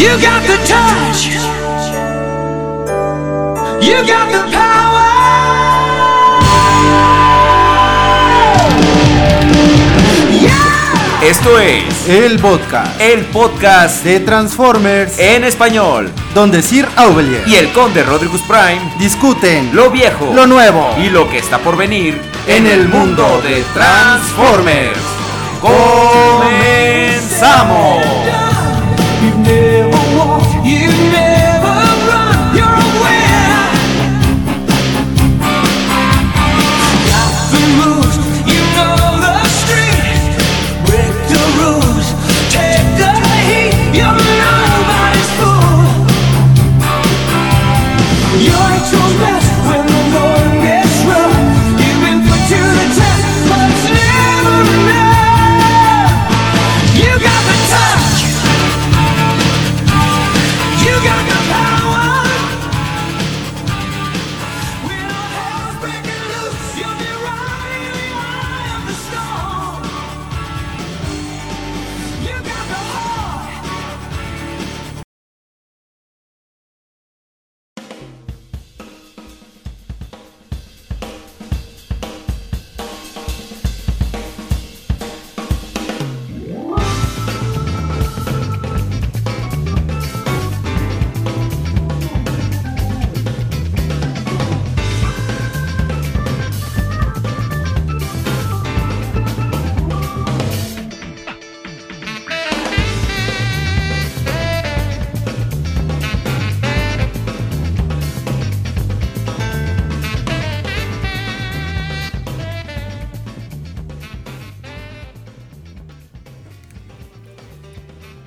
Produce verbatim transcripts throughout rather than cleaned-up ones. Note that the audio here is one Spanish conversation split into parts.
You got the touch. You got the power. Yeah. Esto es el podcast, el podcast de Transformers en español, donde Sir Aubelier y el Conde Rodrigus Prime discuten lo viejo, lo nuevo y lo que está por venir en el mundo de Transformers. ¡Comenzamos!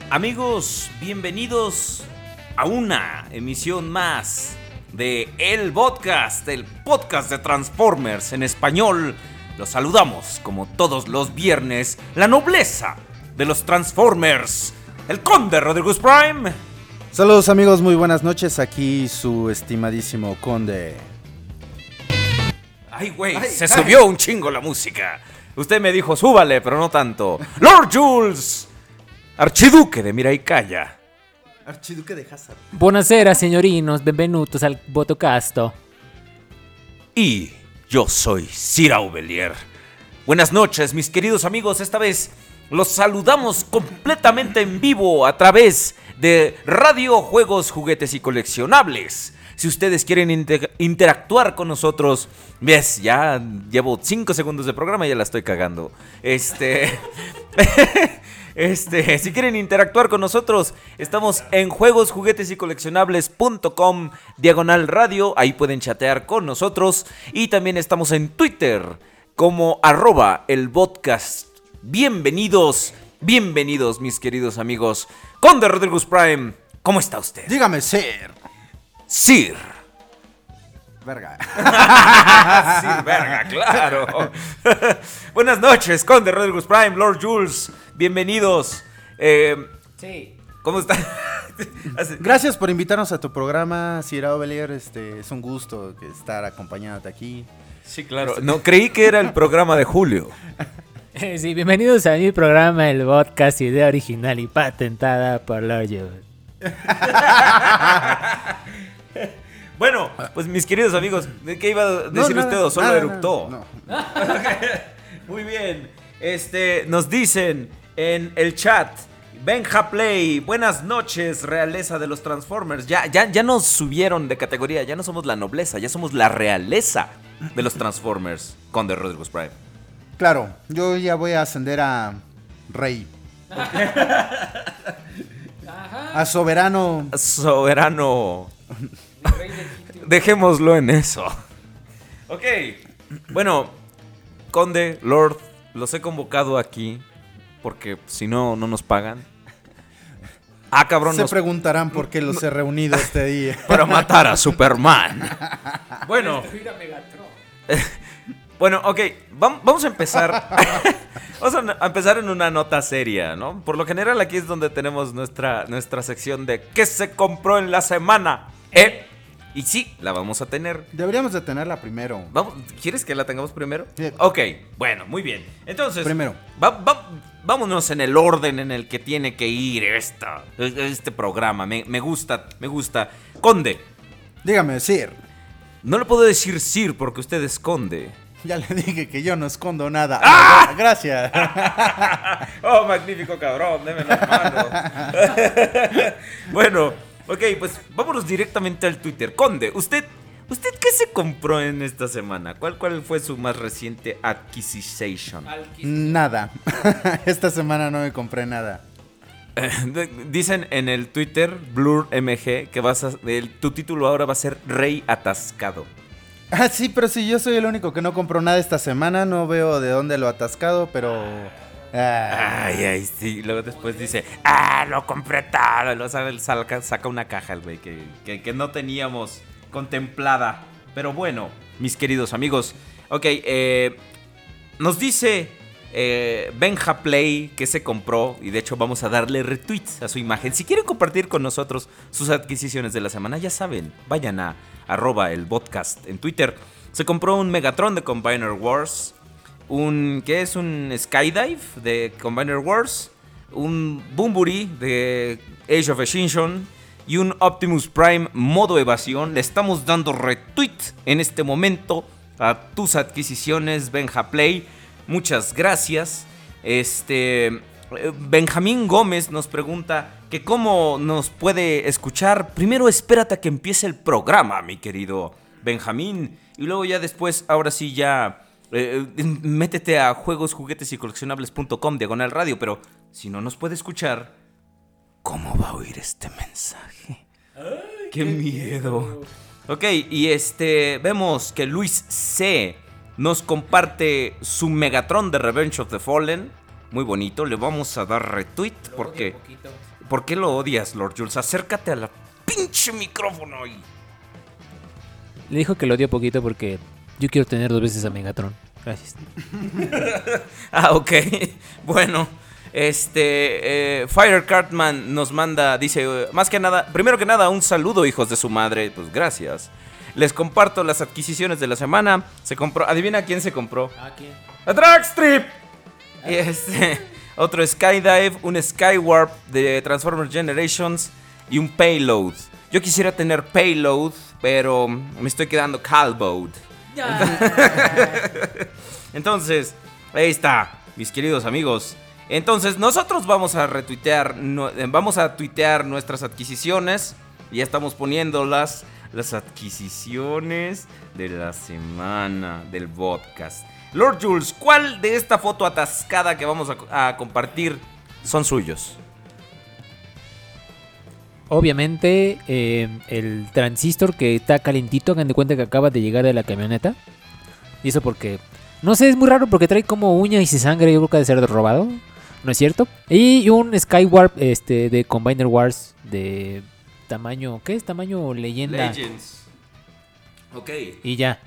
Amigos, bienvenidos a una emisión más de El Podcast, el podcast de Transformers en español. Los saludamos como todos los viernes, la nobleza de los Transformers, el Conde Rodrigus Prime. Saludos amigos, muy buenas noches, aquí su estimadísimo Conde. Ay güey, se ay. subió un chingo la música. Usted me dijo súbale, pero no tanto. Lord Jules, archiduque de Mira y Calla. Archiduque de Hazard. Buonasera, señorinos, benvenutos al Botocasto. Y yo soy Sir Aubelier. Buenas noches, mis queridos amigos. Esta vez los saludamos completamente en vivo a través de Radio Juegos, Juguetes y Coleccionables. Si ustedes quieren inter- interactuar con nosotros, ves, ya llevo cinco segundos de programa y ya la estoy cagando. Este... Este, si quieren interactuar con nosotros, estamos en juegos juguetes y coleccionables punto com diagonal radio, ahí pueden chatear con nosotros. Y también estamos en Twitter como arroba el podcast. Bienvenidos, bienvenidos mis queridos amigos. Conde Rodrigus Prime, ¿cómo está usted? Dígame, Sir. Sir Verga. Sir Verga, claro. Buenas noches, Conde Rodrigus Prime, Lord Jules. Bienvenidos. Eh, sí. ¿Cómo están? Gracias por invitarnos a tu programa, Sir Aubelier. Este, es un gusto estar acompañándote aquí. Sí, claro. No, creí que era el programa de Julio. Sí, bienvenidos a mi programa, el podcast, idea original y patentada por Lord Jules. Bueno, pues mis queridos amigos, ¿qué iba a decir no, usted o solo nada, eructó? No, no. Muy bien. Este, nos dicen en el chat, Benja Play, buenas noches, realeza de los Transformers. Ya, ya, ya nos subieron de categoría, ya no somos la nobleza, ya somos la realeza de los Transformers, Conde Rodrigus Prime. Claro, yo ya voy a ascender a rey. A soberano. A soberano. Dejémoslo en eso. Ok, bueno, Conde, Lord, los he convocado aquí porque si no, no nos pagan. Ah, cabrón. Se nos... preguntarán por qué los he reunido este día. Para matar a Superman. Bueno. Destruir a Megatron. Bueno, ok. Vamos a empezar. Vamos a empezar en una nota seria, ¿no? Por lo general aquí es donde tenemos nuestra, nuestra sección de ¿qué se compró en la semana? ¿Eh? Y sí, la vamos a tener. Deberíamos de tenerla primero. ¿Vamos? ¿Quieres que la tengamos primero? Sí. Ok, bueno, muy bien. Entonces... Primero. Va, va, vámonos en el orden en el que tiene que ir esta, este programa. Me, me gusta, me gusta. Conde. Dígame, Sir. No le puedo decir Sir porque usted es Conde. Ya le dije que yo no escondo nada. ¡Ah! Gracias. Oh, magnífico cabrón, déme las manos. Bueno, ok, pues vámonos directamente al Twitter. Conde, usted... ¿Usted qué se compró en esta semana? ¿Cuál, cuál fue su más reciente adquisición? Nada. Esta semana no me compré nada. Eh, dicen en el Twitter, BlurMG, que vas a, el, tu título ahora va a ser Rey Atascado. Ah, sí, pero si yo soy el único que no compró nada esta semana, no veo de dónde lo atascado, pero... Ah. Ay, ay, sí. Luego después dice, ah, lo compré tal. Luego saca, saca una caja el güey que, que, que no teníamos... contemplada. Pero bueno, mis queridos amigos, ok, eh, nos dice eh, Benja Play que se compró, y de hecho vamos a darle retweets a su imagen. Si quieren compartir con nosotros sus adquisiciones de la semana, ya saben, vayan a arroba el podcast en Twitter. Se compró un Megatron de Combiner Wars, un, ¿qué es? Un Skydive de Combiner Wars, un Bumburi de Age of Extinction y un Optimus Prime modo evasión. Le estamos dando retweet en este momento a tus adquisiciones, Benja Play. Muchas gracias. Este Benjamín Gómez nos pregunta que cómo nos puede escuchar. Primero espérate a que empiece el programa, mi querido Benjamín. Y luego ya después, ahora sí ya... Eh, métete a juegos juguetes y coleccionables punto com diagonal radio. Pero si no nos puede escuchar... ¿Cómo va a oír este mensaje? Ay, ¡Qué, qué miedo. miedo! Ok, y este vemos que Luis C. nos comparte su Megatron de Revenge of the Fallen. Muy bonito, le vamos a dar retweet lo porque... ¿Por qué lo odias, Lord Jules? Acércate a la pinche micrófono y... Le dijo que lo odio poquito porque yo quiero tener dos veces a Megatron. Gracias. Ah, ok. Bueno... Este, eh, Firecartman nos manda, dice, más que nada, primero que nada, un saludo, hijos de su madre. Pues gracias. Les comparto las adquisiciones de la semana. Se compró, adivina quién se compró. ¿A quién? ¡A Dragstrip! Ah. Y este, otro Skydive, un Skywarp de Transformers Generations y un Payload. Yo quisiera tener Payload, pero me estoy quedando Calboad. Ah. Entonces, ahí está, mis queridos amigos. Entonces nosotros vamos a retuitear, no, vamos a tuitear nuestras adquisiciones. Ya estamos poniéndolas, las adquisiciones de la semana del podcast. Lord Jules, ¿cuál de esta foto atascada que vamos a, a compartir son suyos? Obviamente eh, el transistor que está calentito, hagan de cuenta que acaba de llegar de la camioneta. Y eso porque, no sé, es muy raro porque trae como uña y se sangre, yo creo que ha de ser robado. ¿No es cierto? Y un Skywarp este, de Combiner Wars de tamaño... ¿Qué es? Tamaño leyenda. Legends. Ok. Y ya.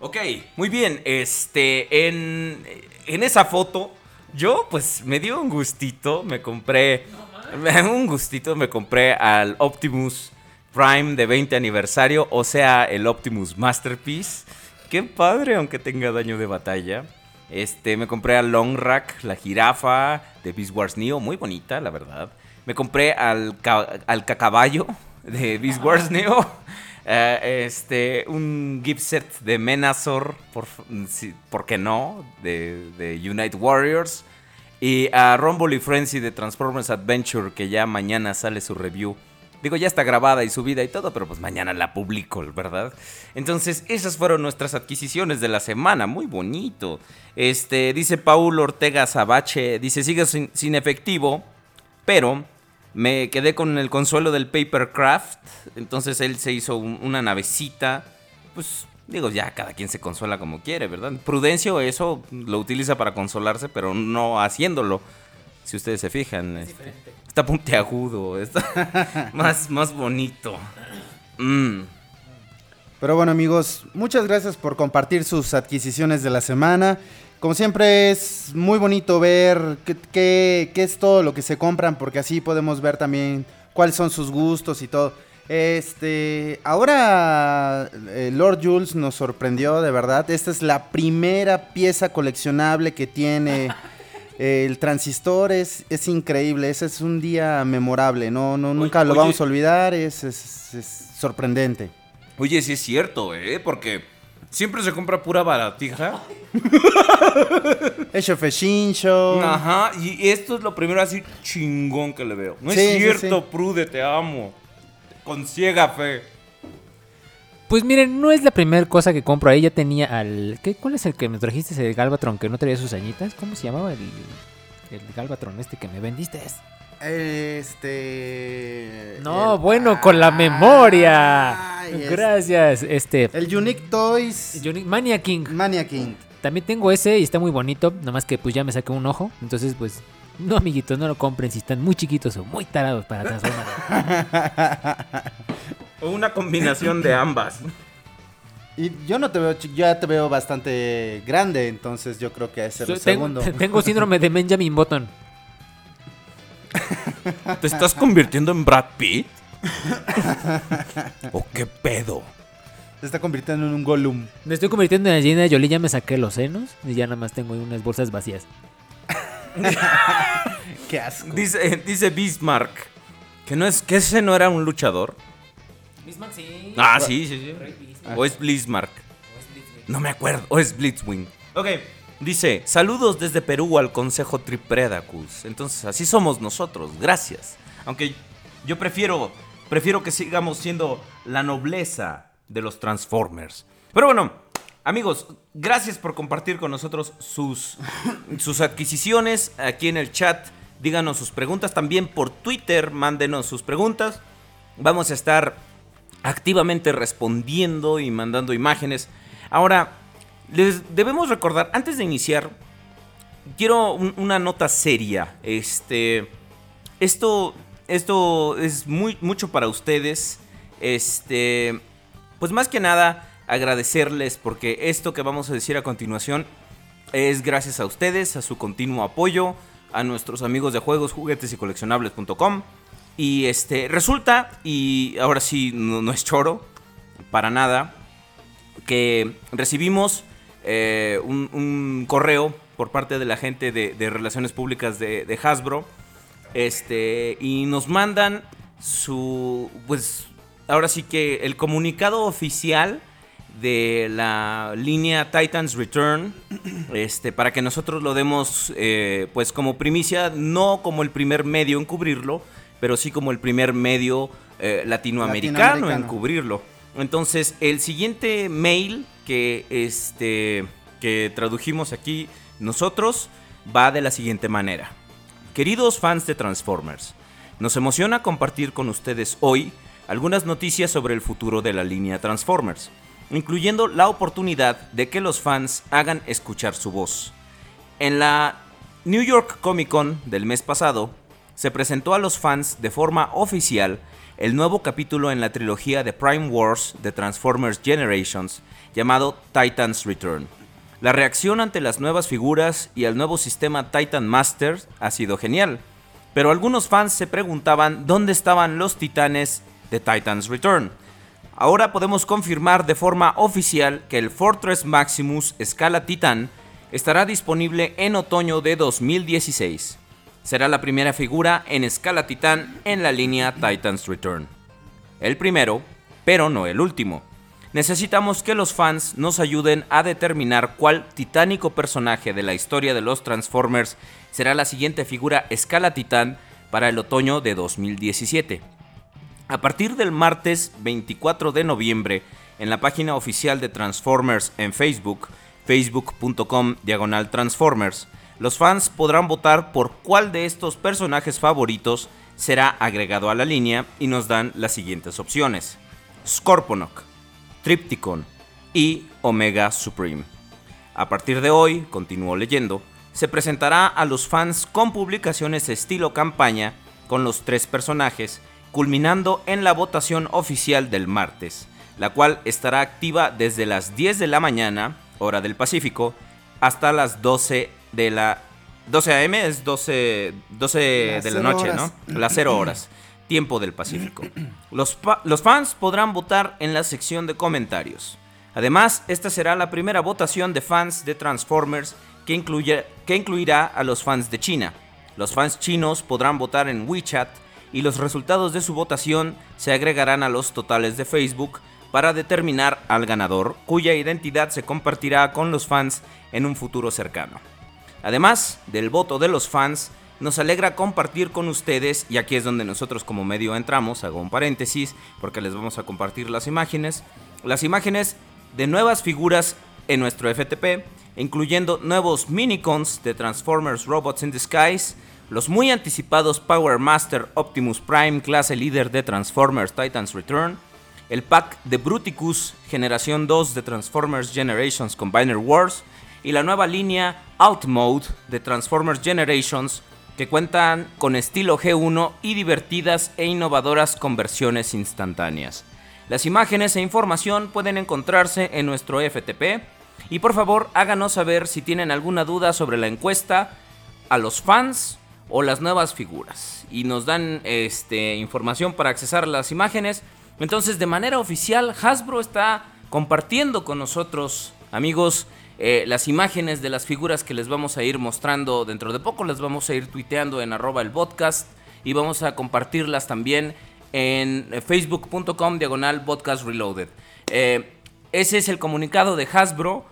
Ok, muy bien. Este, en, en esa foto, yo pues me dio un gustito. Me compré... No, un gustito. Me compré al Optimus Prime de veinte aniversario. O sea, el Optimus Masterpiece. Qué padre, aunque tenga daño de batalla. Este, me compré a Longrak, la jirafa de Beast Wars Neo, muy bonita, la verdad. Me compré al, ca- al cacaballo de Beast Wars Neo. Uh, este, un gift set de Menasor, por, sí, ¿por qué no? De, de Unite Warriors. Y a Rumble y Frenzy de Transformers Adventure, que ya mañana sale su review. Digo, ya está grabada y subida y todo, pero pues mañana la publico, ¿verdad? Entonces, esas fueron nuestras adquisiciones de la semana. Muy bonito. Este, dice Paul Ortega Zabache, dice, sigue sin, sin efectivo, pero me quedé con el consuelo del Papercraft. Entonces, él se hizo un, una navecita. Pues, digo, ya cada quien se consuela como quiere, ¿verdad? Prudencio eso lo utiliza para consolarse, pero no haciéndolo. Si ustedes se fijan, es diferente. Está puntiagudo, está más, más bonito. Mm. Pero bueno, amigos, muchas gracias por compartir sus adquisiciones de la semana. Como siempre es muy bonito ver qué, qué, qué es todo lo que se compran, porque así podemos ver también cuáles son sus gustos y todo. Este, ahora eh, Lord Jules nos sorprendió, de verdad. Esta es la primera pieza coleccionable que tiene El transistor es, es increíble, ese es un día memorable, no, no nunca oye, lo vamos oye. a olvidar, es, es, es sorprendente. Oye, sí es cierto, eh, porque siempre se compra pura baratija. Eso fue Shinsho. Ajá, y esto es lo primero así chingón que le veo. No sí, es cierto, sí, sí. Prude, te amo, con ciega fe. Pues miren, no es la primera cosa que compro ahí. Ya tenía al... ¿Qué? ¿Cuál es el que me trajiste? ¿El Galvatron que no traía sus añitas? ¿Cómo se llamaba el, el Galvatron este que me vendiste? Este... No, el... bueno, con la memoria. Ay, gracias. Este... El Unique Toys. El Unique... Mania King. Mania King. También tengo ese y está muy bonito. Nada más que pues ya me saqué un ojo. Entonces pues... No, amiguitos, no lo compren si están muy chiquitos o muy tarados para transformar. O una combinación de ambas. Y yo no te veo, ya te veo bastante grande, entonces yo creo que ese es el segundo. Tengo síndrome de Benjamin Button. ¿Te estás convirtiendo en Brad Pitt? ¿O qué pedo? Te está convirtiendo en un Gollum. Me estoy convirtiendo en Angelina Jolie, ya me saqué los senos y ya nada más tengo unas bolsas vacías. Qué asco. Dice, dice Bismarck que no es que ese no era un luchador. Bismarck sí. Ah, sí, sí, sí. O es Blitzmark. No me acuerdo. O es Blitzwing. Ok. Dice, saludos desde Perú al Consejo Tripredacus. Entonces, así somos nosotros. Gracias. Aunque yo prefiero, prefiero que sigamos siendo la nobleza de los Transformers. Pero bueno, amigos, gracias por compartir con nosotros sus, sus adquisiciones aquí en el chat. Díganos sus preguntas. También por Twitter, mándenos sus preguntas. Vamos a estar... activamente respondiendo y mandando imágenes. Ahora, les debemos recordar, antes de iniciar, quiero un, una nota seria. Este, esto, esto es muy, mucho para ustedes. Este, pues más que nada, agradecerles porque esto que vamos a decir a continuación es gracias a ustedes, a su continuo apoyo, a nuestros amigos de juegos, juguetes y coleccionables punto com. Y este resulta, y ahora sí no, no es choro, para nada, que recibimos eh, un, un correo por parte de la gente de, de Relaciones Públicas de, de Hasbro. Este, y nos mandan su, pues ahora sí que el comunicado oficial de la línea Titans Return, este, para que nosotros lo demos eh, pues como primicia, no como el primer medio en cubrirlo, pero sí como el primer medio eh, latinoamericano, latinoamericano en cubrirlo. Entonces, el siguiente mail que, este, que tradujimos aquí nosotros va de la siguiente manera. Queridos fans de Transformers, nos emociona compartir con ustedes hoy algunas noticias sobre el futuro de la línea Transformers, incluyendo la oportunidad de que los fans hagan escuchar su voz. En la New York Comic Con del mes pasado, se presentó a los fans de forma oficial el nuevo capítulo en la trilogía de Prime Wars de Transformers Generations llamado Titans Return. La reacción ante las nuevas figuras y al nuevo sistema Titan Masters ha sido genial, pero algunos fans se preguntaban dónde estaban los titanes de Titans Return. Ahora podemos confirmar de forma oficial que el Fortress Maximus Escala Titán estará disponible en otoño de dos mil dieciséis. Será la primera figura en escala titán en la línea Titans Return. El primero, pero no el último. Necesitamos que los fans nos ayuden a determinar cuál titánico personaje de la historia de los Transformers será la siguiente figura escala titán para el otoño de dos mil diecisiete. A partir del martes veinticuatro de noviembre, en la página oficial de Transformers en Facebook, facebook punto com diagonal Transformers, los fans podrán votar por cuál de estos personajes favoritos será agregado a la línea y nos dan las siguientes opciones: Scorponok, Trypticon y Omega Supreme. A partir de hoy, continúo leyendo, se presentará a los fans con publicaciones estilo campaña con los tres personajes, culminando en la votación oficial del martes, la cual estará activa desde las diez de la mañana, hora del Pacífico, hasta las doce de la doce a eme es doce, doce de la noche, horas. ¿No? Las cero horas, tiempo del Pacífico. Los, pa- los fans podrán votar en la sección de comentarios. Además, esta será la primera votación de fans de Transformers que, incluye, que incluirá a los fans de China. Los fans chinos podrán votar en WeChat y los resultados de su votación se agregarán a los totales de Facebook para determinar al ganador, cuya identidad se compartirá con los fans en un futuro cercano. Además del voto de los fans, nos alegra compartir con ustedes, y aquí es donde nosotros como medio entramos, hago un paréntesis, porque les vamos a compartir las imágenes, las imágenes de nuevas figuras en nuestro F T P, incluyendo nuevos minicons de Transformers Robots in Disguise, los muy anticipados Power Master Optimus Prime, clase líder de Transformers Titans Return, el pack de Bruticus, generación dos de Transformers Generations Combiner Wars, y la nueva línea Outmode de Transformers Generations, que cuentan con estilo G uno y divertidas e innovadoras conversiones instantáneas. Las imágenes e información pueden encontrarse en nuestro F T P, y por favor háganos saber si tienen alguna duda sobre la encuesta a los fans o las nuevas figuras, y nos dan este, información para accesar las imágenes. Entonces, de manera oficial, Hasbro está compartiendo con nosotros, amigos, Eh, las imágenes de las figuras que les vamos a ir mostrando dentro de poco. Las vamos a ir tuiteando en arroba el podcast y vamos a compartirlas también en facebook.com diagonal podcast reloaded. Eh, ese es el comunicado de Hasbro,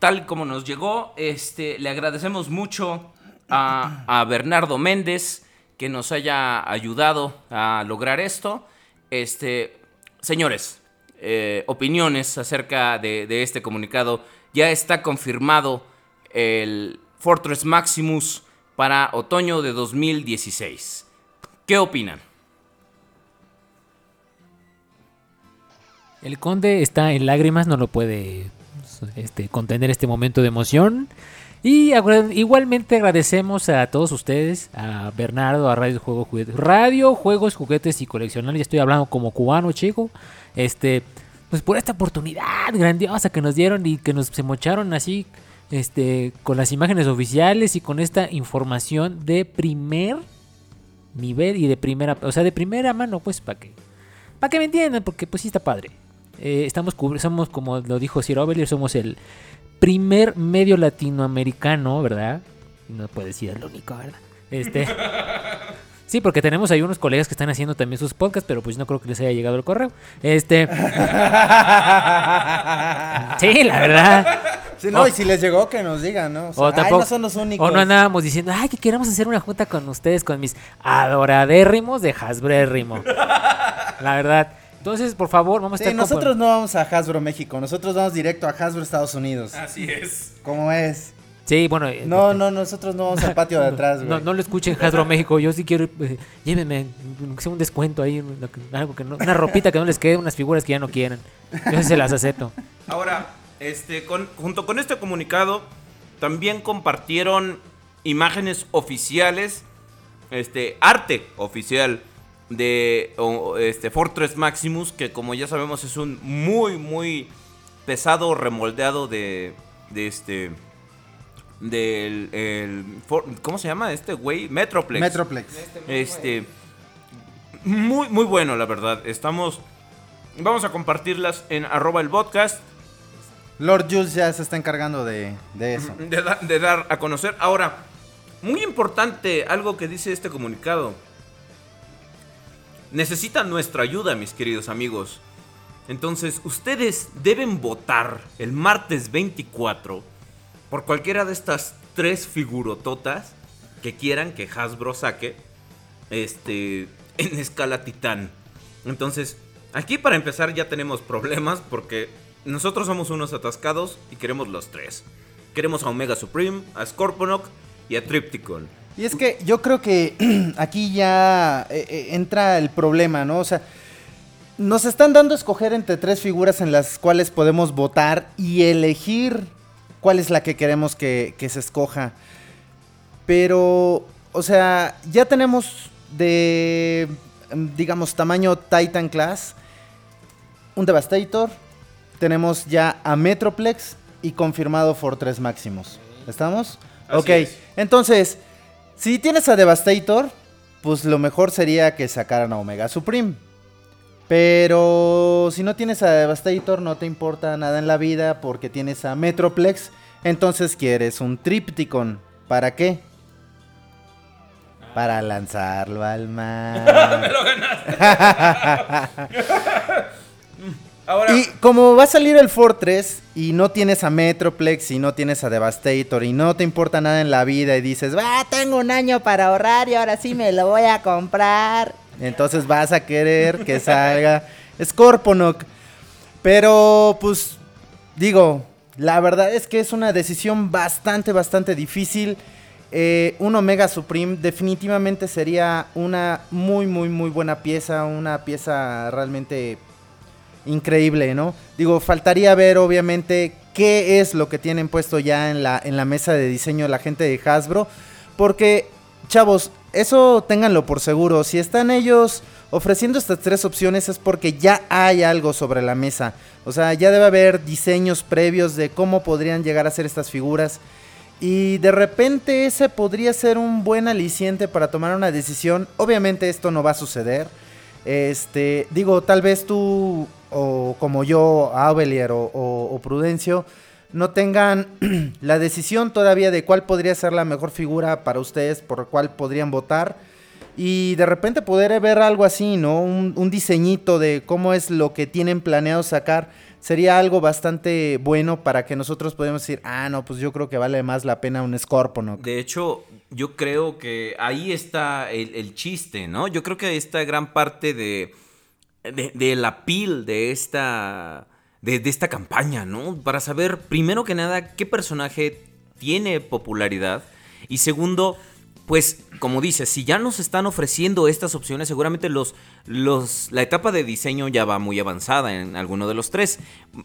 tal como nos llegó. Este, le agradecemos mucho a, a Bernardo Méndez que nos haya ayudado a lograr esto. Este, señores, eh, opiniones acerca de, de este comunicado. Ya está confirmado el Fortress Maximus para otoño de dos mil dieciséis. ¿Qué opinan? El conde está en lágrimas, no lo puede este, contener este momento de emoción. Y agra- igualmente agradecemos a todos ustedes, a Bernardo, a Radio Juegos, Juguetes, Radio, Juegos, Juguetes y Coleccionables. Estoy hablando como cubano, chico. Este... Pues por esta oportunidad grandiosa que nos dieron y que nos se mocharon así este, con las imágenes oficiales y con esta información de primer nivel y de primera, o sea, de primera mano, pues para que para que me entiendan, porque pues sí está padre. Eh, estamos somos, como lo dijo Ciro Abelier, somos el primer medio latinoamericano, ¿verdad? No puedo decir el único, ¿verdad? Este Sí, porque tenemos ahí unos colegas que están haciendo también sus podcasts, pero pues no creo que les haya llegado el correo. Este. Sí, la verdad. Sí, no, o, y si les llegó, que nos digan, ¿no? O sea, o tampoco, ay, no son los únicos. O no andábamos diciendo, ay, que queremos hacer una junta con ustedes, con mis adoradérrimos de Hasbrérrimo. La verdad. Entonces, por favor, vamos a estar... Sí, nosotros con... no vamos a Hasbro México, nosotros vamos directo a Hasbro Estados Unidos. Así es. ¿Cómo es? Sí, bueno... No, no, nosotros no vamos al patio de atrás, güey. No, no lo escuchen, Hasbro México. Yo sí quiero... Eh, llévenme un descuento ahí, algo que no, una ropita que no les quede, unas figuras que ya no quieran. Yo se las acepto. Ahora, este, con, junto con este comunicado, también compartieron imágenes oficiales, este, arte oficial de o, este, Fortress Maximus, que como ya sabemos es un muy, muy pesado remoldeado de, de este... Del el, ¿cómo se llama este güey? Metroplex. Metroplex. Este, muy, muy bueno, la verdad. Estamos. Vamos a compartirlas en arroba el podcast. Lord Jules ya se está encargando de, de eso. De, da, de dar a conocer. Ahora, muy importante algo que dice este comunicado. Necesitan nuestra ayuda, mis queridos amigos. Entonces, ustedes deben votar el martes veinticuatro. Por cualquiera de estas tres figurototas que quieran que Hasbro saque este, en escala titán. Entonces, aquí para empezar ya tenemos problemas porque nosotros somos unos atascados y queremos los tres. Queremos a Omega Supreme, a Scorponok y a Trypticon. Y es que yo creo que aquí ya entra el problema, ¿no? O sea... Nos están dando a escoger entre tres figuras en las cuales podemos votar y elegir... ¿Cuál es la que queremos que, que se escoja? Pero, o sea, ya tenemos de, digamos, tamaño Titan Class, un Devastator, tenemos ya a Metroplex y confirmado Fortress Maximus. ¿Estamos? Así ok, es. Entonces, si tienes a Devastator, pues lo mejor sería que sacaran a Omega Supreme. Pero si no tienes a Devastator, no te importa nada en la vida porque tienes a Metroplex Entonces quieres un Trypticon. ¿Para qué? Ah. Para lanzarlo al mar. ¡Me lo ganaste! Ahora. Y como va a salir el Fortress y no tienes a Metroplex y no tienes a Devastator y no te importa nada en la vida y dices, ¡ah, tengo un año para ahorrar y ahora sí me lo voy a comprar! Entonces vas a querer que salga Scorponok. Pero, pues, digo, la verdad es que es una decisión bastante, bastante difícil. Eh, un Omega Supreme definitivamente sería una muy, muy, muy buena pieza. Una pieza realmente increíble, ¿no? Digo, faltaría ver, obviamente, qué es lo que tienen puesto ya en la, en la mesa de diseño la gente de Hasbro. Porque, chavos, eso ténganlo por seguro. Si están ellos ofreciendo estas tres opciones es porque ya hay algo sobre la mesa. O sea, ya debe haber diseños previos de cómo podrían llegar a ser estas figuras. Y de repente ese podría ser un buen aliciente para tomar una decisión. Obviamente esto no va a suceder. Este, digo, tal vez tú o como yo, Avelier o, o, o Prudencio, no tengan la decisión todavía de cuál podría ser la mejor figura para ustedes, por cuál podrían votar. Y de repente poder ver algo así, ¿no? Un, un diseñito de cómo es lo que tienen planeado sacar. Sería algo bastante bueno para que nosotros podamos decir, ah, no, pues yo creo que vale más la pena un Scorponok. De hecho, yo creo que ahí está el, el chiste, ¿no? Yo creo que ahí está gran parte de, de, de la pil de esta, de, de esta campaña, ¿no? Para saber, primero que nada, qué personaje tiene popularidad. Y segundo, pues, como dices, si ya nos están ofreciendo estas opciones, seguramente los, los, la etapa de diseño ya va muy avanzada en alguno de los tres.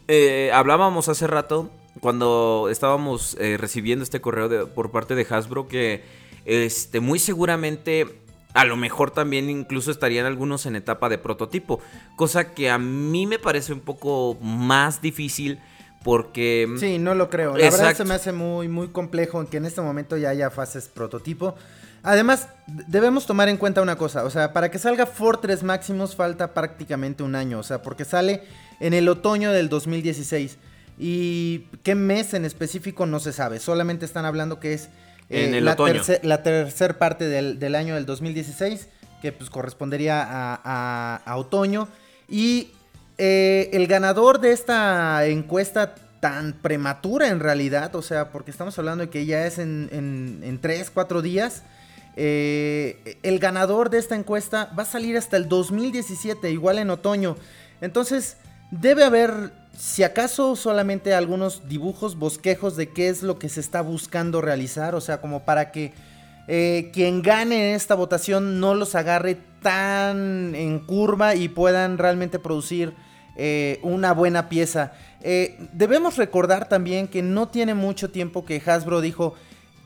Eh, hablábamos hace rato, cuando estábamos eh, recibiendo este correo de, por parte de Hasbro, que este, muy seguramente, a lo mejor también incluso estarían algunos en etapa de prototipo. Cosa que a mí me parece un poco más difícil. Porque... sí, no lo creo. La Exacto. verdad se me hace muy, muy complejo en que en este momento ya haya fases prototipo. Además, debemos tomar en cuenta una cosa. O sea, para que salga Fortress Maximus falta prácticamente un año. O sea, porque sale en el otoño del dos mil dieciséis. Y qué mes en específico no se sabe. Solamente están hablando que es eh, en el la otoño. Tercer, la tercer parte del, del año del dos mil dieciséis. Que pues correspondería a, a, a otoño. Y... Eh, el ganador de esta encuesta tan prematura en realidad, o sea, porque estamos hablando de que ya es en, en, en tres, cuatro días, eh, el ganador de esta encuesta va a salir hasta el dos mil diecisiete, igual en otoño. Entonces debe haber, si acaso, solamente algunos dibujos, bosquejos de qué es lo que se está buscando realizar, o sea, como para que eh, quien gane esta votación no los agarre tan en curva y puedan realmente producir Eh, una buena pieza. Eh, debemos recordar también que no tiene mucho tiempo que Hasbro dijo,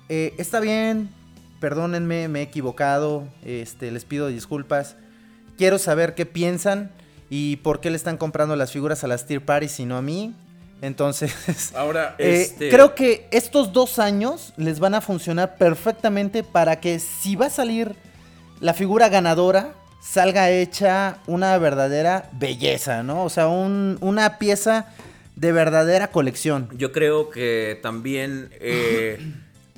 eh, está bien, perdónenme, me he equivocado, este, les pido disculpas, quiero saber qué piensan y por qué le están comprando las figuras a las Tier Parties y no a mí. Entonces, ahora, eh, este... creo que estos dos años les van a funcionar perfectamente para que si va a salir la figura ganadora, salga hecha una verdadera belleza, ¿no? O sea, un, una pieza de verdadera colección. Yo creo que también, eh,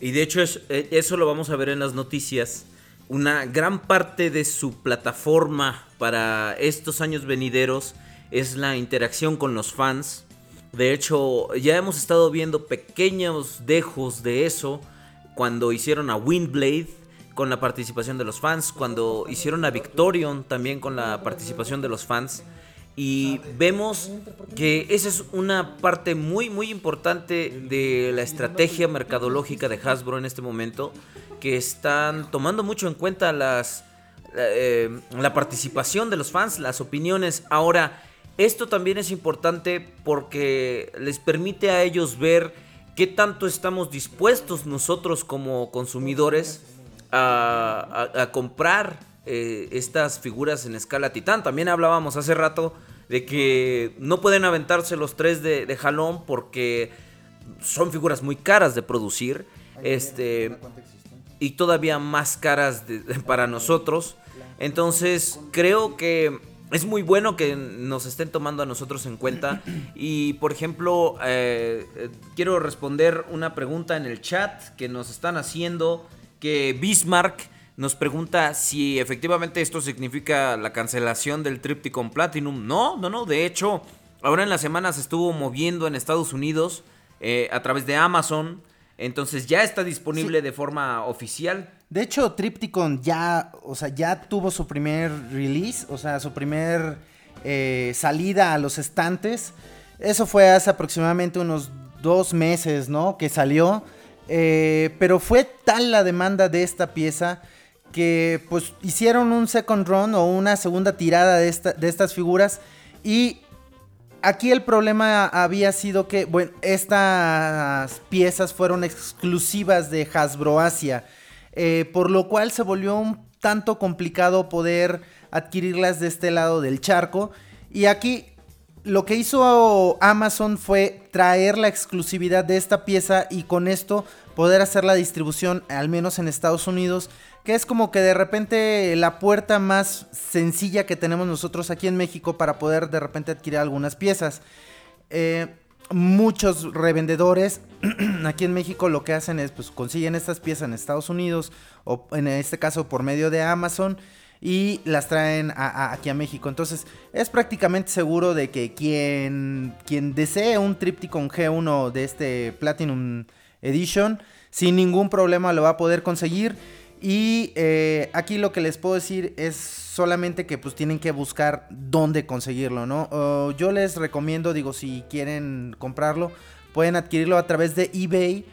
y de hecho es, eso lo vamos a ver en las noticias, una gran parte de su plataforma para estos años venideros es la interacción con los fans. De hecho, ya hemos estado viendo pequeños dejos de eso cuando hicieron a Windblade, con la participación de los fans, cuando hicieron a Victorion también con la participación de los fans, y vemos que esa es una parte muy muy importante de la estrategia mercadológica de Hasbro en este momento, que están tomando mucho en cuenta las eh, la participación de los fans, las opiniones. Ahora, esto también es importante porque les permite a ellos ver qué tanto estamos dispuestos nosotros como consumidores A, a, a comprar eh, estas figuras en escala titán. También hablábamos hace rato de que no pueden aventarse los tres de, de jalón porque son figuras muy caras de producir, este, y todavía más caras de, de, para nosotros. Entonces creo que es muy bueno que nos estén tomando a nosotros en cuenta. Y, por ejemplo, eh, eh, quiero responder una pregunta en el chat que nos están haciendo, que Bismarck nos pregunta si efectivamente esto significa la cancelación del Trypticon Platinum. No, no, no, de hecho, ahora en la semana se estuvo moviendo en Estados Unidos eh, a través de Amazon, entonces ya está disponible sí. de forma oficial. De hecho, Trypticon ya, o sea, ya tuvo su primer release, o sea, su primer eh, salida a los estantes. Eso fue hace aproximadamente unos dos meses, ¿no? Que salió. Eh, pero fue tal la demanda de esta pieza que, pues, hicieron un second run o una segunda tirada de, esta, de estas figuras. Y aquí el problema había sido que, bueno, estas piezas fueron exclusivas de Hasbro Asia. Eh, por lo cual se volvió un tanto complicado poder adquirirlas de este lado del charco. Y aquí lo que hizo Amazon fue traer la exclusividad de esta pieza y con esto poder hacer la distribución, al menos en Estados Unidos, que es como que de repente la puerta más sencilla que tenemos nosotros aquí en México para poder de repente adquirir algunas piezas. Eh, Muchos revendedores aquí en México lo que hacen es, pues, consiguen estas piezas en Estados Unidos o en este caso por medio de Amazon y las traen a, a, aquí a México. Entonces es prácticamente seguro de que quien, quien desee un Trypticon G uno de este Platinum Edition sin ningún problema lo va a poder conseguir. Y eh, aquí lo que les puedo decir es solamente que, pues, tienen que buscar dónde conseguirlo, ¿no? Uh, yo les recomiendo, digo, si quieren comprarlo, pueden adquirirlo a través de eBay.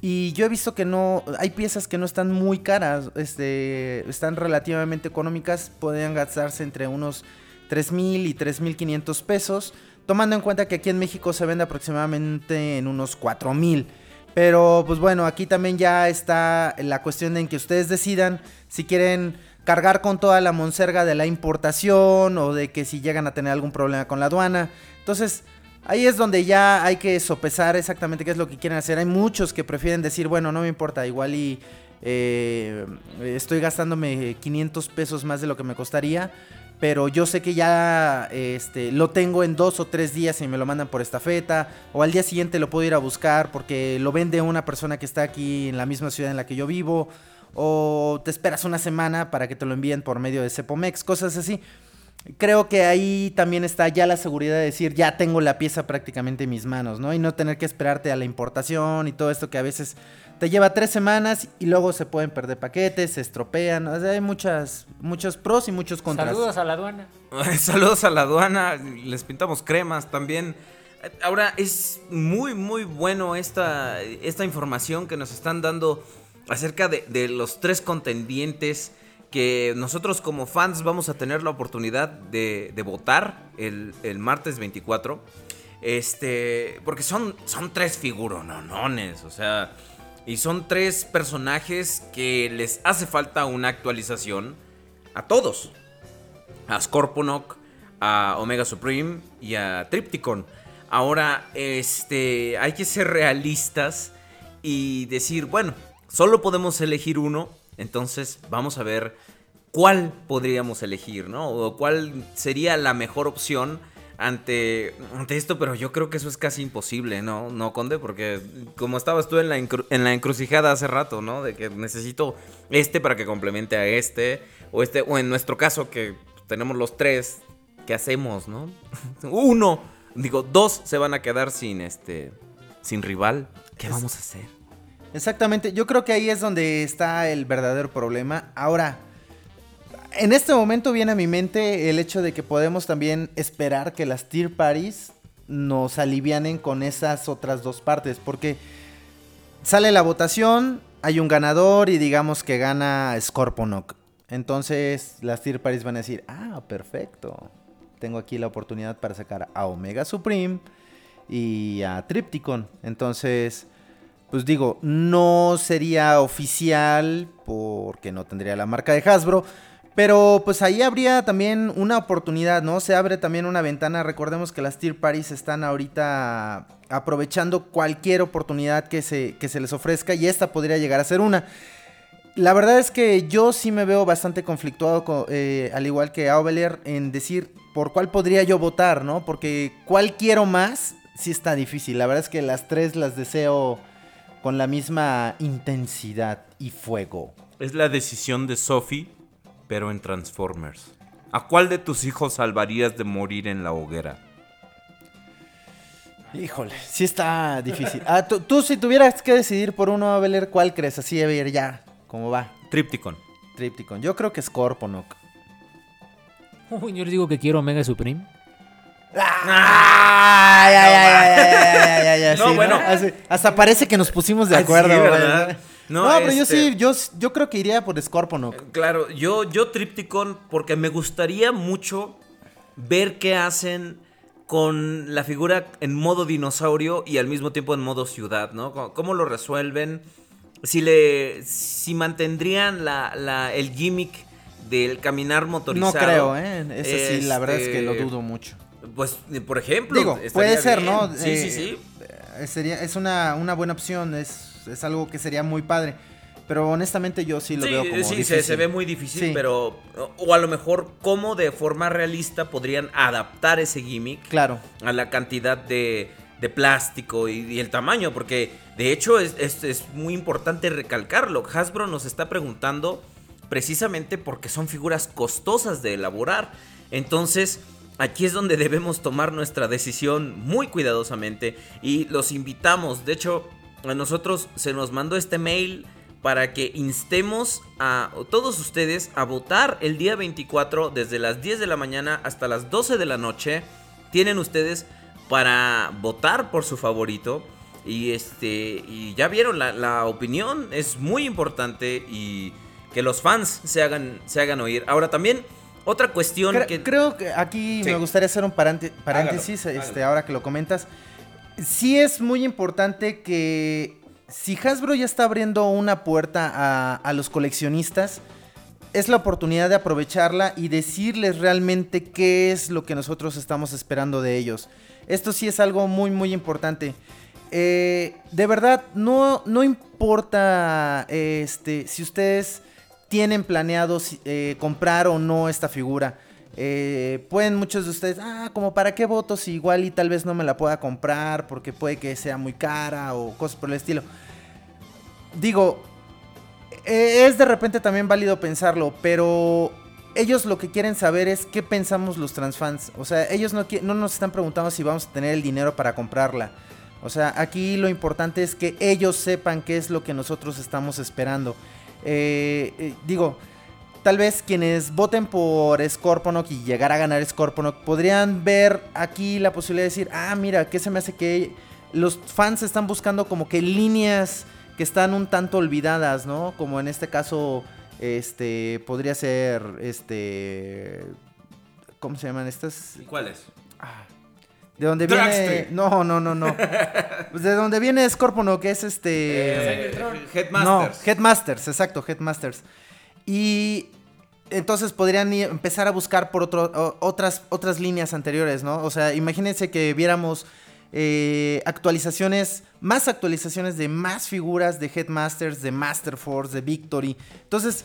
Y yo he visto que no, hay piezas que no están muy caras, este, están relativamente económicas, pueden gastarse entre unos tres mil y tres mil quinientos pesos, tomando en cuenta que aquí en México se vende aproximadamente en unos cuatro mil. Pero, pues bueno, aquí también ya está la cuestión en que ustedes decidan si quieren cargar con toda la monserga de la importación o de que si llegan a tener algún problema con la aduana. Entonces, ahí es donde ya hay que sopesar exactamente qué es lo que quieren hacer. Hay muchos que prefieren decir, bueno, no me importa, igual y eh, estoy gastándome quinientos pesos más de lo que me costaría, pero yo sé que ya este, lo tengo en dos o tres días y me lo mandan por estafeta, o al día siguiente lo puedo ir a buscar porque lo vende una persona que está aquí en la misma ciudad en la que yo vivo, o te esperas una semana para que te lo envíen por medio de Cepomex, cosas así. Creo que ahí también está ya la seguridad de decir, ya tengo la pieza prácticamente en mis manos, ¿no? Y no tener que esperarte a la importación y todo esto que a veces te lleva tres semanas y luego se pueden perder paquetes, se estropean. O sea, hay muchas, muchos pros y muchos contras. Saludos a la aduana. Saludos a la aduana, les pintamos cremas también. Ahora, es muy, muy bueno esta, esta información que nos están dando acerca de, de los tres contendientes que nosotros como fans vamos a tener la oportunidad de, de votar el, el martes veinticuatro. Este, porque son, son tres figurononones, o sea, y son tres personajes que les hace falta una actualización a todos. A Scorponok, a Omega Supreme y a Trypticon. Ahora, este, hay que ser realistas y decir, bueno, solo podemos elegir uno. Entonces vamos a ver cuál podríamos elegir, ¿no? O cuál sería la mejor opción ante, ante esto, pero yo creo que eso es casi imposible, ¿no? No, Conde, porque como estabas tú en la, encru- en la encrucijada hace rato, ¿no? De que necesito este para que complemente a este, o este, o en nuestro caso que tenemos los tres, ¿qué hacemos, no? Uno, digo, dos se van a quedar sin este, sin rival, ¿qué vamos a hacer? Exactamente, yo creo que ahí es donde está el verdadero problema. Ahora, en este momento viene a mi mente el hecho de que podemos también esperar que las tier parties nos alivianen con esas otras dos partes, porque sale la votación, hay un ganador y digamos que gana Scorponok. Entonces las tier parties van a decir, ah, perfecto, tengo aquí la oportunidad para sacar a Omega Supreme y a Trypticon. Entonces, pues digo, no sería oficial porque no tendría la marca de Hasbro, pero pues ahí habría también una oportunidad, ¿no? Se abre también una ventana. Recordemos que las tier parties están ahorita aprovechando cualquier oportunidad que se, que se les ofrezca y esta podría llegar a ser una. La verdad es que yo sí me veo bastante conflictuado, con, eh, al igual que Aubelier, en decir por cuál podría yo votar, ¿no? Porque cuál quiero más sí está difícil. La verdad es que las tres las deseo con la misma intensidad y fuego. Es la decisión de Sophie, pero en Transformers. ¿A cuál de tus hijos salvarías de morir en la hoguera? Híjole, sí está difícil. Ah, tú, tú si tuvieras que decidir por uno, Aubelier, ¿cuál crees? Así, Aubelier, ya. ¿Cómo va? Trypticon. Trypticon. Yo creo que Scorponok. Uy, yo les digo que quiero Omega Supreme. ¡Ah! Ya, ya, ya, ya, ya. No, bueno. Hasta parece que nos pusimos de acuerdo. Sí, ¿verdad? No, no, pero este... yo sí, yo, yo creo que iría por Scorponok. Claro, yo, yo Trypticon porque me gustaría mucho ver qué hacen con la figura en modo dinosaurio y al mismo tiempo en modo ciudad, ¿no? ¿Cómo, cómo lo resuelven? Si le si mantendrían la, la, el gimmick del caminar motorizado. No creo, ¿eh? Eso sí, este, la verdad es que lo dudo mucho. Pues, por ejemplo. Digo, puede ser, bien. ¿No? Sí, eh, sí, sí. Sería, es una, una buena opción, es, es algo que sería muy padre. Pero honestamente yo sí lo sí, veo como sí, difícil. Sí, se, se ve muy difícil, sí. Pero... O a lo mejor, ¿cómo de forma realista podrían adaptar ese gimmick? Claro. A la cantidad de... de plástico y, y el tamaño, porque de hecho es, es, es muy importante recalcarlo. Hasbro nos está preguntando precisamente porque son figuras costosas de elaborar. Entonces, aquí es donde debemos tomar nuestra decisión muy cuidadosamente y los invitamos. De hecho, a nosotros se nos mandó este mail para que instemos a todos ustedes a votar el día veinticuatro desde las diez de la mañana hasta las doce de la noche. Tienen ustedes... para votar por su favorito. Y este y ya vieron, la, la opinión es muy importante. Y que los fans se hagan, se hagan oír. Ahora también, otra cuestión Cre- que... Creo que aquí sí. Me gustaría hacer un parante- paréntesis hágalo, este, hágalo. Ahora que lo comentas. Sí es muy importante que... Si Hasbro ya está abriendo una puerta a, a los coleccionistas... Es la oportunidad de aprovecharla y decirles realmente qué es lo que nosotros estamos esperando de ellos. Esto sí es algo muy, muy importante. Eh, de verdad, no, no importa este, si ustedes tienen planeado eh, comprar o no esta figura. Eh, pueden muchos de ustedes, ah, como para qué voto si igual y tal vez no me la pueda comprar porque puede que sea muy cara o cosas por el estilo. Digo, eh, es de repente también válido pensarlo, pero... Ellos lo que quieren saber es qué pensamos los transfans. O sea, ellos no, qui- no nos están preguntando si vamos a tener el dinero para comprarla. O sea, aquí lo importante es que ellos sepan qué es lo que nosotros estamos esperando. Eh, eh, digo, tal vez quienes voten por Scorponok y llegar a ganar Scorponok podrían ver aquí la posibilidad de decir, ah, mira, ¿qué se me hace que los fans están buscando como que líneas que están un tanto olvidadas, ¿no? Como en este caso... Este, podría ser, este, ¿cómo se llaman estas? ¿Y cuáles? Ah, de donde viene, no, no, no, no, pues de donde viene Scorponok, que es este, eh, Headmasters. No, Headmasters, exacto, Headmasters. Y entonces podrían ir, empezar a buscar por otro, o, otras, otras líneas anteriores, ¿no? O sea, imagínense que viéramos eh, actualizaciones... Más actualizaciones de más figuras de Headmasters, de Master Force, de Victory. Entonces,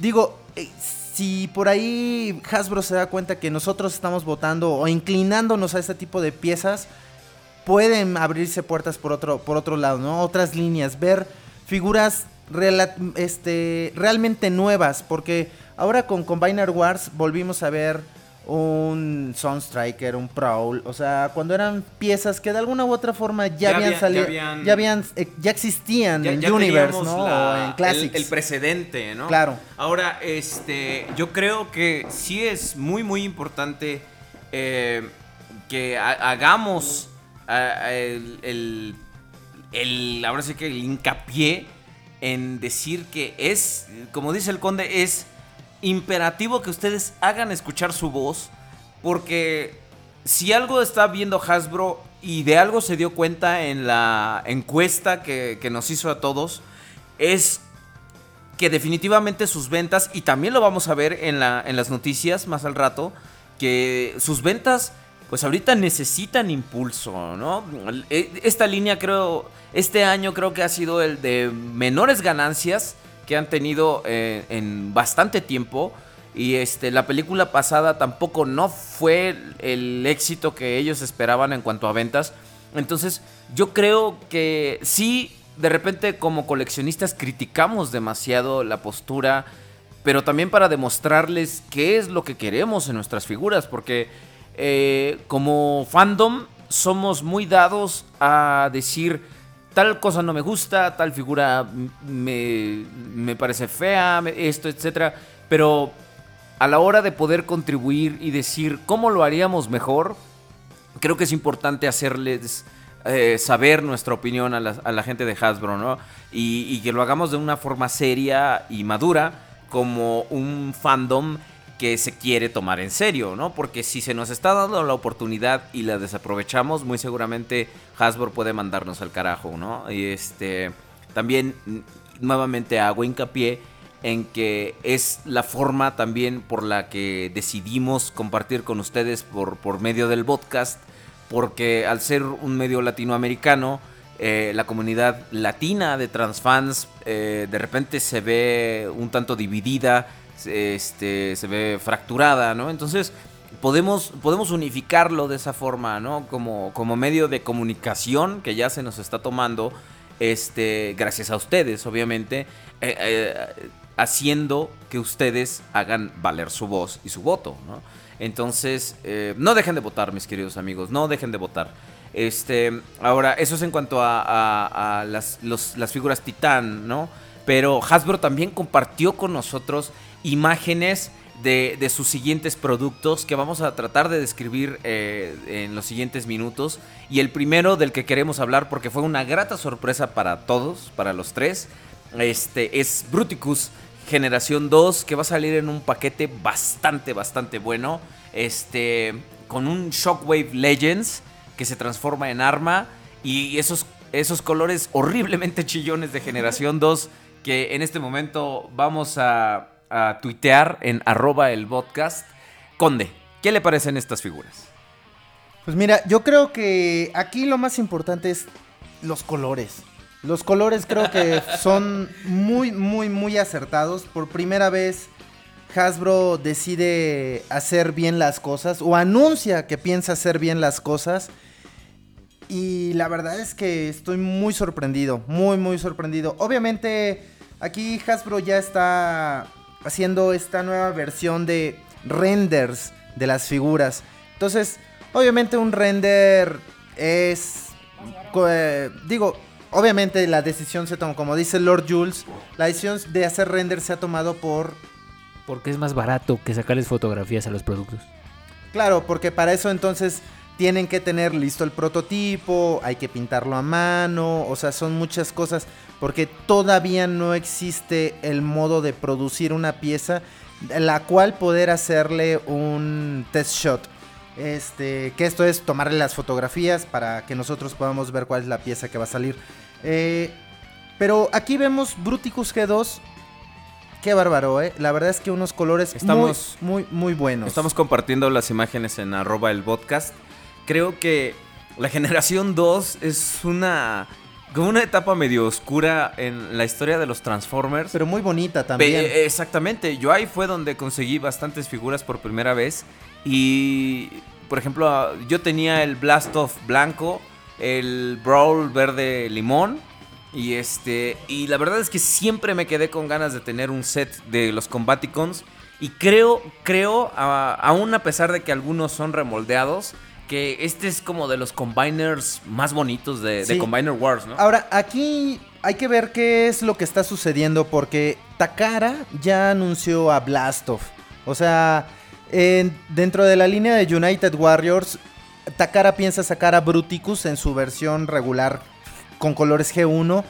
digo, eh, si por ahí Hasbro se da cuenta que nosotros estamos votando o inclinándonos a este tipo de piezas, pueden abrirse puertas por otro, por otro lado, ¿no? Otras líneas, ver figuras rela- este, realmente nuevas. Porque ahora con Combiner Wars volvimos a ver un Sunstriker, un Prowl, o sea, cuando eran piezas que de alguna u otra forma ya, ya habían salido, ya habían, ya, habían, eh, ya existían ya, en ya Universe, ¿no? La, o en Classics. El, el precedente, ¿no? Claro. Ahora, este, yo creo que sí es muy, muy importante eh, que ha- hagamos eh, el, el, el, ahora sí que el hincapié en decir que es, como dice el Conde, es imperativo que ustedes hagan escuchar su voz, porque si algo está viendo Hasbro y de algo se dio cuenta en la encuesta que, que nos hizo a todos, es que definitivamente sus ventas, y también lo vamos a ver en, la, en las noticias más al rato, que sus ventas pues ahorita necesitan impulso, ¿no? Esta línea creo, este año creo que ha sido el de menores ganancias que han tenido eh, en bastante tiempo. Y este, la película pasada tampoco no fue el éxito que ellos esperaban en cuanto a ventas. Entonces yo creo que sí, de repente como coleccionistas criticamos demasiado la postura, pero también para demostrarles qué es lo que queremos en nuestras figuras, porque eh, como fandom somos muy dados a decir tal cosa no me gusta, tal figura me, me parece fea, esto, etcétera. Pero a la hora de poder contribuir y decir cómo lo haríamos mejor, creo que es importante hacerles eh, saber nuestra opinión a la, a la gente de Hasbro, ¿no? Y, y que lo hagamos de una forma seria y madura, como un fandom que se quiere tomar en serio, ¿no? Porque si se nos está dando la oportunidad y la desaprovechamos, muy seguramente Hasbro puede mandarnos al carajo, ¿no? Y este, también nuevamente hago hincapié en que es la forma también por la que decidimos compartir con ustedes por, por medio del podcast, porque al ser un medio latinoamericano, Eh, la comunidad latina de transfans eh, de repente se ve un tanto dividida, este, se ve fracturada, ¿no? Entonces podemos, podemos unificarlo de esa forma, ¿no? Como, como medio de comunicación que ya se nos está tomando, este, gracias a ustedes, obviamente, eh, eh, haciendo que ustedes hagan valer su voz y su voto, ¿no? Entonces, eh, no dejen de votar, mis queridos amigos, no dejen de votar. Este, ahora, eso es en cuanto a, a, a las, los, las figuras Titán, ¿no? Pero Hasbro también compartió con nosotros imágenes de, de sus siguientes productos que vamos a tratar de describir eh, en los siguientes minutos. Y el primero del que queremos hablar, porque fue una grata sorpresa para todos, para los tres, este, es Bruticus Generación dos, que va a salir en un paquete bastante, bastante bueno, este, con un Shockwave Legends que se transforma en arma y esos, esos colores horriblemente chillones de Generación dos que en este momento vamos a, a tuitear en arroba el podcast. Conde, ¿qué le parecen estas figuras? Pues mira, yo creo que aquí lo más importante es los colores. Los colores creo que son muy, muy, muy acertados. Por primera vez Hasbro decide hacer bien las cosas o anuncia que piensa hacer bien las cosas. Y la verdad es que estoy muy sorprendido, muy, muy sorprendido. Obviamente, aquí Hasbro ya está haciendo esta nueva versión de renders de las figuras. Entonces, obviamente un render es... Eh, digo, obviamente la decisión se tomó, como dice Lord Jules, la decisión de hacer render se ha tomado por... Porque es más barato que sacarles fotografías a los productos. Claro, porque para eso entonces... tienen que tener listo el prototipo, hay que pintarlo a mano, o sea, son muchas cosas, porque todavía no existe el modo de producir una pieza la cual poder hacerle un test shot. Este, que esto es tomarle las fotografías para que nosotros podamos ver cuál es la pieza que va a salir. Eh, pero aquí vemos Bruticus G dos. Qué bárbaro, ¿eh? La verdad es que unos colores estamos, muy, muy, muy buenos. Estamos compartiendo las imágenes en arroba el podcast. Creo que la Generación dos es una, como una etapa medio oscura en la historia de los Transformers. Pero muy bonita también. Pe- exactamente. Yo ahí fue donde conseguí bastantes figuras por primera vez. Y, por ejemplo, yo tenía el Blastoff blanco, el Brawl verde limón. Y, este, y la verdad es que siempre me quedé con ganas de tener un set de los Combaticons. Y creo, creo a, aún a pesar de que algunos son remoldeados... que este es como de los combiners más bonitos de, sí. de Combiner Wars, ¿no? Ahora, aquí hay que ver qué es lo que está sucediendo, porque Takara ya anunció a Blastoff. O sea, eh, dentro de la línea de United Warriors, Takara piensa sacar a Bruticus en su versión regular con colores G uno.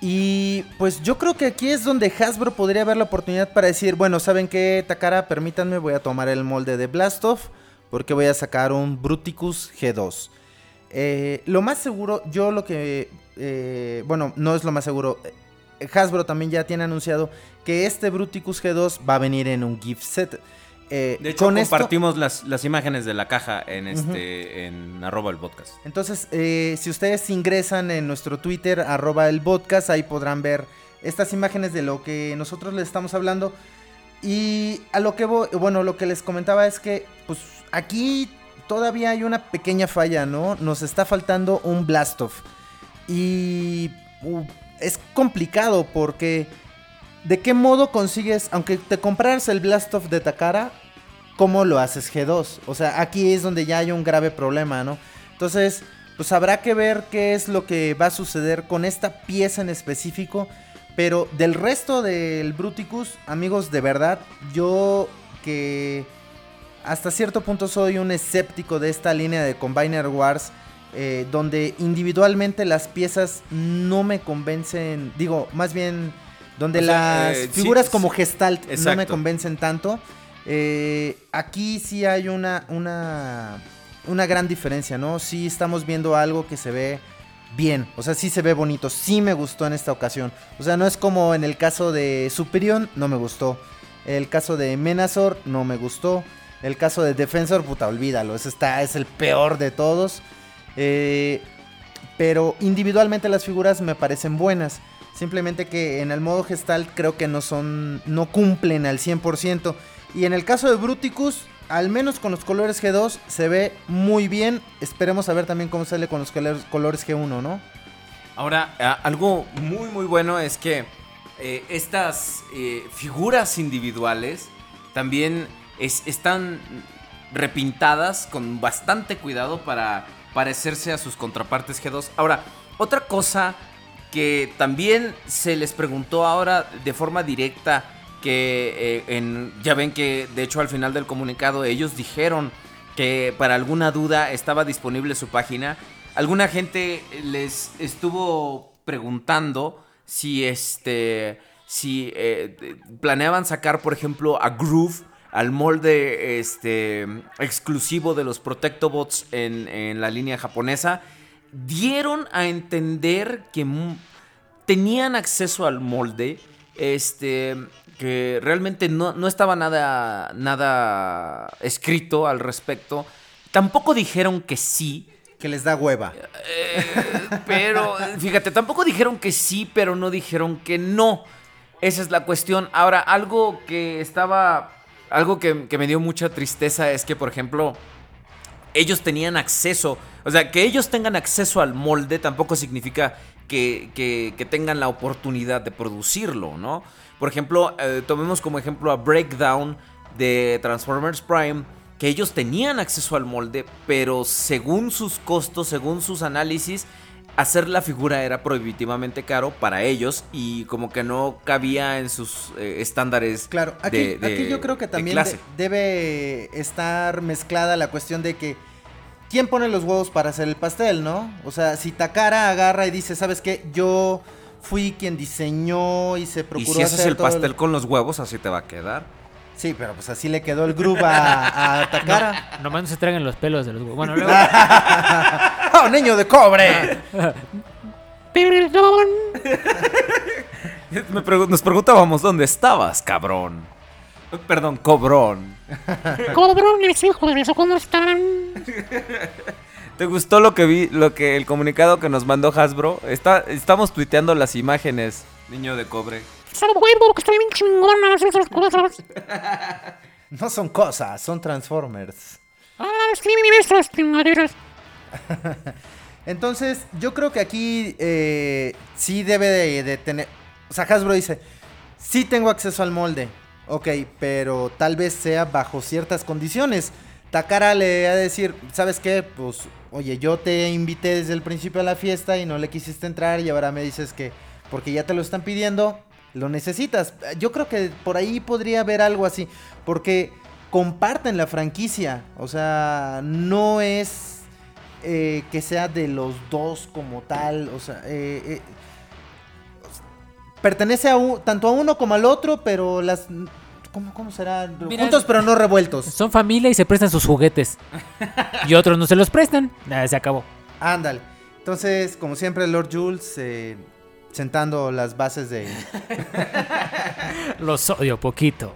Y pues yo creo que aquí es donde Hasbro podría ver la oportunidad para decir, bueno, ¿saben qué, Takara? Permítanme, voy a tomar el molde de Blastoff. Porque voy a sacar un Bruticus G dos. Eh, lo más seguro, yo lo que... Eh, bueno, no es lo más seguro. Hasbro también ya tiene anunciado que este Bruticus G dos va a venir en un gift set. Eh, de hecho, con compartimos esto, las, las imágenes de la caja en este uh-huh. en arroba el podcast. Entonces, eh, si ustedes ingresan en nuestro Twitter, arroba el podcast, ahí podrán ver estas imágenes de lo que nosotros les estamos hablando. Y a lo que voy, bueno, lo que les comentaba es que pues aquí todavía hay una pequeña falla, ¿no? Nos está faltando un Blastoff. Y uh, es complicado porque ¿de qué modo consigues, aunque te compraras el Blastoff de Takara, cómo lo haces G dos? O sea, aquí es donde ya hay un grave problema, ¿no? Entonces, pues habrá que ver qué es lo que va a suceder con esta pieza en específico. Pero del resto del Bruticus, amigos, de verdad, yo que hasta cierto punto soy un escéptico de esta línea de Combiner Wars, eh, donde individualmente las piezas no me convencen, digo, más bien donde o sea, las eh, figuras sí, como Gestalt exacto. no me convencen tanto. Eh, aquí sí hay una, una, una gran diferencia, ¿no? Sí estamos viendo algo que se ve bien, o sea, sí se ve bonito, sí me gustó en esta ocasión. O sea, no es como en el caso de Superion, no me gustó. El caso de Menasor, no me gustó. El caso de Defensor, puta, olvídalo, ese está, es el peor de todos. Eh, pero individualmente las figuras me parecen buenas. Simplemente que en el modo Gestalt creo que no son, no cumplen al cien por ciento. Y en el caso de Bruticus, al menos con los colores G dos, se ve muy bien. Esperemos a ver también cómo sale con los colores G uno, ¿no? Ahora, algo muy muy bueno es que eh, estas eh, figuras individuales también es, están repintadas con bastante cuidado para parecerse a sus contrapartes G dos. Ahora, otra cosa que también se les preguntó ahora de forma directa, que eh, en, ya ven que de hecho al final del comunicado ellos dijeron que para alguna duda estaba disponible su página. Alguna gente les estuvo preguntando si este si eh, planeaban sacar, por ejemplo, a Groove al molde este exclusivo de los Protectobots en, en la línea japonesa. Dieron a entender que m- tenían acceso al molde, este... que realmente no, no estaba nada, nada escrito al respecto. Tampoco dijeron que sí. Que les da hueva. Eh, pero, fíjate, tampoco dijeron que sí, pero no dijeron que no. Esa es la cuestión. Ahora, algo que estaba... Algo que, que me dio mucha tristeza es que, por ejemplo, ellos tenían acceso. O sea, que ellos tengan acceso al molde tampoco significa que, que, que tengan la oportunidad de producirlo, ¿no? Por ejemplo, eh, tomemos como ejemplo a Breakdown de Transformers Prime, que ellos tenían acceso al molde, pero según sus costos, según sus análisis, hacer la figura era prohibitivamente caro para ellos y como que no cabía en sus eh, estándares. Claro, aquí, de, de, aquí yo creo que también de de, debe estar mezclada la cuestión de que ¿quién pone los huevos para hacer el pastel, no? O sea, si Takara agarra y dice, ¿sabes qué? Yo fui quien diseñó y se procuró hacer. Y si haces el pastel el... con los huevos, así te va a quedar. Sí, pero pues así le quedó el groove a, a Takara. Nomás no se traigan los pelos de los huevos. Bueno, luego... ¡Oh, niño de cobre! Me pregu- nos preguntábamos, ¿dónde estabas, cabrón? Perdón, cobrón. Cobrón, mis hijos, ¿eso cómo están? ¿Te gustó lo que vi, lo que el comunicado que nos mandó Hasbro? Está, estamos tuiteando las imágenes, niño de cobre. No son cosas, son Transformers. Entonces, yo creo que aquí eh, sí debe de, de tener... O sea, Hasbro dice, sí tengo acceso al molde. Ok, pero tal vez sea bajo ciertas condiciones. Takara le va a decir, ¿sabes qué? Pues, oye, yo te invité desde el principio a la fiesta y no le quisiste entrar y ahora me dices que porque ya te lo están pidiendo, lo necesitas. Yo creo que por ahí podría haber algo así, porque comparten la franquicia. O sea, no es eh, que sea de los dos como tal, o sea... Eh, eh, pertenece a un, tanto a uno como al otro, pero las... ¿Cómo, cómo será? Mira, juntos pero no revueltos. Son familia y se prestan sus juguetes. Y otros no se los prestan. Nada, se acabó. Ándale. Entonces, como siempre, Lord Jules eh, sentando las bases de... Los odio poquito.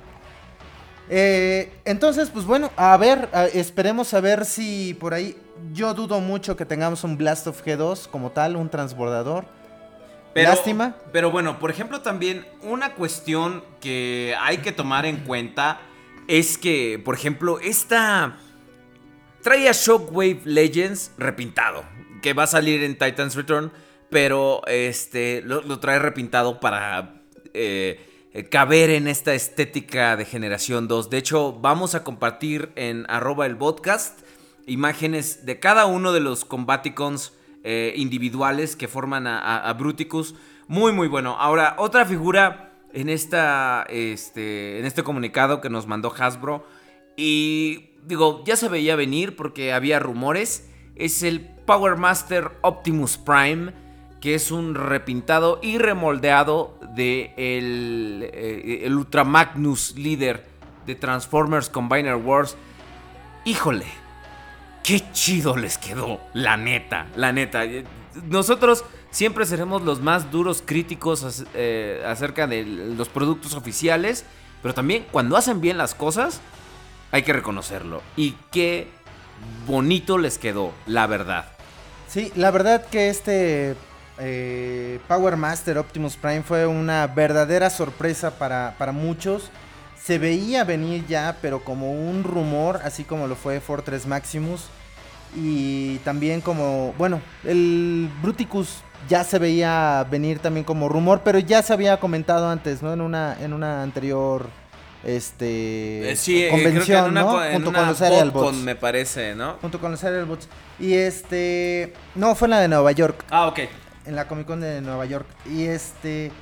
Eh, entonces, pues bueno, a ver, esperemos a ver si por ahí... Yo dudo mucho que tengamos un Blastoff G dos como tal, un transbordador. Pero, lástima. Pero bueno, por ejemplo, también una cuestión que hay que tomar en cuenta es que, por ejemplo, esta trae a Shockwave Legends repintado, que va a salir en Titans Return, pero este lo, lo trae repintado para eh, caber en esta estética de Generación dos. De hecho, vamos a compartir en arroba el podcast imágenes de cada uno de los Combaticons eh, individuales que forman a, a, a Bruticus. Muy, muy bueno. Ahora, otra figura en, esta, este, en este comunicado que nos mandó Hasbro, y digo, ya se veía venir porque había rumores, es el Power Master Optimus Prime, que es un repintado y remoldeado de el, eh, el Ultra Magnus líder de Transformers Combiner Wars. Híjole, qué chido les quedó, la neta, la neta. Nosotros siempre seremos los más duros críticos eh, acerca de los productos oficiales, pero también cuando hacen bien las cosas hay que reconocerlo. Y qué bonito les quedó, la verdad. Sí, la verdad que este eh, Power Master Optimus Prime fue una verdadera sorpresa para, para muchos. Se veía venir ya, pero como un rumor, así como lo fue Fortress Maximus. Y también como, bueno, el Bruticus ya se veía venir también como rumor, pero ya se había comentado antes, ¿no? En una, en una anterior este, sí, convención, creo que en una, ¿no? En junto una con los Aerialbots, me parece, ¿no? Junto con los Aerialbots. Y este... No, fue en la de Nueva York. Ah, ok. En la Comic Con de Nueva York. Y este...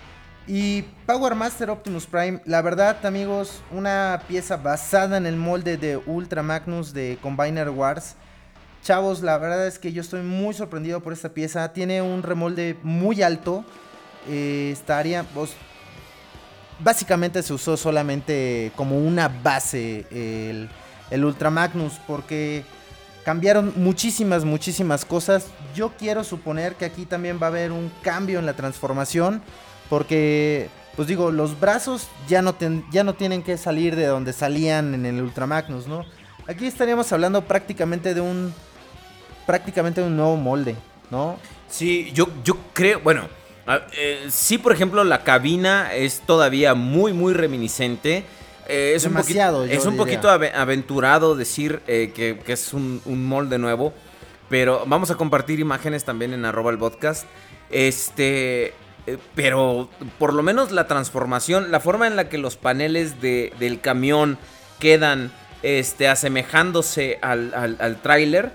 Y Power Master Optimus Prime, la verdad, amigos, una pieza basada en el molde de Ultra Magnus de Combiner Wars. Chavos, la verdad es que yo estoy muy sorprendido por esta pieza. Tiene un remolde muy alto. Eh, esta área, pues, básicamente se usó solamente como una base el, el Ultra Magnus, porque cambiaron muchísimas, muchísimas cosas. Yo quiero suponer que aquí también va a haber un cambio en la transformación, porque, pues digo, los brazos ya no, ten, ya no tienen que salir de donde salían en el Ultra Magnus, ¿no? Aquí estaríamos hablando prácticamente de un prácticamente de un nuevo molde, ¿no? Sí, yo, yo creo, bueno, eh, sí, por ejemplo, la cabina es todavía muy, muy reminiscente. Eh, es Demasiado, un poqui- yo Es un diría. poquito ave- aventurado decir eh, que, que es un, un molde nuevo, pero vamos a compartir imágenes también en arroba el podcast. Este... Pero por lo menos la transformación, la forma en la que los paneles de, del camión quedan este, asemejándose al, al, al tráiler,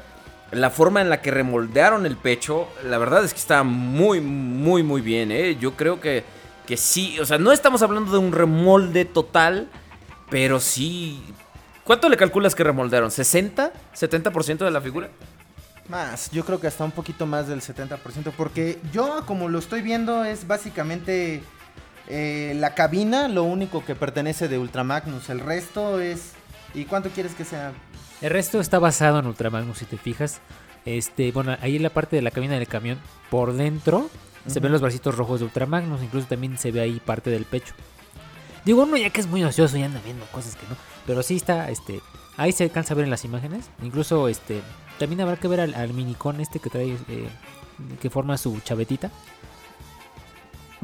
la forma en la que remoldearon el pecho, la verdad es que está muy, muy, muy bien, ¿eh? Yo creo que, que sí, o sea, no estamos hablando de un remolde total, pero sí... ¿Cuánto le calculas que remoldearon? ¿sesenta? ¿setenta por ciento de la figura? Más, yo creo que hasta un poquito más del setenta por ciento, porque yo como lo estoy viendo es básicamente eh, la cabina, lo único que pertenece de Ultra Magnus, el resto es... ¿Y cuánto quieres que sea? El resto está basado en Ultra Magnus, si te fijas. Este, bueno, ahí en la parte de la cabina del camión, por dentro, uh-huh, se ven los bracitos rojos de Ultra Magnus, incluso también se ve ahí parte del pecho. Digo, uno ya que es muy ocioso y anda viendo cosas que no, pero sí está, este... Ahí se alcanza a ver en las imágenes. Incluso este también habrá que ver al, al minicón este que trae, eh, que forma su chavetita.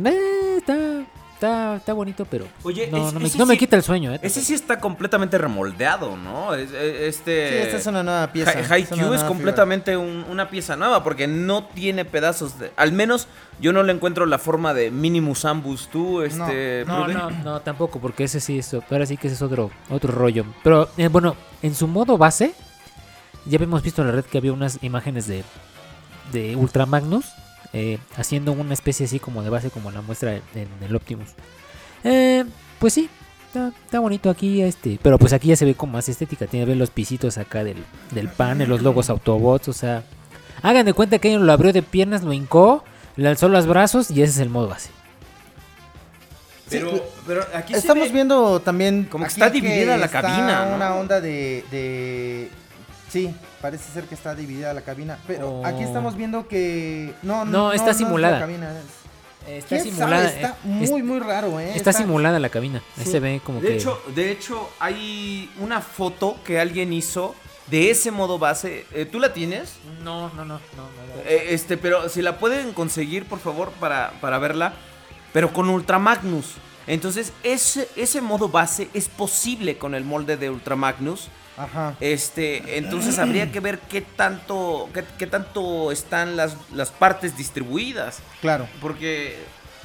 Eh, está, está, está bonito, pero Oye, no, es, no, me, no sí, me quita el sueño. Eh, ese sí está completamente remoldeado, ¿no? Es, este, sí, esta es una nueva pieza. Hi- Hi-Q es, es completamente un, una pieza nueva porque no tiene pedazos. De, al menos yo no le encuentro la forma de Minimus Ambus. Tú, este, no, no, no, no, tampoco, porque ese sí es, ahora sí que ese es otro, otro rollo. Pero eh, bueno, en su modo base, ya habíamos visto en la red que había unas imágenes de, de Ultra Magnus eh, haciendo una especie así como de base, como la muestra en, en el Optimus. Eh, pues sí, está, está bonito aquí, este, pero pues aquí ya se ve con más estética. Tiene que ver los pisitos acá del, del panel, los logos Autobots, o sea, hagan de cuenta que alguien lo abrió de piernas, lo hincó, le alzó los brazos y ese es el modo base. Pero, sí, pero aquí estamos viendo también como que está dividida que la está cabina, ¿no? Una onda de, de... Sí, parece ser que está dividida la cabina, pero oh. aquí estamos viendo que... No, no, no está no, simulada. No es la cabina. Está simulada. Está muy, muy raro, ¿eh? Está, está simulada la cabina. Sí. Ahí se ve como de que... Hecho, de hecho, hay una foto que alguien hizo de ese modo base. Eh, ¿Tú la tienes? No, no, no. no, no eh, este, pero si la pueden conseguir, por favor, para, para verla. Pero con Ultra Magnus. Entonces, ese, ese modo base es posible con el molde de Ultra Magnus. Ajá. Este, entonces habría que ver qué tanto, qué, qué tanto están las, las partes distribuidas. Claro. Porque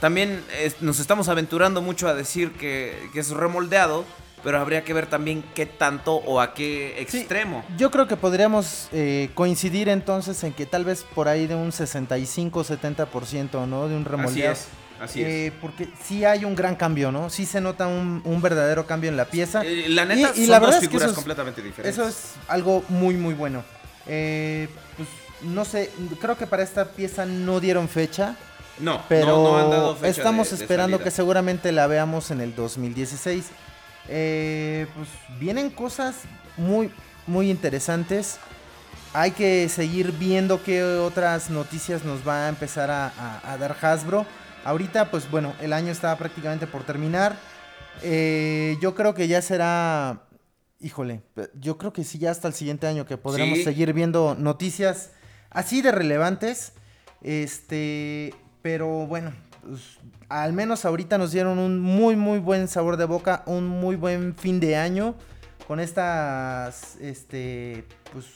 también es, nos estamos aventurando mucho a decir que, que es remoldeado, pero habría que ver también qué tanto o a qué extremo. Sí, yo creo que podríamos eh, coincidir entonces en que tal vez por ahí de un sesenta y cinco a setenta por ciento, ¿no? De un remoldeado. Así es. Así eh, es. Porque sí hay un gran cambio, ¿no? Sí se nota un, un verdadero cambio en la pieza. Eh, la neta y, son y la dos figuras es que completamente diferentes. Eso es algo muy, muy bueno. Eh, pues no sé, creo que para esta pieza no dieron fecha. No, pero no, no han dado fecha. Estamos de, esperando de que seguramente la veamos en el dos mil dieciséis. Eh, pues vienen cosas muy, muy interesantes. Hay que seguir viendo qué otras noticias nos va a empezar a, a, a dar Hasbro. Ahorita, pues bueno, el año está prácticamente por terminar. Eh, yo creo que ya será... Híjole, yo creo que sí, ya hasta el siguiente año que podremos ¿Sí? seguir viendo noticias así de relevantes. Este, pero bueno, pues, al menos ahorita nos dieron un muy, muy buen sabor de boca, un muy buen fin de año con estas, este, pues...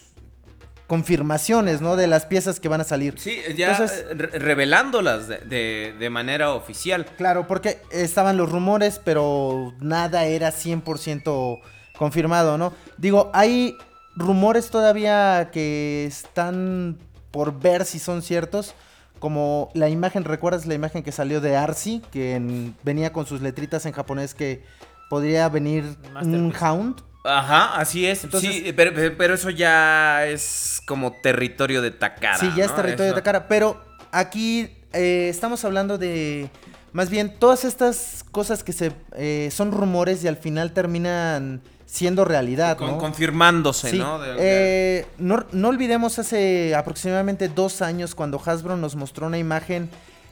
confirmaciones, ¿no? De las piezas que van a salir. Sí, ya. Entonces, re- revelándolas de, de, de manera oficial. Claro, porque estaban los rumores, pero nada era cien por ciento confirmado, ¿no? Digo, hay rumores todavía que están por ver si son ciertos, como la imagen, ¿recuerdas la imagen que salió de Arcee? Que en, venía con sus letritas en japonés que podría venir un Hound. Ajá, así es. Entonces, sí, pero, pero eso ya es como territorio de Takara. Sí, ya es, ¿no? territorio eso. de Takara. Pero aquí eh, estamos hablando de, más bien, todas estas cosas que se eh, son rumores y al final terminan siendo realidad, Con, ¿no? confirmándose, sí. ¿no? De, de... Eh, ¿no? No olvidemos hace aproximadamente dos años cuando Hasbro nos mostró una imagen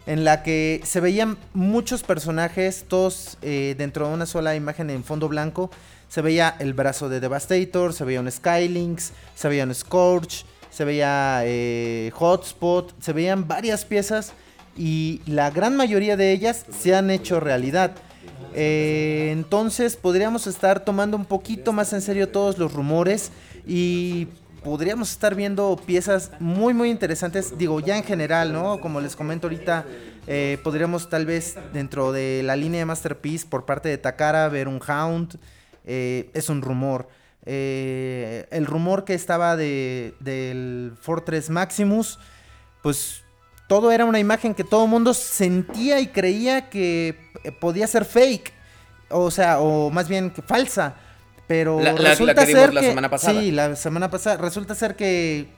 en la que se veían muchos personajes, todos eh, dentro de una sola imagen en fondo blanco. Se veía el brazo de Devastator, se veía un Skylinks, se veía un Scourge, se veía eh, Hotspot, se veían varias piezas y la gran mayoría de ellas se han hecho realidad. Eh, entonces podríamos estar tomando un poquito más en serio todos los rumores y podríamos estar viendo piezas muy muy interesantes, digo ya en general, ¿no? Como les comento ahorita, eh, podríamos tal vez dentro de la línea de Masterpiece por parte de Takara ver un Hound. Eh, es un rumor. Eh, el rumor que estaba de del Fortress Maximus, pues todo era una imagen que todo mundo sentía y creía que podía ser fake, o sea, o más bien que falsa, pero la, resulta la, la que ser que la semana pasada. Sí, la semana pasada resulta ser que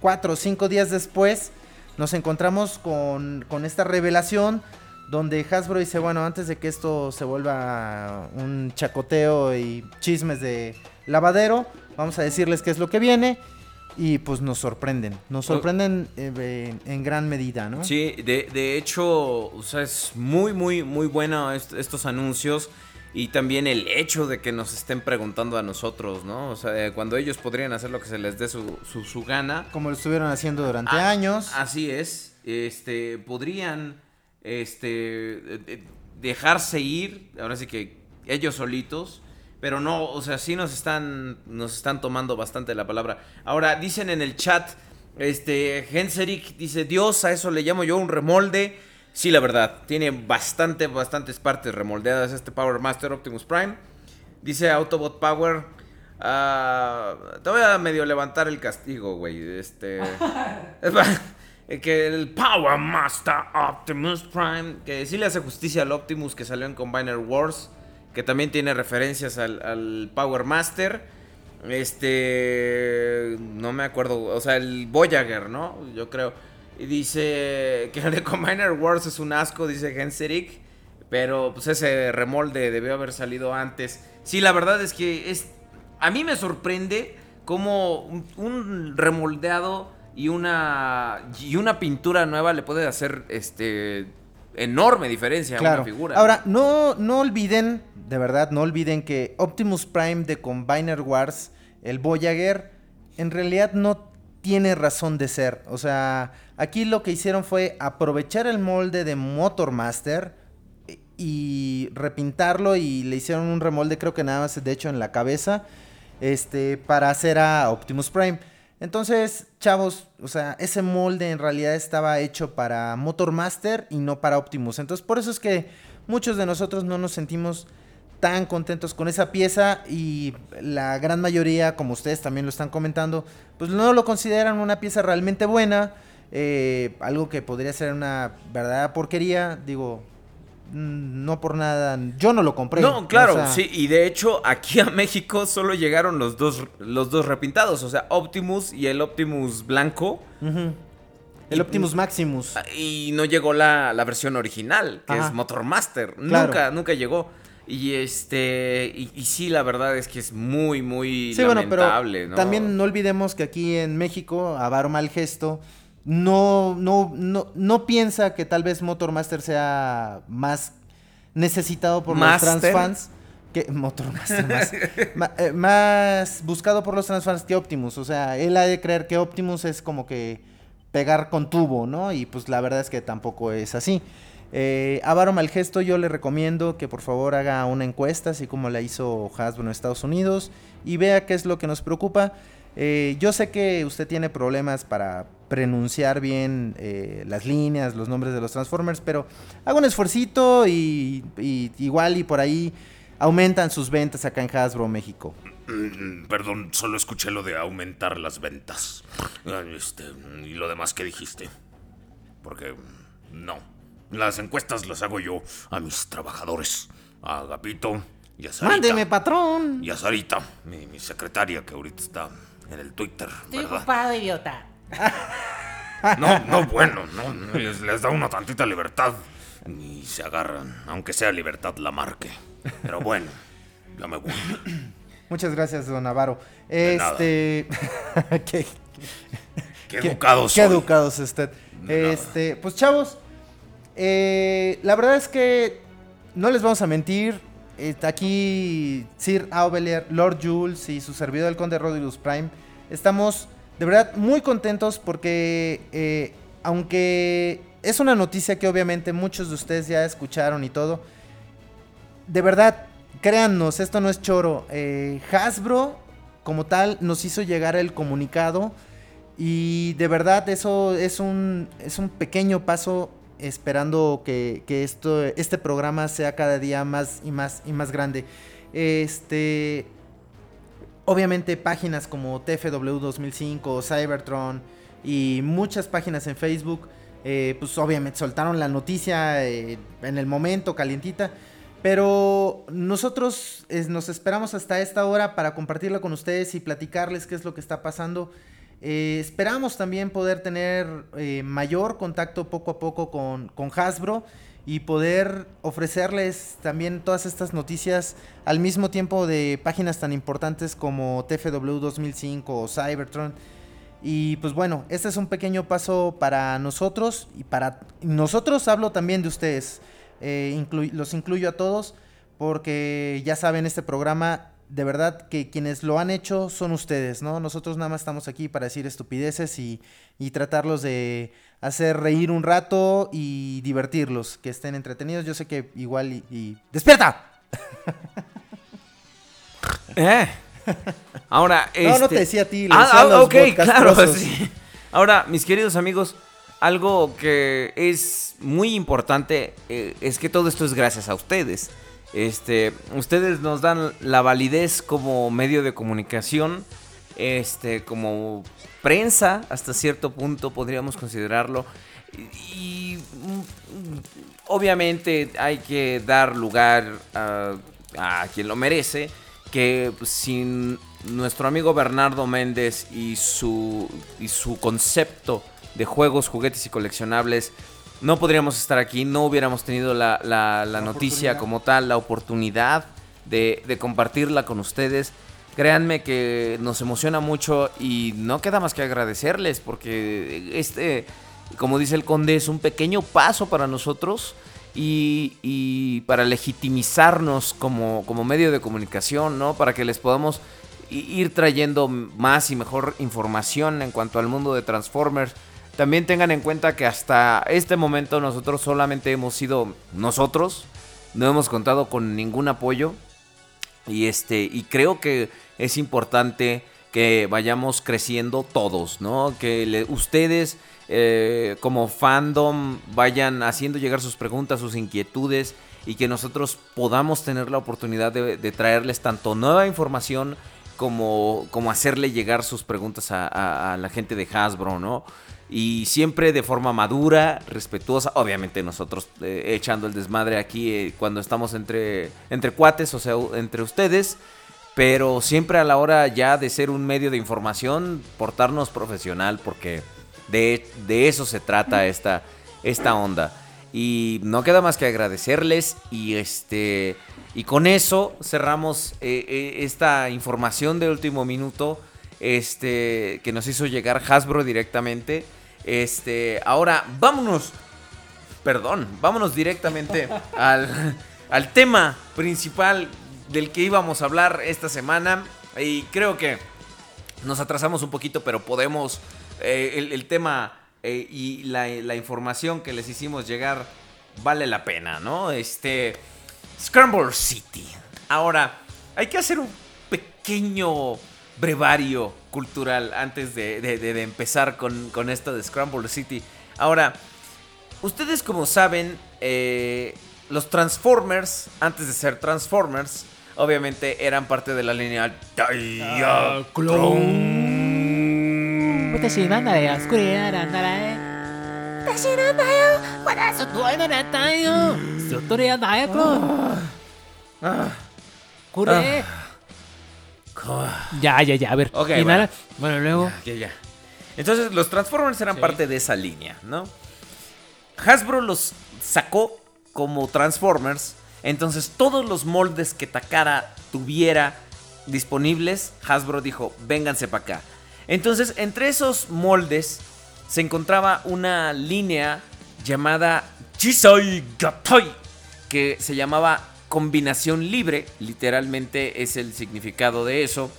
cuatro o cinco días después nos encontramos con, con esta revelación. Donde Hasbro dice, bueno, antes de que esto se vuelva un chacoteo y chismes de lavadero, vamos a decirles qué es lo que viene. Y pues nos sorprenden, nos sorprenden eh, en gran medida, ¿no? Sí, de, de hecho, o sea, es muy, muy, muy bueno est- estos anuncios. Y también el hecho de que nos estén preguntando a nosotros, ¿no? O sea, cuando ellos podrían hacer lo que se les dé su, su, su gana. Como lo estuvieron haciendo durante ah, años. Así es, este, podrían... Este, dejarse ir, ahora sí que ellos solitos, pero no, o sea, sí nos están, nos están tomando bastante la palabra. Ahora, dicen en el chat, este, Genseric dice, Dios, a eso le llamo yo un remolde. Sí, la verdad, tiene bastante, bastantes partes remoldeadas este Power Master Optimus Prime. Dice Autobot Power, uh, te voy a medio levantar el castigo, güey, este... Que el Power Master Optimus Prime, que sí le hace justicia al Optimus que salió en Combiner Wars, que también tiene referencias al, al Power Master. Este. No me acuerdo, o sea, el Voyager, ¿no? Yo creo. Y dice que el de Combiner Wars es un asco, dice Genseric. Pero pues ese remolde debió haber salido antes. Sí, la verdad es que es. A mí me sorprende cómo un, un remoldeado. Y una y una pintura nueva le puede hacer este enorme diferencia claro. a una figura. Ahora, no, no olviden, de verdad, no olviden que Optimus Prime de Combiner Wars, el Voyager, en realidad no tiene razón de ser. O sea, aquí lo que hicieron fue aprovechar el molde de Motormaster y repintarlo, y le hicieron un remolde, creo que nada más, de hecho, en la cabeza, este, para hacer a Optimus Prime. Entonces, chavos, o sea, ese molde en realidad estaba hecho para Motormaster y no para Optimus. Entonces, por eso es que muchos de nosotros no nos sentimos tan contentos con esa pieza, y la gran mayoría, como ustedes también lo están comentando, pues no lo consideran una pieza realmente buena, eh, algo que podría ser una verdadera porquería, digo... No por nada, yo no lo compré. No, claro, o sea... sí, y de hecho aquí a México solo llegaron los dos, los dos repintados, o sea, Optimus y el Optimus blanco. Uh-huh. El y, Optimus Maximus. Y no llegó la, la versión original, que ajá, es Motormaster, claro. Nunca, nunca llegó. Y este, y, y sí, la verdad es que es muy, muy sí, lamentable, bueno, pero ¿no? También no olvidemos que aquí en México, avaro mal gesto, No, no, no, no piensa que tal vez Motormaster sea más necesitado por Master. los transfans que Motormaster más, ma, eh, más buscado por los transfans que Optimus. O sea, él ha de creer que Optimus es como que pegar con tubo, ¿no? Y pues la verdad es que tampoco es así. Eh, avaro mal gesto, yo le recomiendo que por favor haga una encuesta, así como la hizo Hasbro en Estados Unidos, y vea qué es lo que nos preocupa. Eh, yo sé que usted tiene problemas para pronunciar bien eh, las líneas, los nombres de los Transformers, pero haga un esfuercito y, y igual y por ahí aumentan sus ventas acá en Hasbro México. Mm, perdón, solo escuché lo de aumentar las ventas. Este, y lo demás que dijiste. Porque no, las encuestas las hago yo a mis trabajadores, a Agapito y a Sarita. Mándeme, patrón. Y a Sarita, mi, mi secretaria, que ahorita está en el Twitter. Estoy ocupado, idiota. No, no, bueno, no, les, les da una tantita libertad y se agarran, aunque sea libertad la marque. Pero bueno, ya me voy. Muchas gracias, don Avaro. Este, qué, qué educados, qué, qué educados usted. Este, pues chavos, eh, la verdad es que no les vamos a mentir. Aquí Sir Aubelier, Lord Jules y su servidor el Conde Rodrigus Prime estamos de verdad muy contentos porque eh, aunque es una noticia que obviamente muchos de ustedes ya escucharon y todo, de verdad, créannos, esto no es choro. eh, Hasbro como tal nos hizo llegar el comunicado y de verdad eso es un, es un pequeño paso, esperando que, que esto, este programa sea cada día más y más y más grande. Este, obviamente páginas como T F W dos mil cinco, Cybertron y muchas páginas en Facebook, eh, pues obviamente soltaron la noticia eh, en el momento, calientita. Pero nosotros eh, nos esperamos hasta esta hora para compartirla con ustedes y platicarles qué es lo que está pasando. Eh, esperamos también poder tener eh, mayor contacto poco a poco con, con Hasbro y poder ofrecerles también todas estas noticias al mismo tiempo de páginas tan importantes como T F W dos mil cinco o Cybertron. Y pues bueno, este es un pequeño paso para nosotros y para nosotros hablo también de ustedes, eh, inclu- los incluyo a todos porque ya saben, este programa... De verdad que quienes lo han hecho son ustedes, ¿no? Nosotros nada más estamos aquí para decir estupideces y, y tratarlos de hacer reír un rato y divertirlos, que estén entretenidos. Yo sé que igual y... y... ¡Despierta! ¿Eh? Ahora, este... No, no te decía a ti. Le ah, decía ah, a los ok, claro. Sí. Ahora, mis queridos amigos, algo que es muy importante eh, es que todo esto es gracias a ustedes. Este, ustedes nos dan la validez como medio de comunicación, este, como prensa, hasta cierto punto podríamos considerarlo. Y, y obviamente hay que dar lugar a, a quien lo merece, que sin nuestro amigo Bernardo Méndez y su, y su concepto de juegos, juguetes y coleccionables, no podríamos estar aquí, no hubiéramos tenido la, la, la noticia como tal, la oportunidad de, de compartirla con ustedes. Créanme que nos emociona mucho y no queda más que agradecerles porque este, como dice el Conde, es un pequeño paso para nosotros y, y para legitimizarnos como, como medio de comunicación, ¿no? Para que les podamos ir trayendo más y mejor información en cuanto al mundo de Transformers. También tengan en cuenta que hasta este momento nosotros solamente hemos sido nosotros, no hemos contado con ningún apoyo. Y este y creo que es importante que vayamos creciendo todos, ¿no? Que le, ustedes eh, como fandom vayan haciendo llegar sus preguntas, sus inquietudes, y que nosotros podamos tener la oportunidad de, de traerles tanto nueva información como, como hacerle llegar sus preguntas a, a, a la gente de Hasbro, ¿no? Y siempre de forma madura, respetuosa. Obviamente nosotros eh, echando el desmadre aquí eh, cuando estamos entre, entre cuates, o sea, entre ustedes. Pero siempre a la hora ya de ser un medio de información, portarnos profesional, porque de, de eso se trata esta, esta onda. Y no queda más que agradecerles. Y este y con eso cerramos eh, esta información de último minuto. Este, que nos hizo llegar Hasbro directamente. Este, ahora vámonos, perdón, vámonos directamente al, al tema principal del que íbamos a hablar esta semana. Y creo que nos atrasamos un poquito, pero podemos, eh, el, el tema eh, y la, la información que les hicimos llegar vale la pena, ¿no? Este, Scramble City. Ahora, hay que hacer un pequeño brevario cultural antes de, de, de, de empezar con, con esto de Scramble City. Ahora, ustedes como saben, eh, los Transformers, antes de ser Transformers, obviamente eran parte de la línea Diaclone. Ya, ya, ya, a ver. Okay, y nada, bueno, bueno, luego. Ya, ya. Entonces, los Transformers eran sí. parte de esa línea, ¿no? Hasbro los sacó como Transformers. Entonces, todos los moldes que Takara tuviera disponibles, Hasbro dijo, vénganse para acá. Entonces, entre esos moldes se encontraba una línea llamada Chisai Gatai, que se llamaba Combinación Libre, literalmente es el significado de eso,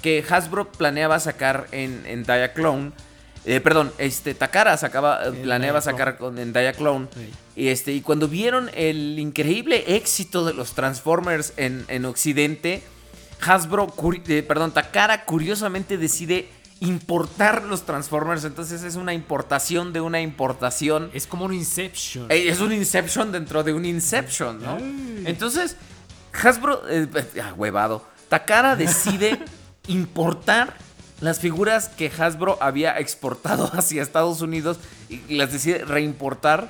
que Hasbro planeaba sacar en, en Diaclone, eh, perdón, este Takara sacaba, planeaba Diaclone. sacar con, en Diaclone, sí. y, este, y cuando vieron el increíble éxito de los Transformers en, en Occidente, Hasbro, curi- eh, perdón, Takara curiosamente decide importar los Transformers. Entonces es una importación de una importación. Es como un Inception. Es un Inception dentro de un Inception, ¿no? Ay. Entonces Hasbro, eh, ah, huevado Takara decide importar las figuras que Hasbro había exportado hacia Estados Unidos y las decide reimportar.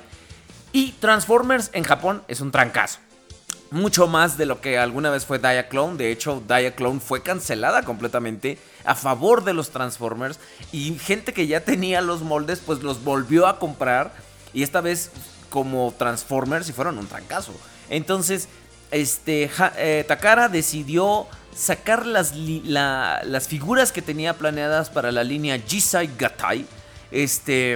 Y Transformers en Japón es un trancazo, mucho más de lo que alguna vez fue Diaclone. De hecho, Diaclone fue cancelada completamente a favor de los Transformers, y gente que ya tenía los moldes pues los volvió a comprar, y esta vez como Transformers, y fueron un trancazo. Entonces este, ja, eh, Takara decidió sacar las, li, la, las figuras que tenía planeadas para la línea Jisai Gatai, este,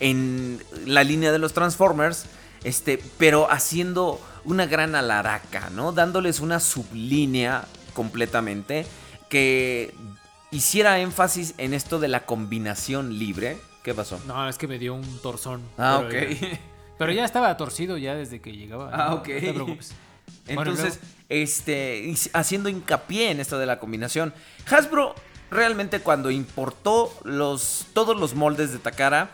en la línea de los Transformers, este, pero haciendo una gran alaraca, ¿no? Dándoles una sublínea completamente que hiciera énfasis en esto de la combinación libre. ¿Qué pasó? No, es que me dio un torzón. Ah, pero ok. Ya, pero ya estaba torcido ya desde que llegaba. Ah, ok. No te preocupes. Entonces, bueno, este, haciendo hincapié en esto de la combinación, Hasbro realmente cuando importó los, todos los moldes de Takara,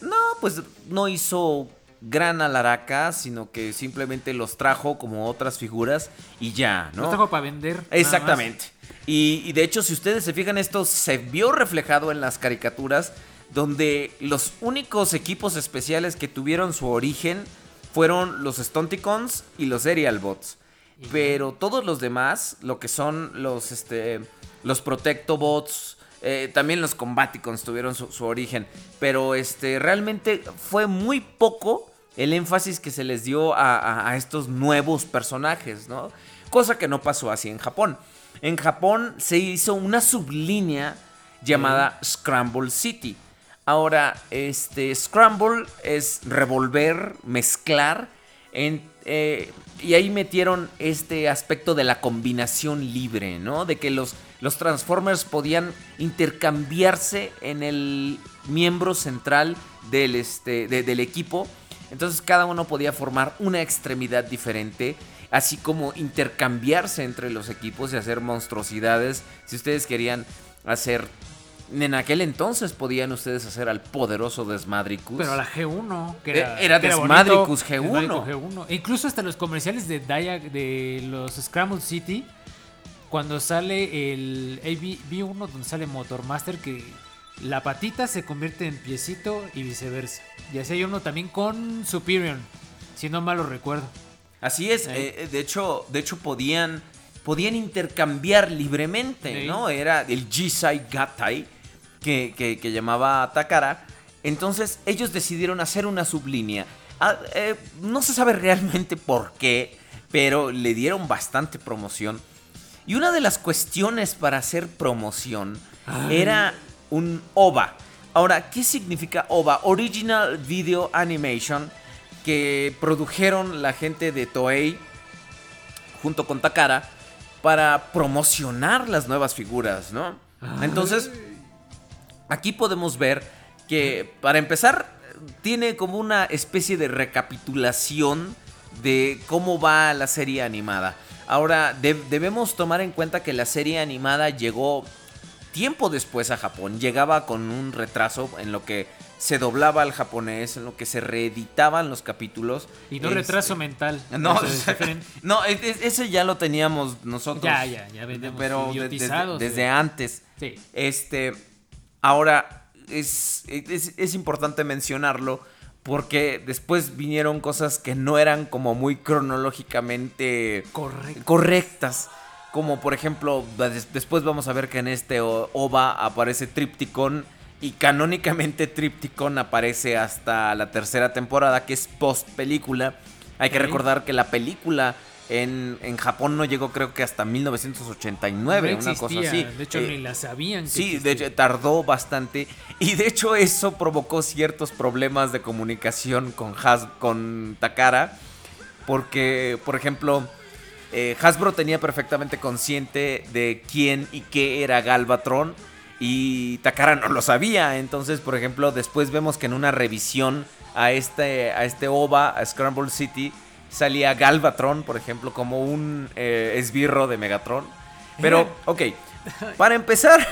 no, pues no hizo gran alaraca, sino que simplemente los trajo como otras figuras y ya, ¿no? Los trajo para vender. Exactamente. Y, y de hecho, si ustedes se fijan, esto se vio reflejado en las caricaturas, donde los únicos equipos especiales que tuvieron su origen fueron los Stunticons y los Aerialbots. ¿Y pero qué? Todos los demás, lo que son los, este, los Protectobots, Eh, también los Combaticons tuvieron su, su origen. Pero este, realmente fue muy poco el énfasis que se les dio a, a, a estos nuevos personajes, ¿no? Cosa que no pasó así en Japón. En Japón se hizo una sublínea llamada mm. Scramble City. Ahora, este, Scramble es revolver, mezclar. En, eh, y ahí metieron este aspecto de la combinación libre, ¿no? De que los Los Transformers podían intercambiarse en el miembro central del, este, de, del equipo. Entonces cada uno podía formar una extremidad diferente, así como intercambiarse entre los equipos y hacer monstruosidades. Si ustedes querían hacer... En aquel entonces podían ustedes hacer al poderoso Desmadricus. Pero a la G uno. Que era era que Desmadricus era bonito, G uno. Desmadricus G uno. E incluso hasta los comerciales de, Diag, de los Scramble City, cuando sale el A B uno, donde sale Motormaster, que la patita se convierte en piecito y viceversa. Y así hay uno también con Superion, si no mal lo recuerdo. Así es, eh, de hecho, de hecho podían, podían intercambiar libremente, sí. ¿No? Era el Jisai Gatai que, que, que llamaba Takara. Entonces ellos decidieron hacer una sublínea. Ah, eh, no se sabe realmente por qué, pero le dieron bastante promoción. Y una de las cuestiones para hacer promoción Ay. era un O V A. Ahora, ¿qué significa O V A? Original Video Animation, que produjeron la gente de Toei junto con Takara para promocionar las nuevas figuras, ¿no? Entonces, aquí podemos ver que, para empezar, tiene como una especie de recapitulación de cómo va la serie animada. Ahora, deb- debemos tomar en cuenta que la serie animada llegó tiempo después a Japón. Llegaba con un retraso en lo que se doblaba al japonés, en lo que se reeditaban los capítulos. Y no es, retraso eh, mental. No, no, es no es, ese ya lo teníamos nosotros. Ya, ya, ya veníamos pero idiotizados. De, de, desde ¿sí? antes. Sí. Este, ahora, es, es, es importante mencionarlo porque después vinieron cosas que no eran como muy cronológicamente Correcto. correctas. Como por ejemplo, des, después vamos a ver que en este O V A aparece Trypticon. Y canónicamente Trypticon aparece hasta la tercera temporada, que es post película. Hay que sí. recordar que la película en, en Japón no llegó, creo que hasta mil novecientos ochenta y nueve, no una cosa así. De hecho, eh, ni la sabían. Que sí, existía. De hecho, tardó bastante. Y de hecho, eso provocó ciertos problemas de comunicación con, Has- con Takara. Porque, por ejemplo, eh, Hasbro tenía perfectamente consciente de quién y qué era Galvatron. Y Takara no lo sabía. Entonces, por ejemplo, después vemos que en una revisión a este, a este O V A, a Scramble City, salía Galvatron, por ejemplo, como un eh, esbirro de Megatron. Pero, ok, para empezar,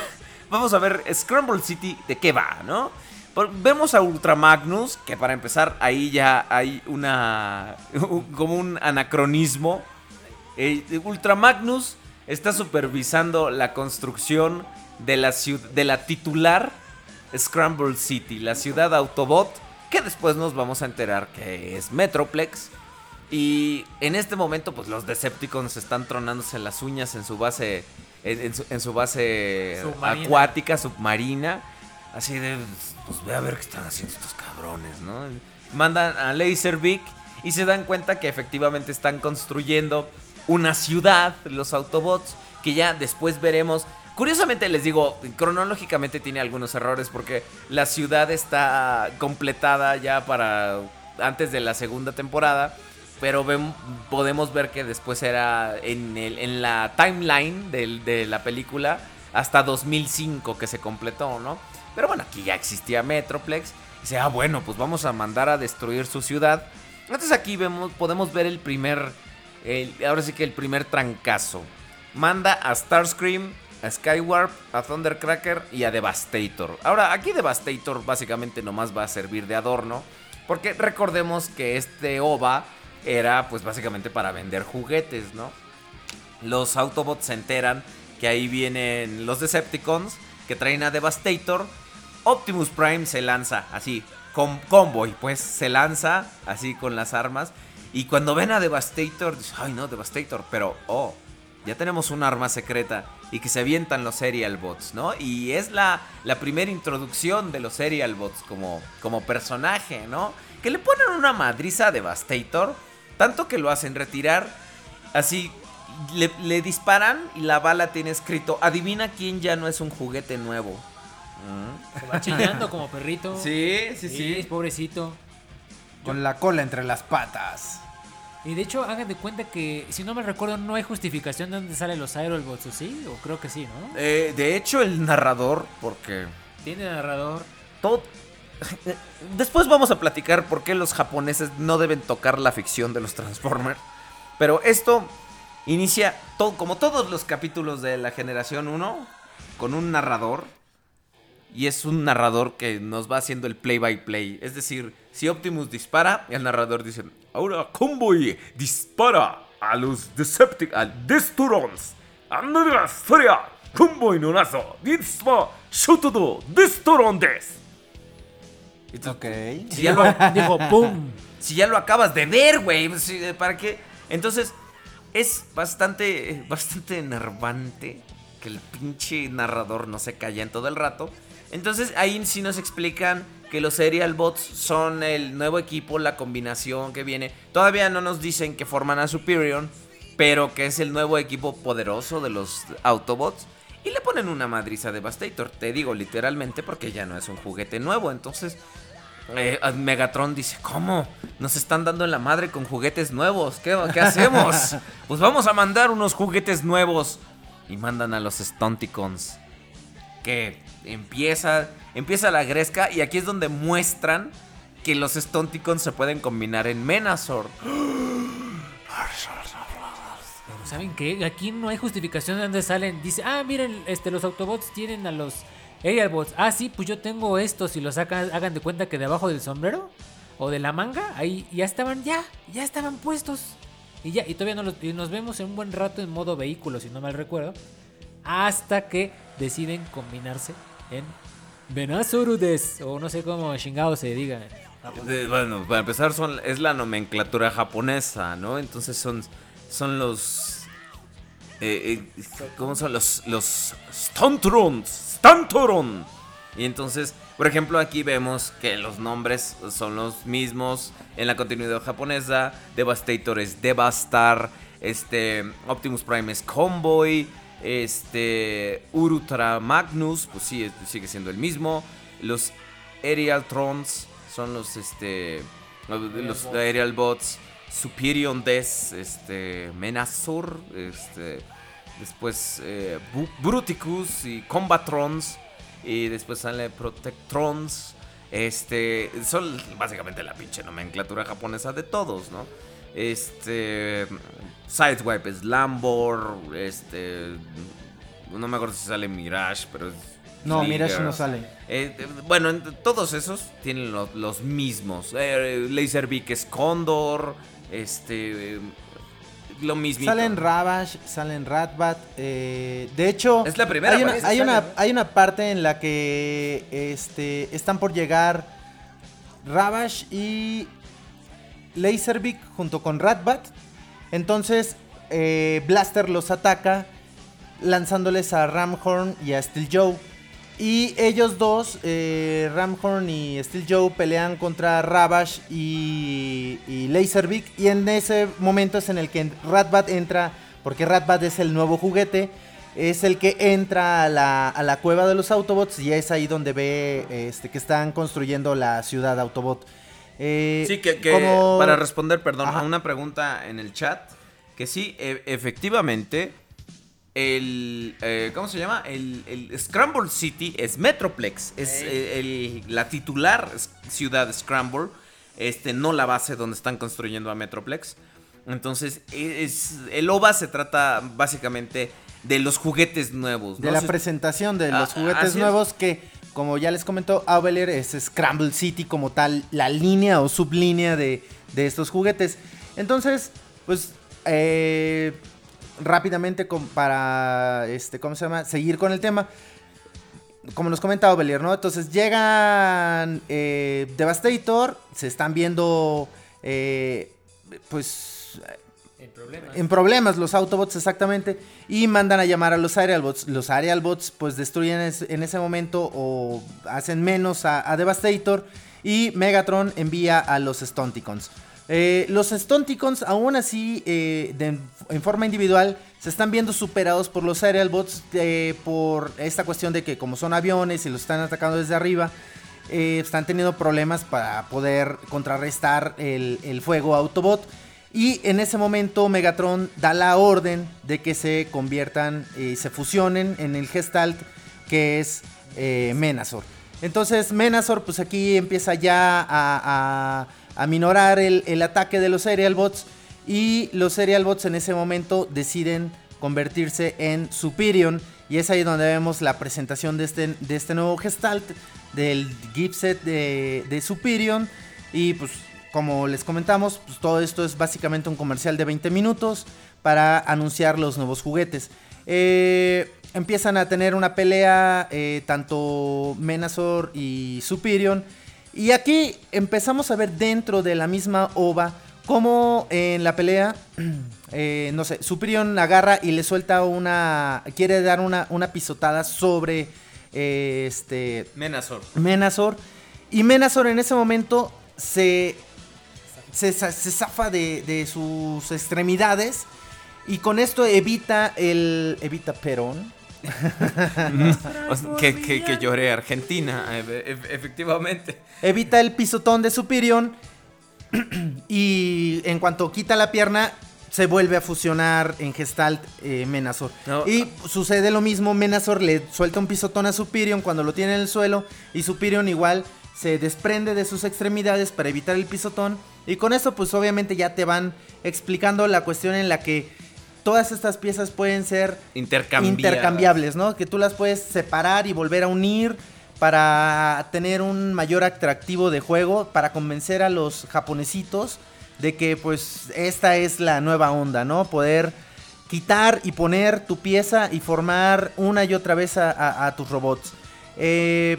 vamos a ver Scramble City de qué va, ¿no? Vemos a Ultra Magnus, que para empezar ahí ya hay una como un anacronismo. Eh, Ultra Magnus está supervisando la construcción de la, ciudad, de la titular Scramble City, la ciudad Autobot, que después nos vamos a enterar que es Metroplex. Y en este momento, pues los Decepticons están tronándose las uñas en su base, en, en, su, en su base submarina. acuática, submarina. Así de, pues ve a ver qué están haciendo estos cabrones, ¿no? Mandan a Laserbeak y se dan cuenta que efectivamente están construyendo una ciudad, los Autobots, que ya después veremos. Curiosamente les digo, cronológicamente tiene algunos errores porque la ciudad está completada ya para antes de la segunda temporada, pero vemos, podemos ver que después era en, el, en la timeline del, de la película hasta dos mil cinco que se completó, ¿no? Pero bueno, aquí ya existía Metroplex. Y dice, ah, bueno, pues vamos a mandar a destruir su ciudad. Entonces aquí vemos, podemos ver el primer, el, ahora sí que el primer trancazo. Manda a Starscream, a Skywarp, a Thundercracker y a Devastator. Ahora, aquí Devastator básicamente nomás va a servir de adorno, porque recordemos que este O V A era pues básicamente para vender juguetes, ¿no? Los Autobots se enteran que ahí vienen los Decepticons, que traen a Devastator. Optimus Prime se lanza así, con convoy, pues se lanza así con las armas. Y cuando ven a Devastator, dicen, ay no, Devastator, pero oh, ya tenemos un arma secreta. Y que se avientan los Aerialbots, ¿no? Y es la, la primera introducción de los Aerialbots como, como personaje, ¿no? Que le ponen una madriza a Devastator, tanto que lo hacen retirar. Así le, le disparan y la bala tiene escrito: adivina quién ya no es un juguete nuevo. Se va chillando como perrito. Sí, sí, sí, sí. Pobrecito. Con la cola entre las patas. Y de hecho, hagan de cuenta que, si no me recuerdo, no hay justificación de dónde salen los Aerialbots, ¿o sí? O creo que sí, ¿no? Eh, de hecho, el narrador, porque... Tiene narrador. Todo... Después vamos a platicar por qué los japoneses no deben tocar la ficción de los Transformers. Pero esto inicia, todo, como todos los capítulos de la generación uno, con un narrador. Y es un narrador que nos va haciendo el play by play. Es decir, si Optimus dispara, el narrador dice: ahora Convoy dispara a los Decepticons, a Destruons, a nueva historia, Convoy no nazo, dispa, shotodo, Destruondes. Ok. Si ya lo, digo, pum. Si ya lo acabas de ver, güey, ¿para qué? Entonces, es bastante, bastante enervante que el pinche narrador no se calla en todo el rato. Entonces ahí sí nos explican que los Aerialbots son el nuevo equipo, la combinación que viene. Todavía no nos dicen que forman a Superion, pero que es el nuevo equipo poderoso de los Autobots. Y le ponen una madriza a Devastator, te digo literalmente, porque ya no es un juguete nuevo. Entonces eh, Megatron dice: ¿cómo? Nos están dando en la madre con juguetes nuevos, ¿qué, qué hacemos? Pues vamos a mandar unos juguetes nuevos. Y mandan a los Stunticons, que empieza, empieza la gresca. Y aquí es donde muestran que los Stunticons se pueden combinar en Menasor. Pero ¿saben qué? Aquí no hay justificación de dónde salen. Dice, ah, miren, este, los Autobots tienen a los Aerialbots. Ah, sí, pues yo tengo estos. Si los sacan, hagan de cuenta que debajo del sombrero o de la manga, ahí ya estaban, ya, ya estaban puestos. Y ya, y todavía no los, y nos vemos en un buen rato en modo vehículo, si no mal recuerdo. Hasta que deciden combinarse en Venazorudes, o no sé cómo chingado se diga. Bueno, para empezar, son, es la nomenclatura japonesa, ¿no? Entonces son, son los... Eh, eh, ¿Cómo son? Los, los Stunturons, Stunturon. Y entonces, por ejemplo, aquí vemos que los nombres son los mismos en la continuidad japonesa. Devastator es Devastar, este, Optimus Prime es Convoy, este, Ultra Magnus, pues sí, sigue siendo el mismo. Los Aerialtrons son los, este, los Aerialbots. Superion Des, este, Menasor, este, después eh, Bruticus y Combatrons. Y después sale Protectrons. Este. Son básicamente la pinche nomenclatura japonesa de todos, ¿no? Este. Sideswipe es Lambor. Este. No me acuerdo si sale Mirage, pero es. No, Liger. Mirage no sale. Eh, eh, bueno, todos esos tienen lo, los mismos. Eh, Laserbeak es Condor. Este. Eh, Lo mismo. Salen Ravage, salen Ratbat. Eh, de hecho, es la primera hay, una, hay, sale, una, ¿no? Hay una parte en la que este, están por llegar Ravage y Laserbeak junto con Ratbat. Entonces, eh, Blaster los ataca lanzándoles a Ramhorn y a Steel Joe. Y ellos dos, eh, Ramhorn y Steel Joe, pelean contra Ravage y, y Laserbeak. Y en ese momento es en el que Ratbat entra, porque Ratbat es el nuevo juguete. Es el que entra a la, a la cueva de los Autobots y es ahí donde ve este, que están construyendo la ciudad Autobot. Eh, sí, que, que como... para responder, perdón, ajá, a una pregunta en el chat. Que sí, e- efectivamente... El, eh, ¿cómo se llama? El, el Scramble City es Metroplex. Es el, el, la titular ciudad Scramble, este, no la base donde están construyendo a Metroplex. Entonces, es, el O V A se trata básicamente de los juguetes nuevos, ¿no? De la presentación de los ah, juguetes nuevos es. Que, como ya les comentó Aveler, es Scramble City como tal, la línea o sublínea de, de estos juguetes. Entonces, pues... Eh, rápidamente con, para este, ¿cómo se llama? Seguir con el tema. Como nos comentaba Belier, ¿no? Entonces llegan eh, Devastator, se están viendo eh, pues en problemas. en problemas los Autobots, exactamente, y mandan a llamar a los Aerialbots. Los Aerialbots pues destruyen es, en ese momento o hacen menos a, a Devastator, y Megatron envía a los Stunticons. Eh, los Stunticons, aún así, eh, de, en forma individual, se están viendo superados por los Aerialbots eh, por esta cuestión de que como son aviones y los están atacando desde arriba, eh, están teniendo problemas para poder contrarrestar el, el fuego Autobot. Y en ese momento Megatron da la orden de que se conviertan y eh, se fusionen en el Gestalt, que es eh, Menasor. Entonces Menasor pues aquí empieza ya a, a, a minorar el, el ataque de los Aerialbots. Y los Aerialbots en ese momento deciden convertirse en Superion. Y es ahí donde vemos la presentación de este, de este nuevo Gestalt, del gipset de, de Superion. Y pues como les comentamos, pues todo esto es básicamente un comercial de veinte minutos para anunciar los nuevos juguetes. Eh, empiezan a tener una pelea eh, tanto Menasor y Superion. Y aquí empezamos a ver dentro de la misma ova cómo en la pelea, eh, no sé, Superion agarra y le suelta una... Quiere dar una, una pisotada sobre eh, este Menasor. Menasor. Y Menasor en ese momento se... Se, se zafa de, de sus extremidades y con esto evita el... Evita Perón. que, que, que llore Argentina, e- efectivamente. Evita el pisotón de Superion y en cuanto quita la pierna se vuelve a fusionar en Gestalt eh, Menasor. No. Y sucede lo mismo, Menasor le suelta un pisotón a Superion cuando lo tiene en el suelo y Superion igual se desprende de sus extremidades para evitar el pisotón. Y con esto pues obviamente ya te van explicando la cuestión en la que todas estas piezas pueden ser intercambiables, ¿no? Que tú las puedes separar y volver a unir para tener un mayor atractivo de juego, para convencer a los japonesitos de que pues esta es la nueva onda, ¿no? Poder quitar y poner tu pieza y formar una y otra vez a, a, a tus robots. Eh,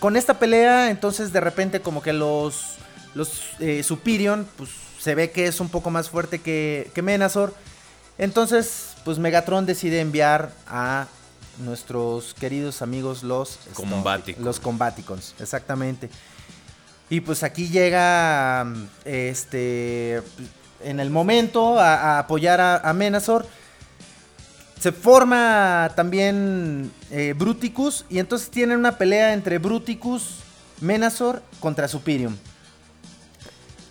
con esta pelea entonces de repente como que los... Los eh, Superion, pues se ve que es un poco más fuerte que, que Menasor. Entonces, pues Megatron decide enviar a nuestros queridos amigos los... Combaticons. Los Combaticons, exactamente. Y pues aquí llega este en el momento a, a apoyar a, a Menasor. Se forma también eh, Bruticus y entonces tienen una pelea entre Bruticus, Menasor contra Superion.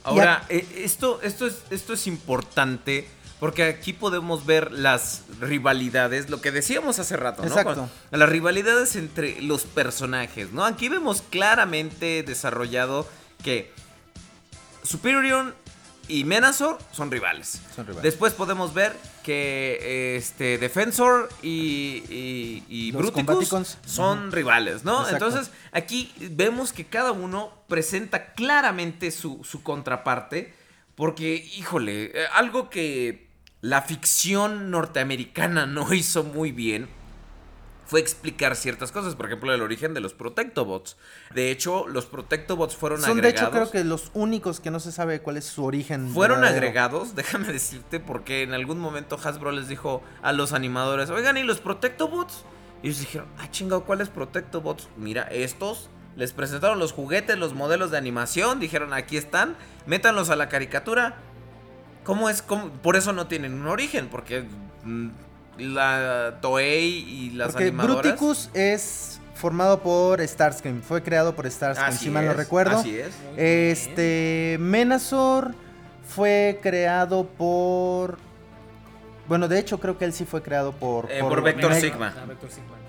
Ahora, eh, esto, esto, es, esto es importante porque aquí podemos ver las rivalidades, lo que decíamos hace rato, exacto, ¿no? Cuando, las rivalidades entre los personajes, ¿no? Aquí vemos claramente desarrollado que Superion y Menasor son rivales. Son rivales. Después podemos ver que este Defensor y, y, y Bruticus son uh-huh. rivales, ¿no? Exacto. Entonces aquí vemos que cada uno presenta claramente su, su contraparte porque, híjole, algo que la ficción norteamericana no hizo muy bien fue explicar ciertas cosas, por ejemplo, el origen de los Protectobots. De hecho, los Protectobots fueron Son, agregados. Son, de hecho, creo que los únicos que no se sabe cuál es su origen. Fueron verdadero. agregados, déjame decirte, porque en algún momento Hasbro les dijo a los animadores, oigan, ¿y los Protectobots? Y ellos dijeron, ah, chingado, ¿cuáles Protectobots? Mira, estos, les presentaron los juguetes, los modelos de animación, dijeron, aquí están, métanlos a la caricatura. ¿Cómo es? ¿Cómo? Por eso no tienen un origen, porque... Mm, la Toei y las Porque animadoras. Porque Bruticus es formado por Starscream, fue creado por Starscream, así si mal es, no recuerdo. Así es. Este Menasor fue creado por, bueno, de hecho creo que él sí fue creado por eh, por, por Vector Meg- Sigma.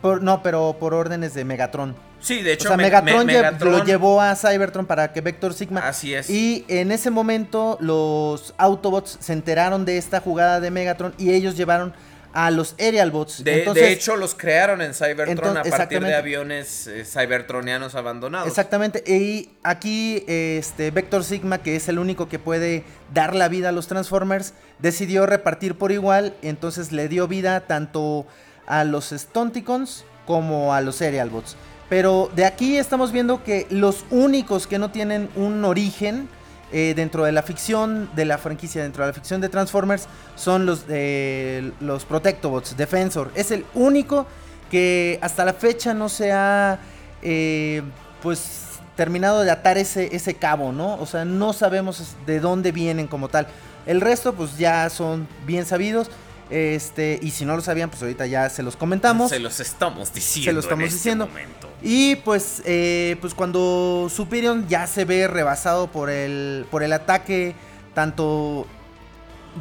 Por, no, pero por órdenes de Megatron. Sí, de hecho. O sea, me- Megatron, me- Megatron lo llevó a Cybertron para que Vector Sigma. Así es. Y en ese momento los Autobots se enteraron de esta jugada de Megatron y ellos llevaron a los Aerialbots. De, entonces, de hecho, los crearon en Cybertron entonces, a partir de aviones eh, cybertronianos abandonados. Exactamente. Y aquí este Vector Sigma, que es el único que puede dar la vida a los Transformers, decidió repartir por igual. Entonces le dio vida tanto a los Stunticons como a los Aerialbots. Pero de aquí estamos viendo que los únicos que no tienen un origen... Eh, dentro de la ficción de la franquicia, dentro de la ficción de Transformers, son los, eh, los Protectobots. Defensor es el único que hasta la fecha no se ha eh, pues terminado de atar ese, ese cabo, ¿no? O sea, no sabemos de dónde vienen como tal. El resto pues ya son bien sabidos. Este, y si no lo sabían, pues ahorita ya se los comentamos. Se los estamos diciendo. Se los estamos en este diciendo. Momento. Y pues, eh, pues cuando Superion ya se ve rebasado por el, por el ataque tanto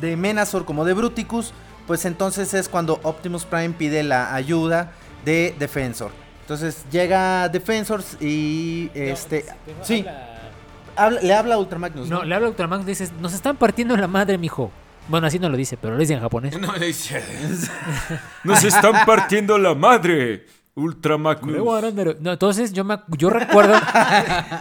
de Menasor como de Bruticus, pues entonces es cuando Optimus Prime pide la ayuda de Defensor. Entonces llega Defensor y este... No, sí, habla... Habla, le habla a Ultra Magnus. No, no, le habla a Ultra Magnus y dice, nos están partiendo la madre, mijo. Bueno, así no lo dice, pero lo dice en japonés. No le dice. Nos están partiendo la madre, Ultra Magnus. No, entonces yo me yo recuerdo.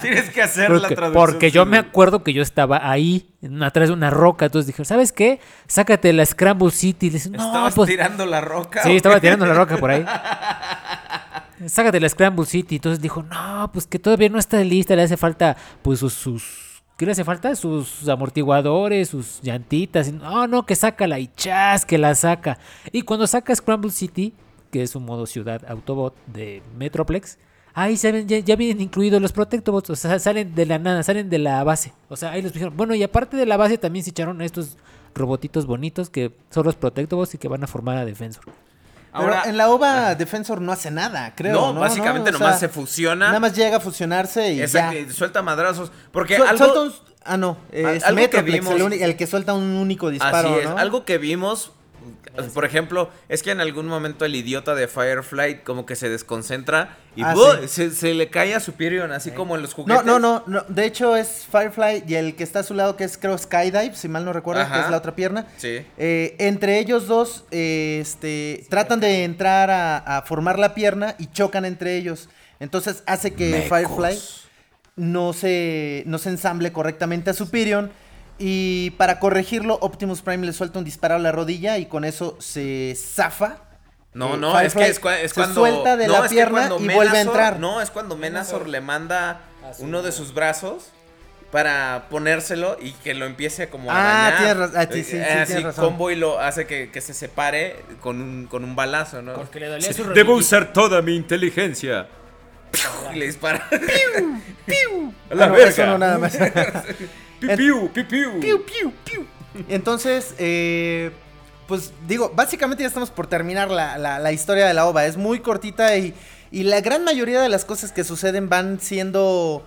Tienes que hacer porque, la traducción. Porque yo me acuerdo que yo estaba ahí, atrás de una roca. Entonces dije, ¿sabes qué? Sácate la Scramble City. Le dije, no, ¿estabas pues, tirando la roca? Sí, estaba tirando la roca por ahí. Sácate la Scramble City. Entonces dijo, no, pues que todavía no está lista. Le hace falta, pues, sus. sus ¿qué le hace falta? Sus amortiguadores, sus llantitas. No, no, que sácala y chas, que la saca. Y cuando saca Scramble City, que es un modo ciudad Autobot de Metroplex, ahí salen, ya, ya vienen incluidos los Protectobots. O sea, salen de la nada, salen de la base. O sea, ahí los dijeron. Bueno, y aparte de la base también se echaron a estos robotitos bonitos que son los Protectobots y que van a formar a Defensor. Ahora, pero en la OVA ah, Defensor no hace nada, creo. No, ¿no? básicamente no, no, nomás o sea, se fusiona. Nada más llega a fusionarse y esa, ya. Que suelta madrazos. Porque Su- algo... Un, ah, no. Es algo Metroplex, que vimos, el, uni- el que suelta un único disparo, así es, ¿no? Algo que vimos, por ejemplo, es que en algún momento el idiota de Firefly como que se desconcentra y ah, ¡buh! Sí. Se, se le cae a Superion, así sí. como en los juguetes. No, no, no, no. De hecho es Firefly y el que está a su lado, que es creo Skydive, si mal no recuerdo, Ajá. que es la otra pierna. Sí. Eh, entre ellos dos eh, este, sí, tratan sí. de entrar a, a formar la pierna y chocan entre ellos. Entonces hace que Mecos. Firefly no se, no se ensamble correctamente a Superion. Y para corregirlo, Optimus Prime le suelta un disparo a la rodilla y con eso se zafa. No, no, Firefly es que es, cu- es cuando... Se suelta de no, la pierna y Menasor, vuelve a entrar. No, es cuando Menasor le manda uno de sus brazos para ponérselo y que lo empiece como a ah, arañar. Ah, sí, sí, sí, así combo y lo hace que, que se separe con un, con un balazo, ¿no? Porque le dolía sí. su rodilla. Debo usar toda mi inteligencia. Y le dispara. ¡Piu! ¡Piu! A la ah, no, verga. Eso no, nada más. Piu, piu, piu, piu, piu, piu. Entonces, eh, pues digo, básicamente ya estamos por terminar la, la, la historia de la OVA. Es muy cortita y, y la gran mayoría de las cosas que suceden van siendo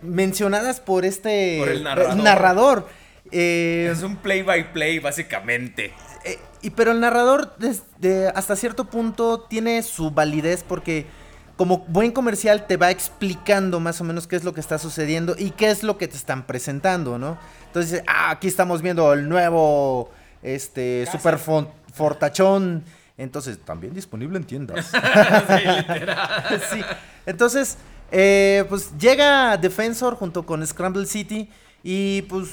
mencionadas por este por el narrador. narrador. Eh, es un play by play, básicamente. Eh, y, pero el narrador, desde, hasta cierto punto, tiene su validez porque... Como buen comercial te va explicando más o menos qué es lo que está sucediendo y qué es lo que te están presentando, ¿no? Entonces, ah, aquí estamos viendo el nuevo este super font- fortachón. Entonces, también disponible en tiendas. Sí, literal. Sí. Entonces, eh, pues llega Defensor junto con Scramble City y pues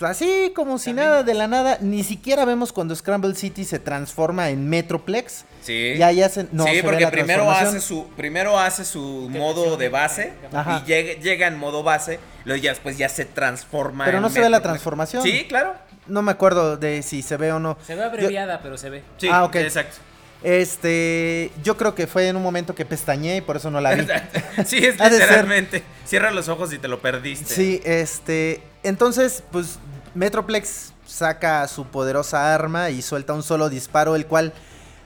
así como si también. Nada de la nada, ni siquiera vemos cuando Scramble City se transforma en Metroplex. Sí. Y ahí hacen, no, sí, porque primero hace su primero hace su modo de base Ajá. y llega, llega en modo base, luego ya después ya se transforma pero en no Metroplex. Se ve la transformación. Sí, claro. No me acuerdo de si se ve o no. Se ve abreviada, yo... pero se ve. Sí, ah, okay. Exacto. Este, yo creo que fue en un momento que pestañeé y por eso no la vi. Sí, es literalmente. Cierra los ojos y te lo perdiste. Sí, este, entonces, pues Metroplex saca su poderosa arma y suelta un solo disparo, el cual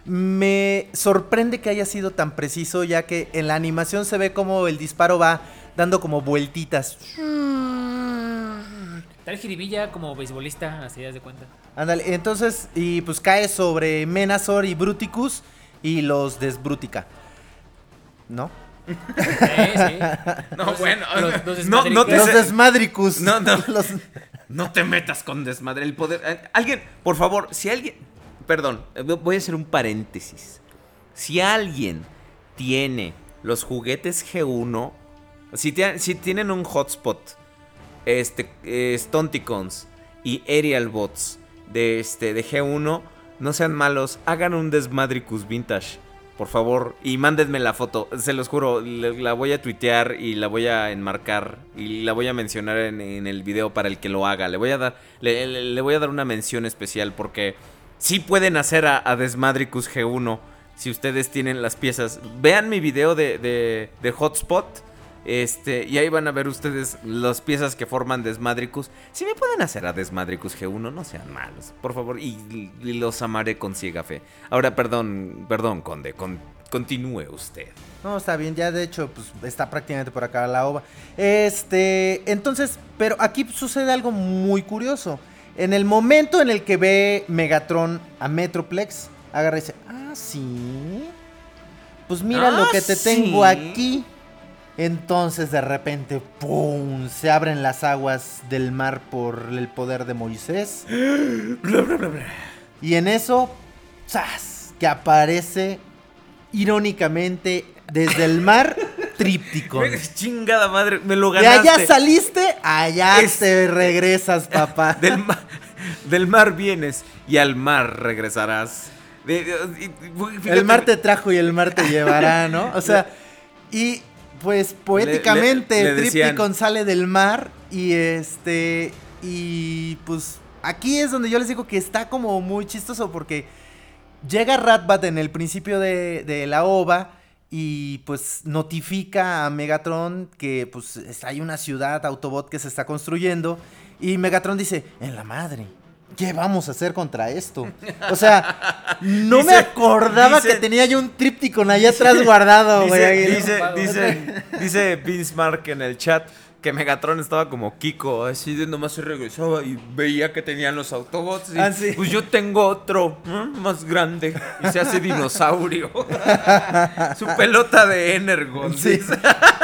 me sorprende que haya sido tan preciso, ya que en la animación se ve como el disparo va dando como vueltitas. Tal jiribilla como beisbolista, así das de cuenta. Ándale, entonces, y pues cae sobre Menasor y Bruticus y los desbrutica, ¿no? Sí, sí. No, los, bueno. Los, los no, no te los desmadricus. No, no. Los... No te metas con desmadre. El poder. Alguien, por favor, si alguien. Perdón, voy a hacer un paréntesis. Si alguien tiene los juguetes G uno, si, te, si tienen un hotspot, este, eh, Stunticons y Aerialbots de, este, de G uno, no sean malos, hagan un Desmadricus Vintage, por favor, y mándenme la foto, se los juro, le, la voy a tuitear y la voy a enmarcar y la voy a mencionar en, en el video para el que lo haga, le voy a dar, le, le, le voy a dar una mención especial porque... Sí pueden hacer a, a Desmadricus G uno si ustedes tienen las piezas. Vean mi video de, de, de Hotspot este, y ahí van a ver ustedes las piezas que forman Desmadricus. Si me pueden hacer a Desmadricus G uno, no sean malos, por favor. Y, y los amaré con ciega fe. Ahora, perdón, perdón, Conde, con, Continúe usted. No, está bien, ya de hecho, pues está prácticamente por acá la ova. Este, entonces, pero aquí sucede algo muy curioso. En el momento en el que ve Megatron a Metroplex, agarra y dice, ah, sí, pues mira ah, lo que te sí. tengo aquí. Entonces, de repente, ¡pum!, se abren las aguas del mar por el poder de Moisés. Bla, bla, bla, bla. Y en eso, ¡zas!, que aparece, irónicamente, desde el mar, Trypticon. Chingada madre, me lo ganaste. De allá saliste, allá es... te regresas, papá. Del mar, del mar vienes y al mar regresarás. Fíjate. El mar te trajo y el mar te llevará, ¿no? O sea, y... pues poéticamente le, le, le Trypticon sale del mar y este y pues aquí es donde yo les digo que está como muy chistoso porque llega Ratbat en el principio de, de la ova y pues notifica a Megatron que pues hay una ciudad Autobot que se está construyendo y Megatron dice, en la madre, ¿qué vamos a hacer contra esto? O sea, no dice, me acordaba dice, que tenía yo un Trypticon allá atrás guardado, güey. Dice, dice, dice Vince Mark en el chat que Megatron estaba como Kiko, así de nomás se regresaba y veía que tenían los Autobots. Y, ah, sí. Pues yo tengo otro ¿eh? más grande y se hace dinosaurio. Su pelota de Energon. Sí.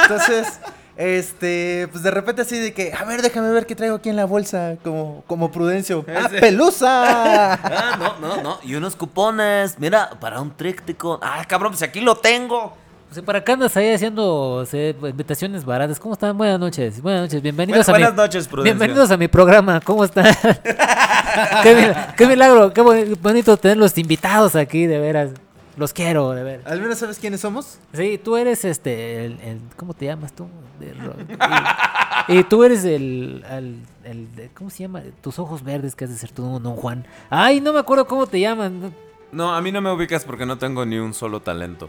Entonces... Este, pues de repente así de que, a ver, déjame ver qué traigo aquí en la bolsa, como, como Prudencio. ¡Ah, pelusa! Ah, no, no, no, y unos cupones, mira, para un Trypticon. Ah, cabrón, pues aquí lo tengo. O sea, para acá andas ahí haciendo eh, invitaciones baratas. ¿Cómo están? Buenas noches, buenas noches, bienvenidos bueno, a buenas mi... Buenas noches, Prudencio. Bienvenidos a mi programa, ¿cómo están? qué, mil... qué milagro, qué bonito tener los invitados aquí, de veras. Los quiero, de ver. ¿Al menos sabes quiénes somos? Sí, tú eres este... El, el, ¿cómo te llamas tú? Y, y tú eres el, el, el... ¿Cómo se llama? Tus ojos verdes que has de ser tú, don Juan. Ay, no me acuerdo cómo te llaman. No, a mí no me ubicas porque no tengo ni un solo talento.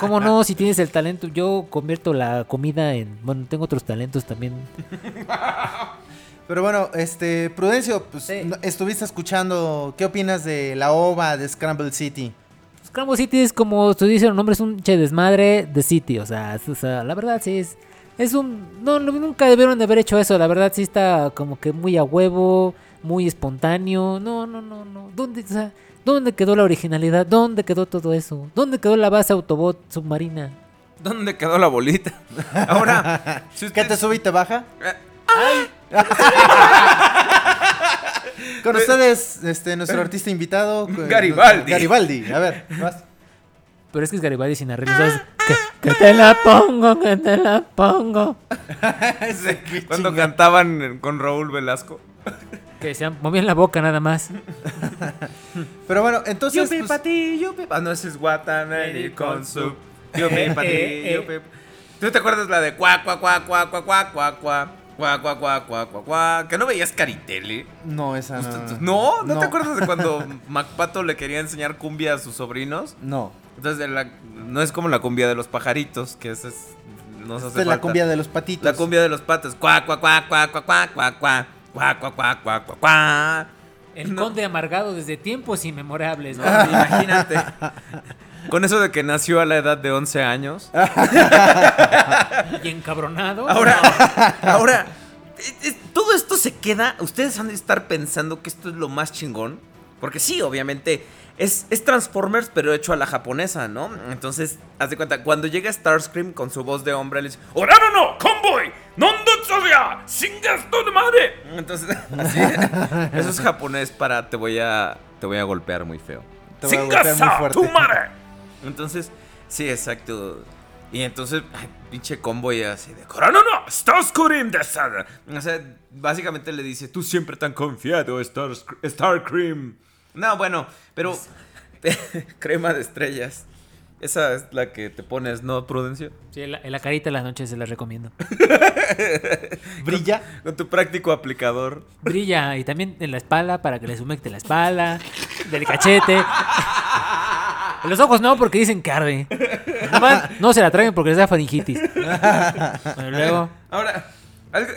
¿Cómo no? Si tienes el talento. Yo convierto la comida en... Bueno, tengo otros talentos también. Pero bueno, este Prudencio, pues sí. Estuviste escuchando, ¿qué opinas de la ova de Scramble City? Scramble City es como tú dices, el nombre es un che desmadre de City, o sea, es, o sea la verdad sí es, es un... No, nunca debieron de haber hecho eso, la verdad sí está como que muy a huevo, muy espontáneo, no, no, no, no, ¿dónde, o sea, ¿dónde quedó la originalidad? ¿Dónde quedó todo eso? ¿Dónde quedó la base Autobot submarina? ¿Dónde quedó la bolita? Ahora, si usted... ¿qué te sube y te baja? ¡Ay! Con ustedes, este, nuestro artista invitado Garibaldi. Garibaldi, a ver, vas. Pero es que es Garibaldi sin arreglo, ¿sabes? Que, que te la pongo, que te la pongo. Cuando cantaban con Raúl Velasco. Que se movían la boca nada más. Pero bueno, entonces. Yupi pues, pati, yupi. Ah, no, ese es Wataneri con su. Yupi pati, yupi. ¿Tú te acuerdas la de cuá, cuá, cuá, cuá, cuá, cuá, cuá? Guau, guau, guau, guau, guau, guau. ¿Que no veías Caritele? No, esa no. ¿No? ¿No, ¿No, no. te acuerdas de cuando MacPato le quería enseñar cumbia a sus sobrinos? No. Entonces, la, no es como la cumbia de los pajaritos, que esa es... Nos hace falta. Es la cumbia de los patitos. La cumbia de los patos. Cuá, cuá, cuá, cuá, cuá, cuá, cuá, cuá, cuá, cuá, cuá, cuá, cuá, cuá. El no. Conde amargado desde tiempos inmemorables, ¿no? Imagínate. Con eso de que nació a la edad de once años. Y encabronado. Ahora, no. ahora es, es, todo esto se queda... Ustedes han de estar pensando que esto es lo más chingón. Porque sí, obviamente, es, es Transformers, pero hecho a la japonesa, ¿no? Entonces, haz de cuenta, cuando llega Starscream con su voz de hombre, le dice... ¡Orano no, convoy! ¡Nondotsoria! ¡Singasto de madre! Entonces, así, eso es japonés para te voy a, te voy a golpear muy feo. Te voy a golpear muy fuerte. ¡Tu madre! Entonces, sí, exacto. Y entonces, ay, pinche convoy así de... ¡No, no, no! ¡Starscream de Sada! O sea, básicamente le dice... Tú siempre tan confiado, Starscream. No, bueno, pero... Crema de estrellas. Esa es la que te pones, ¿no, Prudencio? Sí, la, la carita en las noches se la recomiendo. ¿Brilla? Con, con tu práctico aplicador. Brilla. Y también en la espalda, para que le humecte la espalda. Del cachete. Los ojos no, porque dicen que arde. Además, no se la traguen porque les da faringitis. Pero luego... Ahora, algo,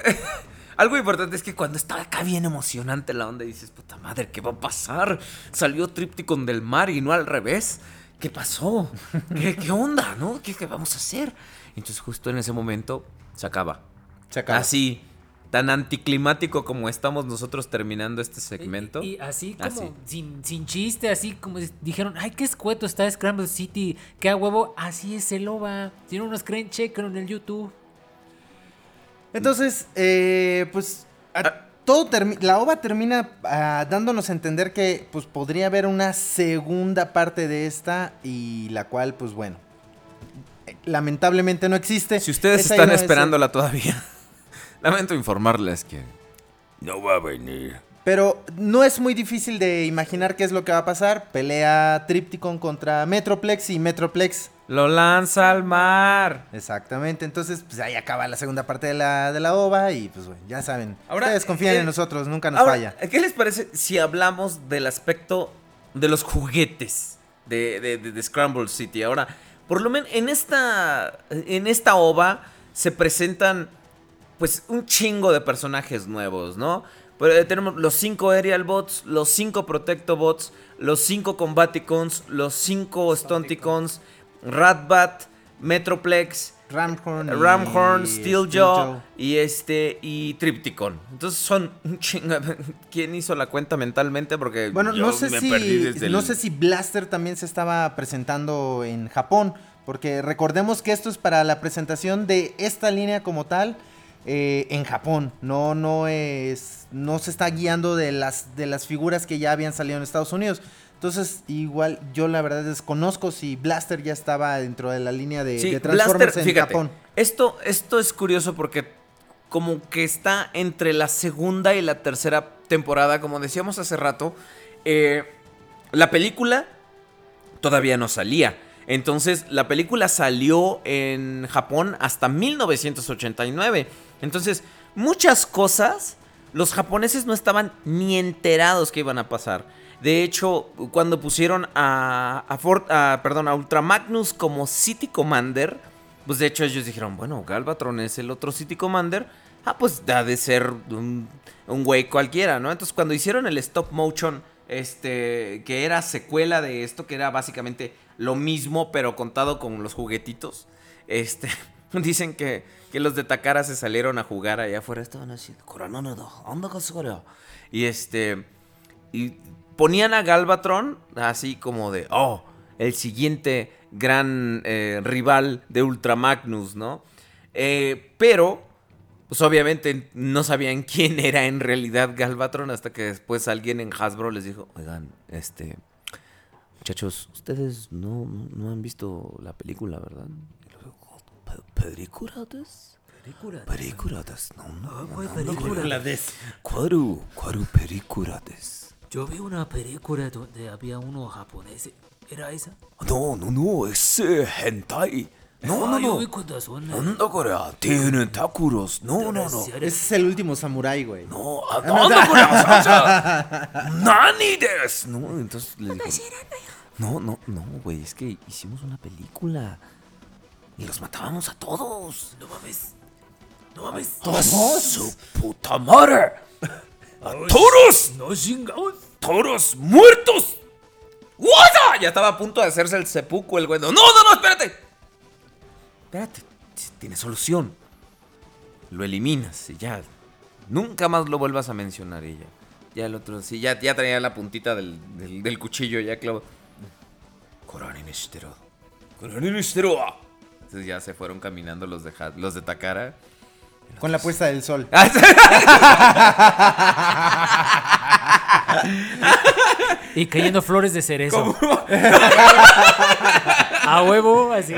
algo importante es que cuando estaba acá bien emocionante la onda, dices, puta madre, ¿qué va a pasar? Salió Trypticon del mar y no al revés. ¿qué pasó? ¿Qué, qué onda, no? ¿Qué, ¿Qué vamos a hacer? Entonces justo en ese momento se acaba. Se acaba. Así, tan anticlimático como estamos nosotros terminando este segmento. Y, y así como, así. Sin, sin chiste, así como dijeron, ay, qué escueto está Scramble City, qué a huevo, así es el O V A. Si no nos creen, chequen en el YouTube. Entonces, eh, pues... A- Todo termi- la O V A termina uh, dándonos a entender que pues podría haber una segunda parte de esta, y la cual, pues bueno, lamentablemente no existe. Si ustedes esa están esperándola ese... todavía, lamento informarles que no va a venir. Pero no es muy difícil de imaginar qué es lo que va a pasar. Pelea Trypticon contra Metroplex y Metroplex lo lanza al mar. Exactamente, entonces pues ahí acaba la segunda parte de la, de la O V A y pues bueno, ya saben. Ahora, ustedes confían eh, en nosotros, nunca nos ahora, falla. ¿Qué les parece si hablamos del aspecto de los juguetes de, de, de, de Scramble City? Ahora, por lo menos en esta, en esta O V A se presentan pues un chingo de personajes nuevos, ¿no? Pero, eh, tenemos los cinco Aerialbots, los cinco Protectobots, los cinco Combaticons, los cinco Stunticons, Ratbat, Metroplex, Ramhorn, Ramhorn, Steeljaw y este y Trypticon. Entonces son un chingo. ¿Quién hizo la cuenta mentalmente? Porque bueno, yo no sé me si perdí desde no el... sé si Blaster también se estaba presentando en Japón, porque recordemos que esto es para la presentación de esta línea como tal eh, en Japón. No no es no se está guiando de las de las figuras que ya habían salido en Estados Unidos. Entonces, igual, yo la verdad desconozco si Blaster ya estaba dentro de la línea de, sí, de Transformers Blaster, en fíjate, Japón. Esto, esto es curioso porque como que está entre la segunda y la tercera temporada, como decíamos hace rato. Eh, la película todavía no salía. Entonces, la película salió en Japón hasta mil novecientos ochenta y nueve. Entonces, muchas cosas los japoneses no estaban ni enterados que iban a pasar. De hecho, cuando pusieron a, a, Fort, a, perdón, a Ultra Magnus como City Commander, pues de hecho ellos dijeron, bueno, Galvatron es el otro City Commander, ah, pues ha de ser un, un güey cualquiera, ¿no? Entonces cuando hicieron el stop motion, este, que era secuela de esto, que era básicamente lo mismo pero contado con los juguetitos, este... Dicen que, que los de Takara se salieron a jugar allá afuera. Estaban así, y este y ponían a Galvatron así como de, oh, el siguiente gran eh, rival de Ultra Magnus, ¿no? Eh, pero, pues obviamente no sabían quién era en realidad Galvatron hasta que después alguien en Hasbro les dijo, oigan, este, muchachos, ustedes no, no han visto la película, ¿verdad? Pericuradas, pericuradas, no, no, no, pericuradas, cuaru, cuaru pericuradas. Yo vi una película donde había uno japonés, ¿era esa? No, no, no, es hentai. No, no, no. ¿Onda Corea? Tienen takuros. No, no, no. Ese es el último samurái, güey. No, ¿onda Corea? Nani des. No, entonces le digo. No, no, no, güey, es que hicimos una película. Y los matábamos a todos. No mames. No mames. ¿A todos? ¡A su puta madre! ¡A todos! ¡No chingados! ¡Todos muertos! ¡Guada! Ya estaba a punto de hacerse el seppuku el güey. ¡No, no, no! ¡Espérate! Espérate. Tiene solución. Lo eliminas y ya. Nunca más lo vuelvas a mencionar y ya. Ya el otro sí. Ya, ya traía la puntita del, del, del cuchillo ya clavado. Korani neshitero. Korani neshitero. Entonces ya se fueron caminando los de, ha- los de Takara. Entonces... Con la puesta del sol. Y cayendo flores de cerezo. A huevo, así.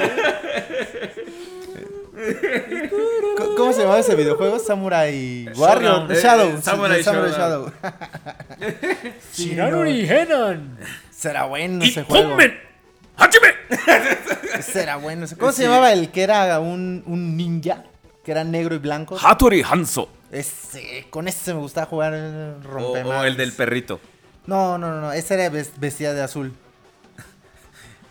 ¿Cómo se llamaba ese videojuego? Samurai Warrior. Shodown. Shadow. Samurai, Samurai Shadow. Shinaruri Henan. Será bueno ese juego. ¡Pummen! Será bueno. ¿Cómo sí. se llamaba el que era un, un ninja? Que era negro y blanco. Hattori Hanzo. Ese, con ese me gustaba jugar rompe. O, o el del perrito. No, no, no, no. Ese era vestida de azul.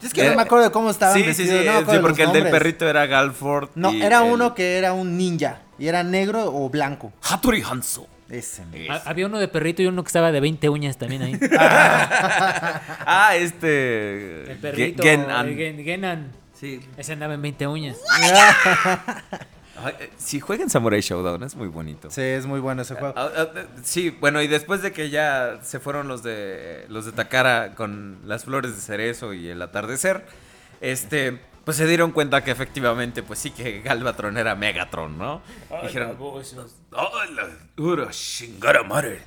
Es que eh, no me acuerdo de cómo estaban sí, vestidos. Sí, sí, no sí, porque el del perrito era Galford. No, era el... uno que era un ninja. Y era negro o blanco. Hattori Hanzo. Ese, ese. Había uno de perrito y uno que estaba de veinte uñas también ahí. Ah, ah este... El perrito. Gen- Genan. Gen- Genan. Sí. Ese andaba en veinte uñas. Si juegan Samurai Showdown, es muy bonito. Sí, es muy bueno ese juego. Uh, uh, uh, sí, bueno, y después de que ya se fueron los de los de Takara con las flores de cerezo y el atardecer, este... pues se dieron cuenta que efectivamente, pues sí que Galvatron era Megatron, ¿no? Ay, dijeron, ¡Hola, madre!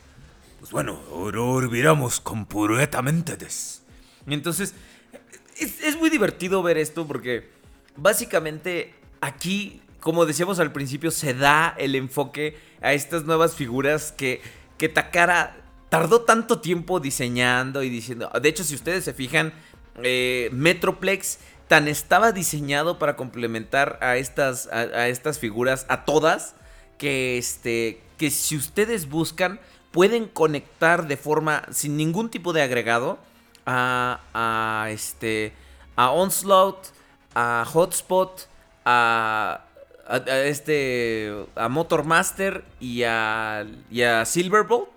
Pues bueno, lo olvidamos completamente. Y entonces, es, es muy divertido ver esto porque básicamente aquí, como decíamos al principio, se da el enfoque a estas nuevas figuras que, que Takara tardó tanto tiempo diseñando y diciendo. De hecho, si ustedes se fijan, eh, Metroplex... tan estaba diseñado para complementar a estas, a, a estas figuras, a todas, que, este, que si ustedes buscan, pueden conectar de forma, sin ningún tipo de agregado, a, a, este, a Onslaught, a Hotspot, a, a, a, este, a Motormaster y a, y a Silverbolt.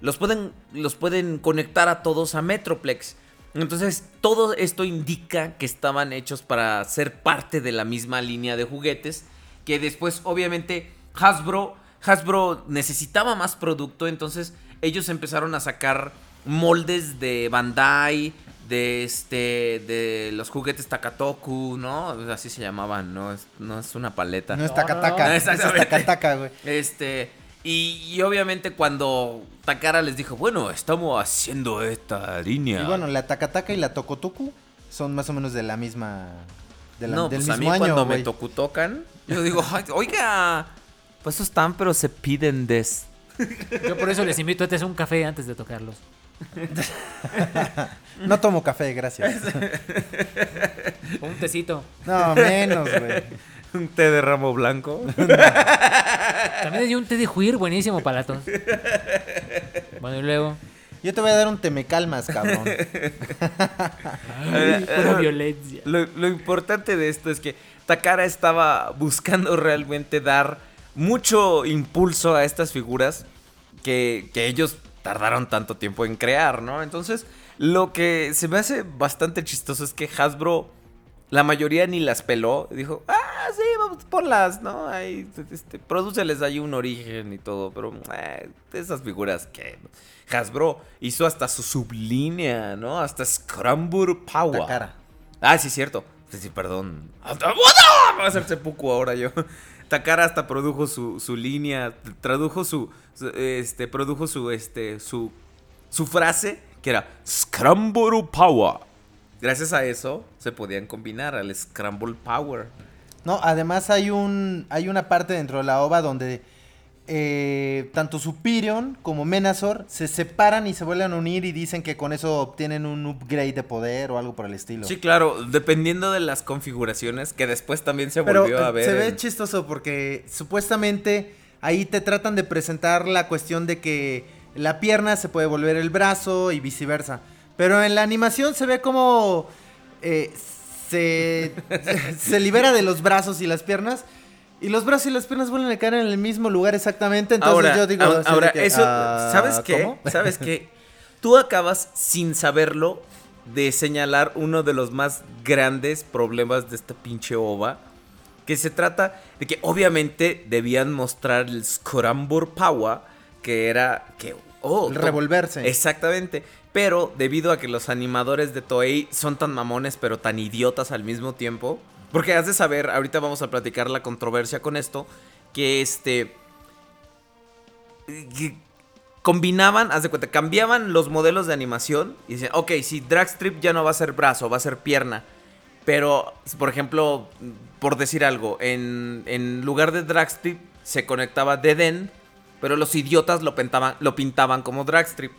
Los pueden, los pueden conectar a todos a Metroplex. Entonces, todo esto indica que estaban hechos para ser parte de la misma línea de juguetes, que después, obviamente, Hasbro, Hasbro necesitaba más producto, entonces ellos empezaron a sacar moldes de Bandai, de este de los juguetes Takatoku, ¿no? Así se llamaban, no es, no es una paleta. No es Takataka, no, no, no. no es Takataka, güey. Este... Y, y obviamente cuando Takara les dijo, bueno, estamos haciendo esta línea. Y bueno, la Takataka y la Tokotoku son más o menos de la misma... De la, no, del pues mismo a mí año, cuando wey. Me tocutocan, yo digo, oiga, pues están, pero se piden des. Yo por eso les invito a hacer un café antes de tocarlos. No tomo café, gracias. Un tecito. No, menos, güey. Un té de ramo blanco. No. También le dio un té de juir buenísimo para la tos. Bueno, y luego. Yo te voy a dar un te me calmas, cabrón. Ay, pura violencia. Lo, lo importante de esto es que Takara estaba buscando realmente dar mucho impulso a estas figuras que, que ellos tardaron tanto tiempo en crear, ¿no? Entonces, lo que se me hace bastante chistoso es que Hasbro, la mayoría ni las peló. Dijo, ah, sí, vamos por las, ¿no? Ahí, este, prodúceles ahí un origen y todo. Pero eh, esas figuras que Hasbro hizo hasta su sublínea, ¿no? Hasta Scramble Power. Takara. Ah, sí, cierto. Sí, sí, perdón. Me va a hacer sepuku ahora yo. Takara hasta produjo su, su línea. Tradujo su, su. Este, produjo su, este, su. Su frase que era Scramble Power. Gracias a eso se podían combinar al Scramble Power. No, además hay un hay una parte dentro de la ova donde eh, tanto Superion como Menasor se separan y se vuelven a unir y dicen que con eso obtienen un upgrade de poder o algo por el estilo. Sí, claro, dependiendo de las configuraciones que después también se volvió Pero, a ver. Se ve en... chistoso porque supuestamente ahí te tratan de presentar la cuestión de que la pierna se puede volver el brazo y viceversa. Pero en la animación se ve como eh, se, se libera de los brazos y las piernas. Y los brazos y las piernas vuelven a caer en el mismo lugar exactamente. Entonces ahora, yo digo... Ahora, ahora que, eso... Ah, ¿sabes qué? ¿Sabes qué? Tú acabas, sin saberlo, de señalar uno de los más grandes problemas de esta pinche ova. Que se trata de que obviamente debían mostrar el Scramble Power, que era... que oh, el revolverse. Exactamente. Pero debido a que los animadores de Toei son tan mamones pero tan idiotas al mismo tiempo, porque has de saber, ahorita vamos a platicar la controversia con esto, que este que combinaban, haz de cuenta, cambiaban los modelos de animación y decían, ok, sí, Dragstrip ya no va a ser brazo, va a ser pierna, pero, por ejemplo, por decir algo, en, en lugar de Dragstrip se conectaba Dead End, pero los idiotas lo pintaban, lo pintaban como Dragstrip.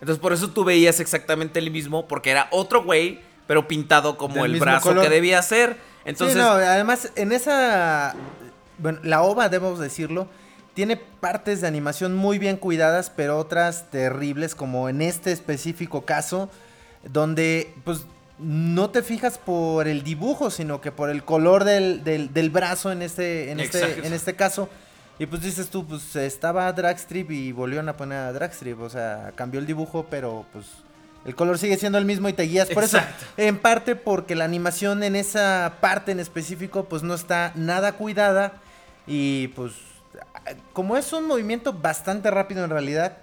Entonces, por eso tú veías exactamente el mismo, porque era otro güey, pero pintado como el brazo color que debía ser. Entonces... Sí, no, además, en esa... Bueno, la ova, debemos decirlo, tiene partes de animación muy bien cuidadas, pero otras terribles, como en este específico caso, donde, pues, no te fijas por el dibujo, sino que por el color del, del, del brazo en este, en este, en este caso. Y pues dices tú, pues estaba Dragstrip y volvieron a poner a Dragstrip. O sea, cambió el dibujo, pero pues el color sigue siendo el mismo y te guías por Exacto. eso. En parte porque la animación en esa parte en específico pues no está nada cuidada. Y pues como es un movimiento bastante rápido en realidad,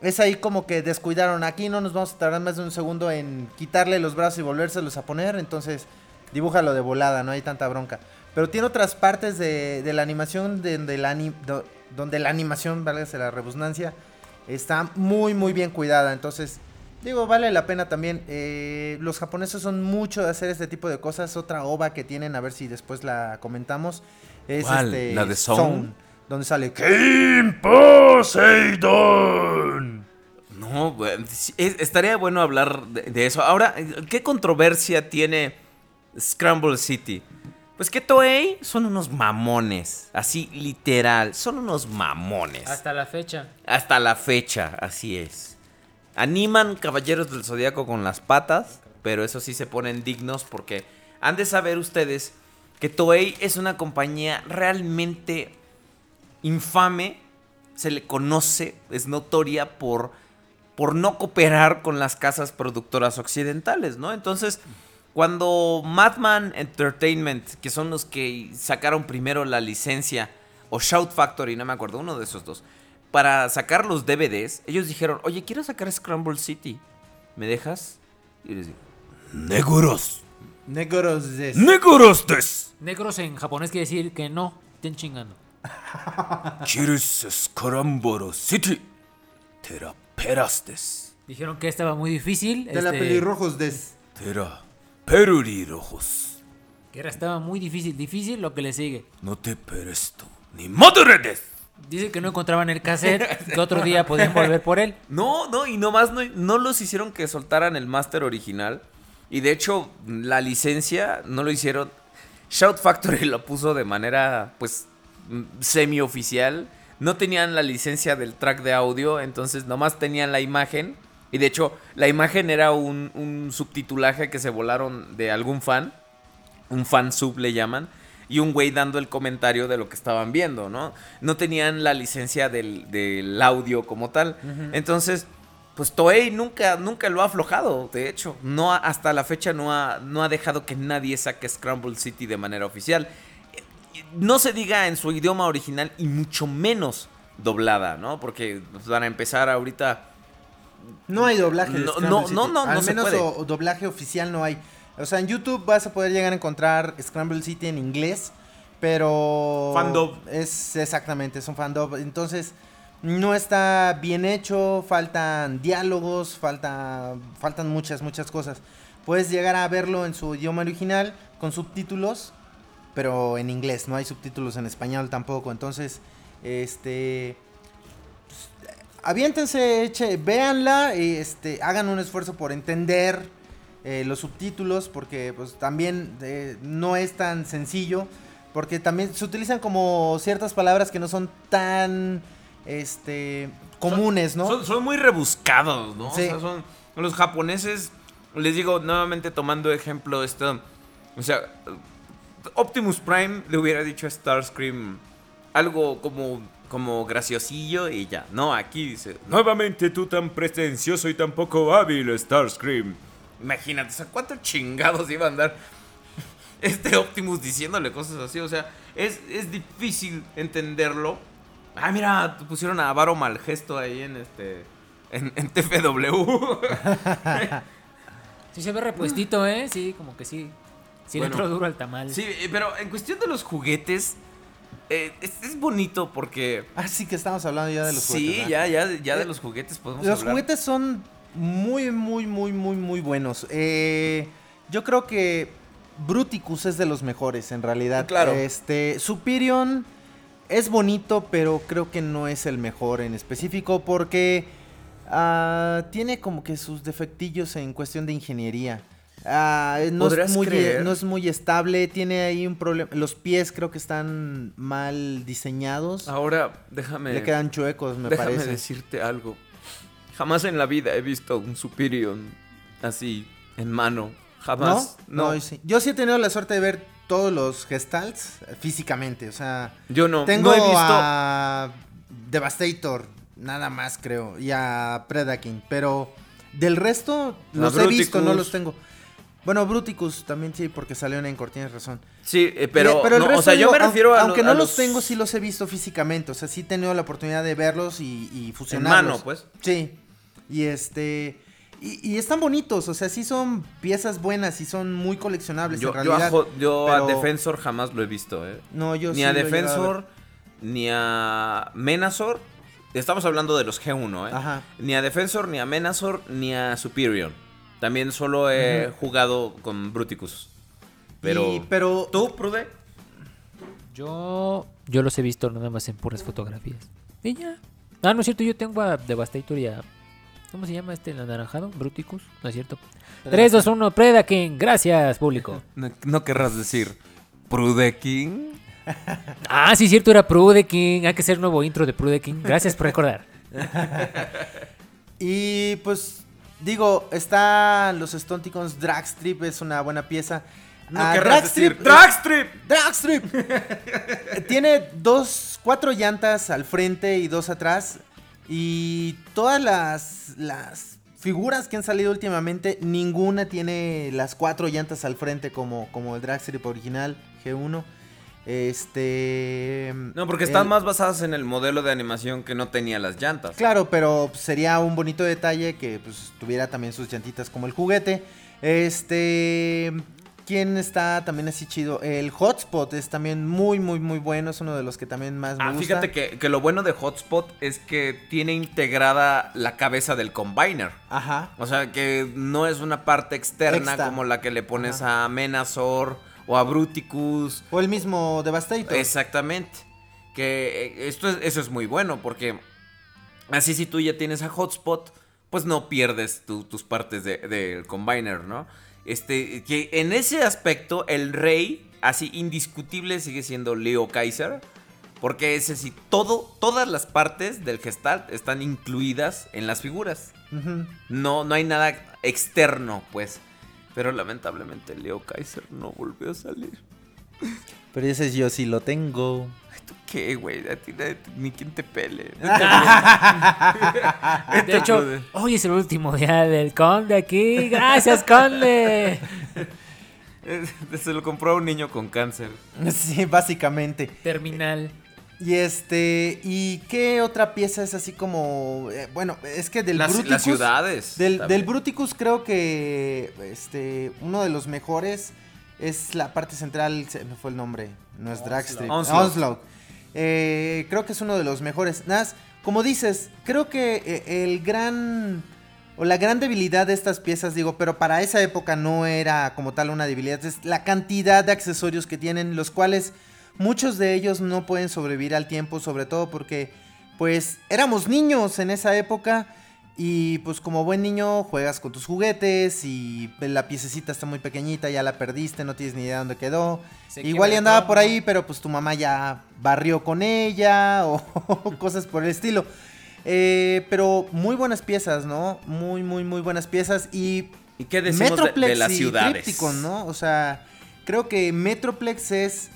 es ahí como que descuidaron. Aquí no nos vamos a tardar más de un segundo en quitarle los brazos y volvérselos a poner. Entonces dibújalo de volada, no hay tanta bronca. Pero tiene otras partes de, de la animación de, de la, do, donde la animación, válgase la redundancia, está muy muy bien cuidada. Entonces, digo, vale la pena también. Eh, los japoneses son mucho de hacer este tipo de cosas. Otra ova que tienen, a ver si después la comentamos, es este, la de Zone, Zone, donde sale King Poseidon. No, es, estaría bueno hablar de, de eso. Ahora, ¿qué controversia tiene Scramble City? Pues que Toei son unos mamones, así literal, son unos mamones. Hasta la fecha. Hasta la fecha, así es. Animan Caballeros del Zodíaco con las patas, pero eso sí se ponen dignos porque han de saber ustedes que Toei es una compañía realmente infame. Se le conoce, es notoria por, por no cooperar con las casas productoras occidentales, ¿no? Entonces, cuando Madman Entertainment, que son los que sacaron primero la licencia, o Shout Factory, no me acuerdo, uno de esos dos, para sacar los D V Ds, ellos dijeron, oye, quiero sacar Scramble City, ¿me dejas? Y les digo, Neguros. Neguros des. Neguros des. Neguros en japonés quiere decir que no, estén chingando. ¿Quieres Scramble City? Te la perastes. Dijeron que estaba muy difícil. Te este... la pelirrojos des. Te la... Peruri rojos. Que era estaba muy difícil, difícil lo que le sigue. No te peresto, ni madredes. Dice que no encontraban el cassette, que otro día podían volver por él. No, no, y nomás no, no los hicieron que soltaran el máster original. Y de hecho, la licencia no lo hicieron. Shout Factory lo puso de manera, pues, semioficial. No tenían la licencia del track de audio, entonces nomás tenían la imagen. Y de hecho, la imagen era un, un subtitulaje que se volaron de algún fan. Un fan sub le llaman. Y un güey dando el comentario de lo que estaban viendo, ¿no? No tenían la licencia del, del audio como tal. Uh-huh. Entonces, pues Toei nunca, nunca lo ha aflojado, de hecho. No ha, hasta la fecha no ha, no ha dejado que nadie saque Scramble City de manera oficial. No se diga en su idioma original y mucho menos doblada, ¿no? Porque van a empezar ahorita... No hay doblaje. No, no, no, no. Al no menos se puede. O, o doblaje oficial no hay. O sea, en YouTube vas a poder llegar a encontrar Scramble City en inglés, pero fandub es exactamente, es un fandub. Entonces no está bien hecho, faltan diálogos, falta, faltan muchas, muchas cosas. Puedes llegar a verlo en su idioma original con subtítulos, pero en inglés. No hay subtítulos en español tampoco. Entonces, este. Aviéntense, eche, véanla y este, hagan un esfuerzo por entender eh, los subtítulos, porque pues también eh, no es tan sencillo, porque también se utilizan como ciertas palabras que no son tan este comunes, son, ¿no? Son, son muy rebuscados, ¿no? Sí. O sea, son los japoneses, les digo nuevamente tomando ejemplo esto, o sea, Optimus Prime le hubiera dicho a Starscream algo como como graciosillo y ya. No, aquí dice, nuevamente tú tan pretencioso y tan poco hábil, Starscream. Imagínate, o sea, ¿cuántos chingados iba a andar este Optimus diciéndole cosas así? O sea, es, es difícil entenderlo. Ah, mira, pusieron a Avaro Malgesto ahí en este en, en T F W. Sí se ve repuestito, ¿eh? Sí, como que sí. Sí, bueno, le entró duro al tamal. Sí, pero en cuestión de los juguetes... Eh, es, es bonito porque... Ah, sí que estamos hablando ya de los sí, juguetes. Sí, ya, ya, ya eh, de los juguetes podemos los hablar. Los juguetes son muy, muy, muy, muy, muy buenos. Eh, yo creo que Bruticus es de los mejores, en realidad. Claro. Este, Superion es bonito, pero creo que no es el mejor en específico porque uh, tiene como que sus defectillos en cuestión de ingeniería. Ah, no, es muy, no es muy estable, tiene ahí un problema. Los pies creo que están mal diseñados. Ahora, déjame. Le quedan chuecos, me déjame parece. Déjame decirte algo. Jamás en la vida he visto un Superion así en mano. Jamás. ¿No? No. No, yo sí. Yo sí he tenido la suerte de ver todos los Gestalts físicamente, o sea... Yo no, tengo no he visto... a Devastator, nada más creo, y a Predaking, pero del resto los he visto, no los tengo. Bueno, Bruticus también sí, porque salió en Encore, tienes razón. Sí, eh, pero, pero no, o sea, yo me refiero a... Aunque no los tengo, sí los he visto físicamente, o sea, sí he tenido la oportunidad de verlos y, y fusionarlos. En mano, pues. Sí, y este... Y, y están bonitos, o sea, sí son piezas buenas y son muy coleccionables yo, en realidad. Yo, a, yo pero... a Defensor jamás lo he visto, ¿eh? No, yo ni sí a Defensor, a ni a Menasor. Estamos hablando de los G uno, ¿eh? Ajá. Ni a Defensor, ni a Menasor, ni a Superion. También solo he uh-huh. jugado con Bruticus. Pero... Y, pero... ¿Tú, Prude? Yo... Yo los he visto nada más en puras fotografías. Y ya. Ah, no es cierto, yo tengo a Devastator y a... ¿Cómo se llama este? ¿El anaranjado? ¿Bruticus? No es cierto. tres, dos, uno, Predaking. Gracias, público. No, no querrás decir Prudeking. Ah, sí, cierto, era Prudeking. Hay que hacer nuevo intro de Prudeking. Gracias por recordar. Y pues, digo, están los Stunticons. Dragstrip es una buena pieza. No ah, querrás Dragstrip, decir Dragstrip. Dragstrip. Tiene dos, cuatro llantas al frente y dos atrás. Y todas las, las figuras que han salido últimamente, ninguna tiene las cuatro llantas al frente como, como el Dragstrip original G uno. Este... No, porque están el, más basadas en el modelo de animación que no tenía las llantas. Claro, pero sería un bonito detalle que pues, tuviera también sus llantitas como el juguete. Este... ¿Quién está también así chido? El Hotspot es también muy, muy, muy bueno. Es uno de los que también más me ah, gusta. Fíjate que, que lo bueno de Hotspot es que tiene integrada la cabeza del Combiner. Ajá. O sea, que no es una parte externa Extra. como la que le pones Ajá. a Menasor o a Bruticus. O el mismo Devastator. Exactamente. Que esto es, eso es muy bueno porque así si tú ya tienes a Hotspot, pues no pierdes tu, tus partes del de Combiner, ¿no? Este, que en ese aspecto el rey, así indiscutible, sigue siendo Leo Kaiser. Porque ese sí, todo, todas las partes del Gestalt están incluidas en las figuras. Uh-huh. No, no hay nada externo, pues. Pero lamentablemente Leo Kaiser no volvió a salir. Pero ese yo sí lo tengo. ¿Tú qué, güey? A ti ni quien te pele. De hecho, hoy es el último día del Conde aquí. ¡Gracias, Conde! Se lo compró a un niño con cáncer. Sí, básicamente. Terminal. Y este... ¿Y qué otra pieza es así como...? Eh, bueno, es que del las, Bruticus... Las ciudades. Del, del Bruticus creo que... este uno de los mejores... Es la parte central, se me fue el nombre, no es Dragstrip. Onslaught. Onslaught. Eh, creo que es uno de los mejores. Nas, como dices, creo que el gran, o la gran debilidad de estas piezas, digo, pero para esa época no era como tal una debilidad, es la cantidad de accesorios que tienen, los cuales muchos de ellos no pueden sobrevivir al tiempo, sobre todo porque, pues, éramos niños en esa época... Y pues como buen niño juegas con tus juguetes y la piececita está muy pequeñita, ya la perdiste, no tienes ni idea dónde quedó. Igual y andaba por ahí, pero pues tu mamá ya barrió con ella o cosas por el estilo. Eh, pero muy buenas piezas, ¿no? Muy, muy, muy buenas piezas. ¿Y, ¿Y qué decimos Metroplex de, de las ciudades? Y Trypticon, ¿no? O sea, creo que Metroplex es...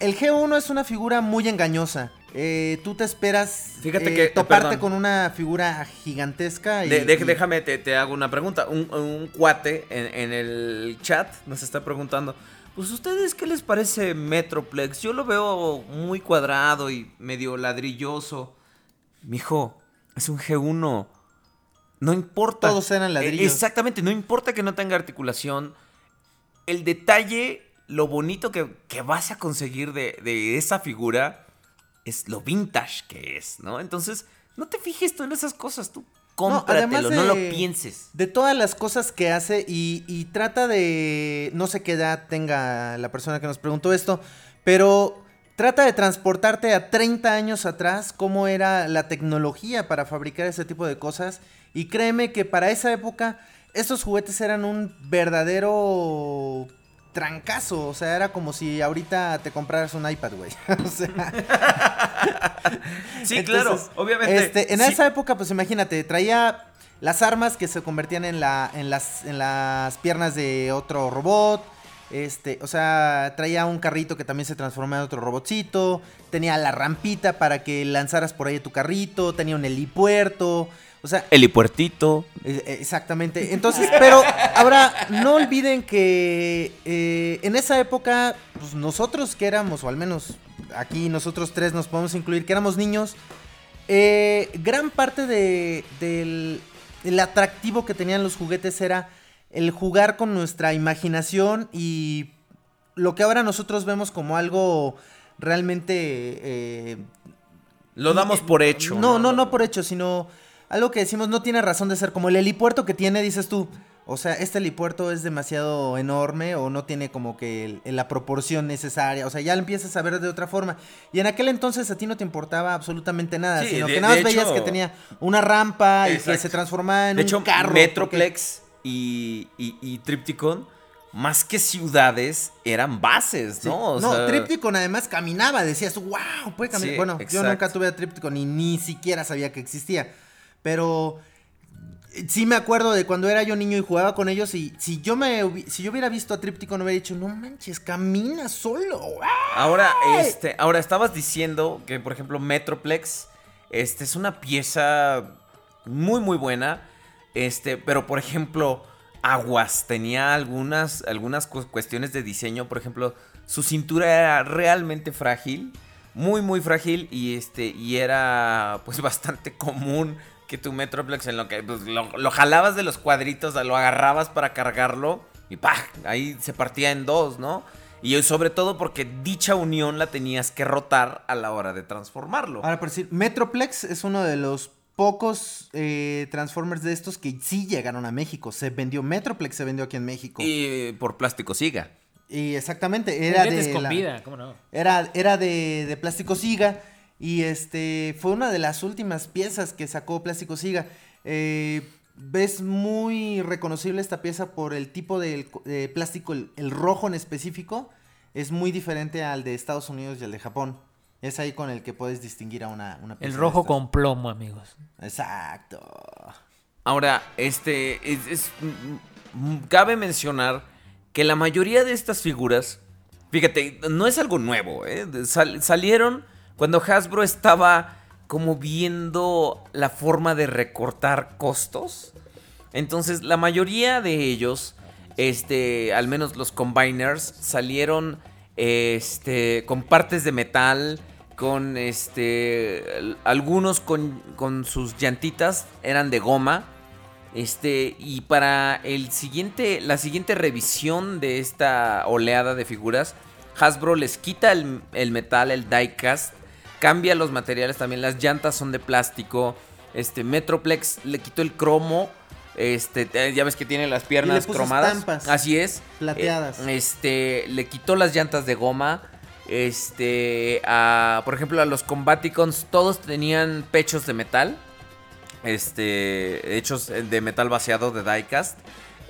El G uno es una figura muy engañosa. Eh, tú te esperas Fíjate eh, que, toparte eh, con una figura gigantesca. Y, de, de, y... Déjame, te, te hago una pregunta. Un, un cuate en, en el chat nos está preguntando, pues ¿ustedes qué les parece Metroplex? Yo lo veo muy cuadrado y medio ladrilloso. Mijo, es un G uno. No importa. Todos eran ladrillos. Eh, exactamente, no importa que no tenga articulación. El detalle, lo bonito que, que vas a conseguir de, de esa figura... Es lo vintage que es, ¿no? Entonces, no te fijes tú en esas cosas, tú cómpratelo, no, de, no lo pienses. De todas las cosas que hace y, y trata de... No sé qué edad tenga la persona que nos preguntó esto, pero trata de transportarte a treinta años atrás, cómo era la tecnología para fabricar ese tipo de cosas. Y créeme que para esa época, estos juguetes eran un verdadero... trancazo, o sea, era como si ahorita te compraras un iPad, güey. O sea. Sí, entonces, claro, obviamente. Este, en sí. esa época, pues imagínate, traía las armas que se convertían en la, en las, en las piernas de otro robot. Este, o sea, traía un carrito que también se transformaba en otro robotcito. Tenía la rampita para que lanzaras por ahí tu carrito. Tenía un helipuerto. O sea, helipuertito. Eh, exactamente. Entonces, pero ahora no olviden que eh, en esa época, pues nosotros que éramos, o al menos aquí nosotros tres nos podemos incluir, que éramos niños, eh, gran parte de, del el atractivo que tenían los juguetes era el jugar con nuestra imaginación y lo que ahora nosotros vemos como algo realmente... Eh, lo damos eh, por hecho. No, no, no por hecho, sino algo que decimos no tiene razón de ser. Como el helipuerto que tiene, dices tú, o sea, este helipuerto es demasiado enorme o no tiene como que el, la proporción necesaria. O sea, ya lo empiezas a ver de otra forma. Y en aquel entonces a ti no te importaba absolutamente nada, sí, sino de, que nada más veías hecho, que tenía una rampa exacto. y que se transformaba en de un hecho, carro. Metroplex... Porque... Y, y, y Trypticon, más que ciudades, eran bases, ¿no? Sí. O no, sea... Trypticon además caminaba, decías, wow, puede caminar. Sí, bueno, exacto. Yo nunca tuve a Trypticon y ni siquiera sabía que existía. Pero sí me acuerdo de cuando era yo niño y jugaba con ellos y si yo me si yo hubiera visto a Trypticon hubiera dicho, no manches, camina solo. Ahora, este, ahora estabas diciendo que, por ejemplo, Metroplex este, es una pieza muy, muy buena. Este, pero por ejemplo, Aguas tenía algunas, algunas cu- cuestiones de diseño. Por ejemplo, su cintura era realmente frágil, muy muy frágil y este y era pues bastante común que tu Metroplex en lo que pues, lo, lo jalabas de los cuadritos, lo agarrabas para cargarlo y ¡pah! Ahí se partía en dos, ¿no? Y sobre todo porque dicha unión la tenías que rotar a la hora de transformarlo. Ahora, por decir, Metroplex es uno de los pocos eh, Transformers de estos que sí llegaron a México. Se vendió Metroplex, se vendió aquí en México. Y por Plástico Siga. Y exactamente, era de con la, vida, ¿cómo no? Era, era de, de Plástico Siga. Y este fue una de las últimas piezas que sacó Plástico Siga. Eh, es muy reconocible esta pieza por el tipo de, de plástico, el, el rojo en específico. Es muy diferente al de Estados Unidos y al de Japón. Es ahí con el que puedes distinguir a una, una persona. El rojo con plomo, amigos. Exacto. Ahora, este... Es, es, cabe mencionar que la mayoría de estas figuras... Fíjate, no es algo nuevo, ¿eh? Sal, salieron cuando Hasbro estaba como viendo la forma de recortar costos. Entonces, la mayoría de ellos, este, al menos los Combiners, salieron este, con partes de metal... Con este. Algunos con, con sus llantitas eran de goma. Este. Y para el siguiente. La siguiente revisión de esta oleada de figuras, Hasbro les quita el, el metal, el diecast. Cambia los materiales también. Las llantas son de plástico. Este. Metroplex le quitó el cromo. Este. Ya ves que tiene las piernas y le puso cromadas. Estampas, así es. Plateadas. Este. Le quitó las llantas de goma. Este, a, por ejemplo, a los Combaticons todos tenían pechos de metal, este, hechos de metal vaciado de diecast,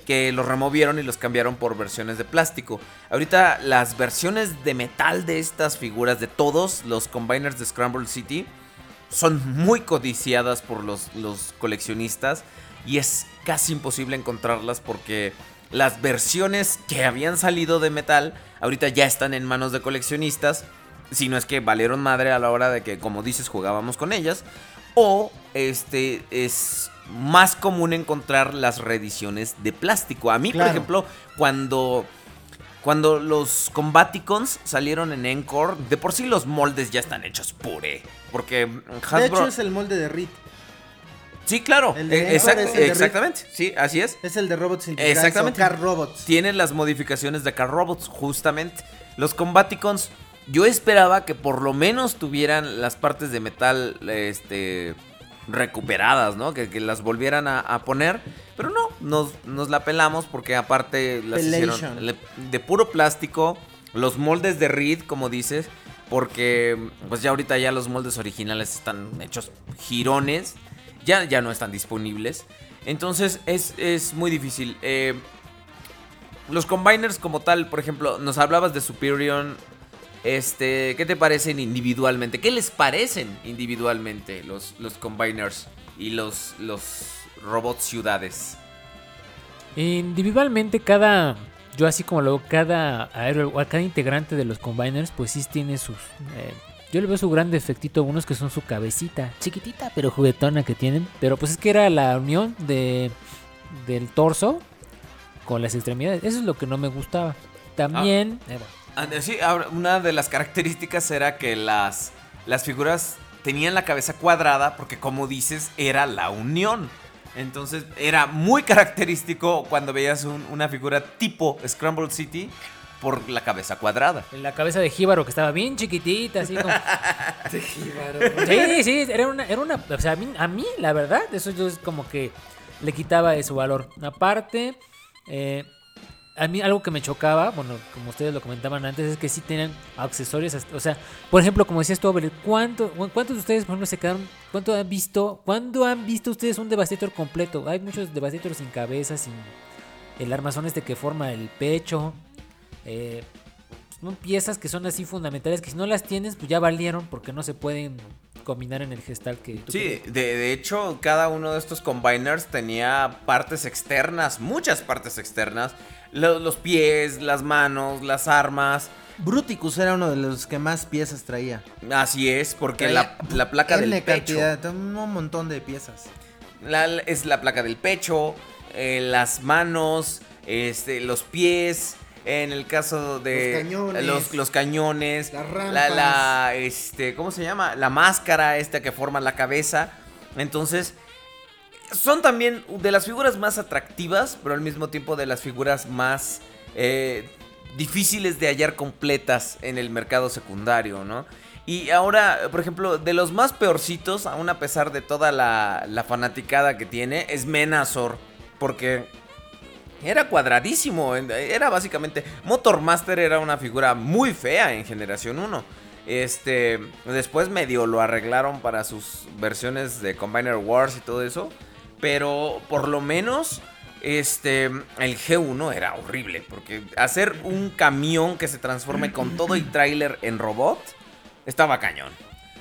que los removieron y los cambiaron por versiones de plástico. Ahorita las versiones de metal de estas figuras, de todos los Combiners de Scramble City, son muy codiciadas por los, los coleccionistas y es casi imposible encontrarlas porque... Las versiones que habían salido de metal ahorita ya están en manos de coleccionistas, si no es que valieron madre a la hora de que, como dices, jugábamos con ellas. O este es más común encontrar las reediciones de plástico. A mí, claro. Por ejemplo, cuando, cuando los Combaticons salieron en Encore, de por sí los moldes ya están hechos puré. Porque Hasbro... De hecho es el molde de Rit. Sí, claro, el de exact- es el de exactamente, Rick. Sí, así es. Es el de Robots in Disguise, exactamente. Car Robots. Tiene las modificaciones de Car Robots, justamente. Los Combaticons, yo esperaba que por lo menos tuvieran las partes de metal este, recuperadas, ¿no? Que, que las volvieran a, a poner, pero no, nos, nos la pelamos porque aparte las Pelation. Hicieron le, de puro plástico, los moldes de Reed, como dices, porque pues ya ahorita ya los moldes originales están hechos jirones. Ya, ya no están disponibles. Entonces es, es muy difícil. Eh, los Combiners como tal, por ejemplo, nos hablabas de Superion. Este, ¿qué te parecen individualmente? ¿Qué les parecen individualmente los, los Combiners y los, los robots ciudades? Individualmente cada yo así como luego cada Aerialbot, cada integrante de los Combiners, pues sí tiene sus... Eh, yo le veo su gran defectito a unos que son su cabecita, chiquitita pero juguetona que tienen. Pero pues es que era la unión de del torso con las extremidades. Eso es lo que no me gustaba. También... Ah, eh, bueno. Sí, ahora una de las características era que las, las figuras tenían la cabeza cuadrada porque, como dices, era la unión. Entonces era muy característico cuando veías un, una figura tipo Scramble City por la cabeza cuadrada. La cabeza de jíbaro que estaba bien chiquitita, así como... De jíbaro. Sí, sí, era una... Era una o sea, a mí, a mí, la verdad, eso yo es como que le quitaba su valor. Aparte, eh, a mí algo que me chocaba, bueno, como ustedes lo comentaban antes, es que sí tenían accesorios. O sea, por ejemplo, como decías tú, Abel, ¿cuánto, ¿cuántos de ustedes, por ejemplo, se quedaron? ¿Cuánto han visto? ¿Cuándo han visto ustedes un Devastator completo? Hay muchos Devastators sin cabeza, sin el armazón este que forma el pecho... Eh, son piezas que son así fundamentales, que si no las tienes, pues ya valieron, porque no se pueden combinar en el gestal que tú. Sí, de, de hecho, cada uno de estos Combiners tenía partes externas, muchas partes externas. Los, los pies, las manos, las armas. Bruticus era uno de los que más piezas traía. Así es, porque la, la placa del pecho. Un montón de piezas. La, es la placa del pecho, eh, las manos, este, los pies. En el caso de los cañones, los, los cañones las rampas, la, la, este, ¿cómo se llama? La máscara esta que forma la cabeza. Entonces, son también de las figuras más atractivas, pero al mismo tiempo de las figuras más eh, difíciles de hallar completas en el mercado secundario, ¿no? Y ahora, por ejemplo, de los más peorcitos, aún a pesar de toda la, la fanaticada que tiene, es Menasor, porque... Era cuadradísimo, era básicamente... Motor Master era una figura muy fea en Generación uno. Este, después medio lo arreglaron para sus versiones de Combiner Wars y todo eso. Pero por lo menos este, el G uno era horrible. Porque hacer un camión que se transforme con todo y tráiler en robot estaba cañón.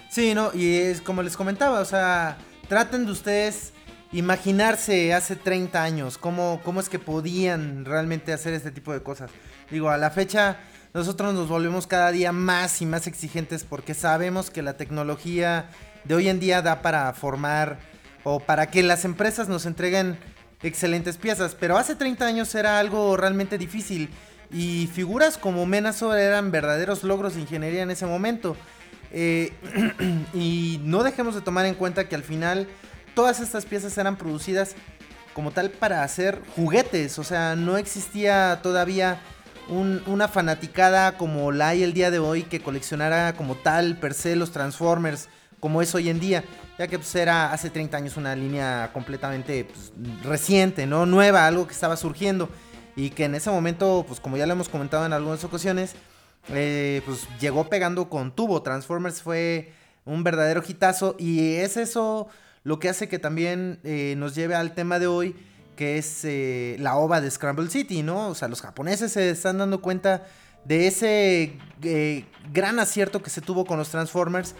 Sí, no, y es como les comentaba, o sea, traten de ustedes... Imaginarse hace treinta años cómo, cómo es que podían realmente hacer este tipo de cosas. Digo, a la fecha nosotros nos volvemos cada día más y más exigentes porque sabemos que la tecnología de hoy en día da para formar o para que las empresas nos entreguen excelentes piezas. Pero hace treinta años era algo realmente difícil y figuras como Menasor eran verdaderos logros de ingeniería en ese momento. Eh, y no dejemos de tomar en cuenta que al final... Todas estas piezas eran producidas como tal para hacer juguetes. O sea, no existía todavía un, una fanaticada como la hay el día de hoy que coleccionara como tal per se los Transformers como es hoy en día. Ya que pues era hace treinta años una línea completamente pues, reciente, ¿no? Nueva, algo que estaba surgiendo. Y que en ese momento, pues como ya lo hemos comentado en algunas ocasiones, eh, pues llegó pegando con tubo. Transformers fue un verdadero hitazo y es eso... Lo que hace que también eh, nos lleve al tema de hoy, que es eh, la ova de Scramble City, ¿no? O sea, los japoneses se están dando cuenta de ese eh, gran acierto que se tuvo con los Transformers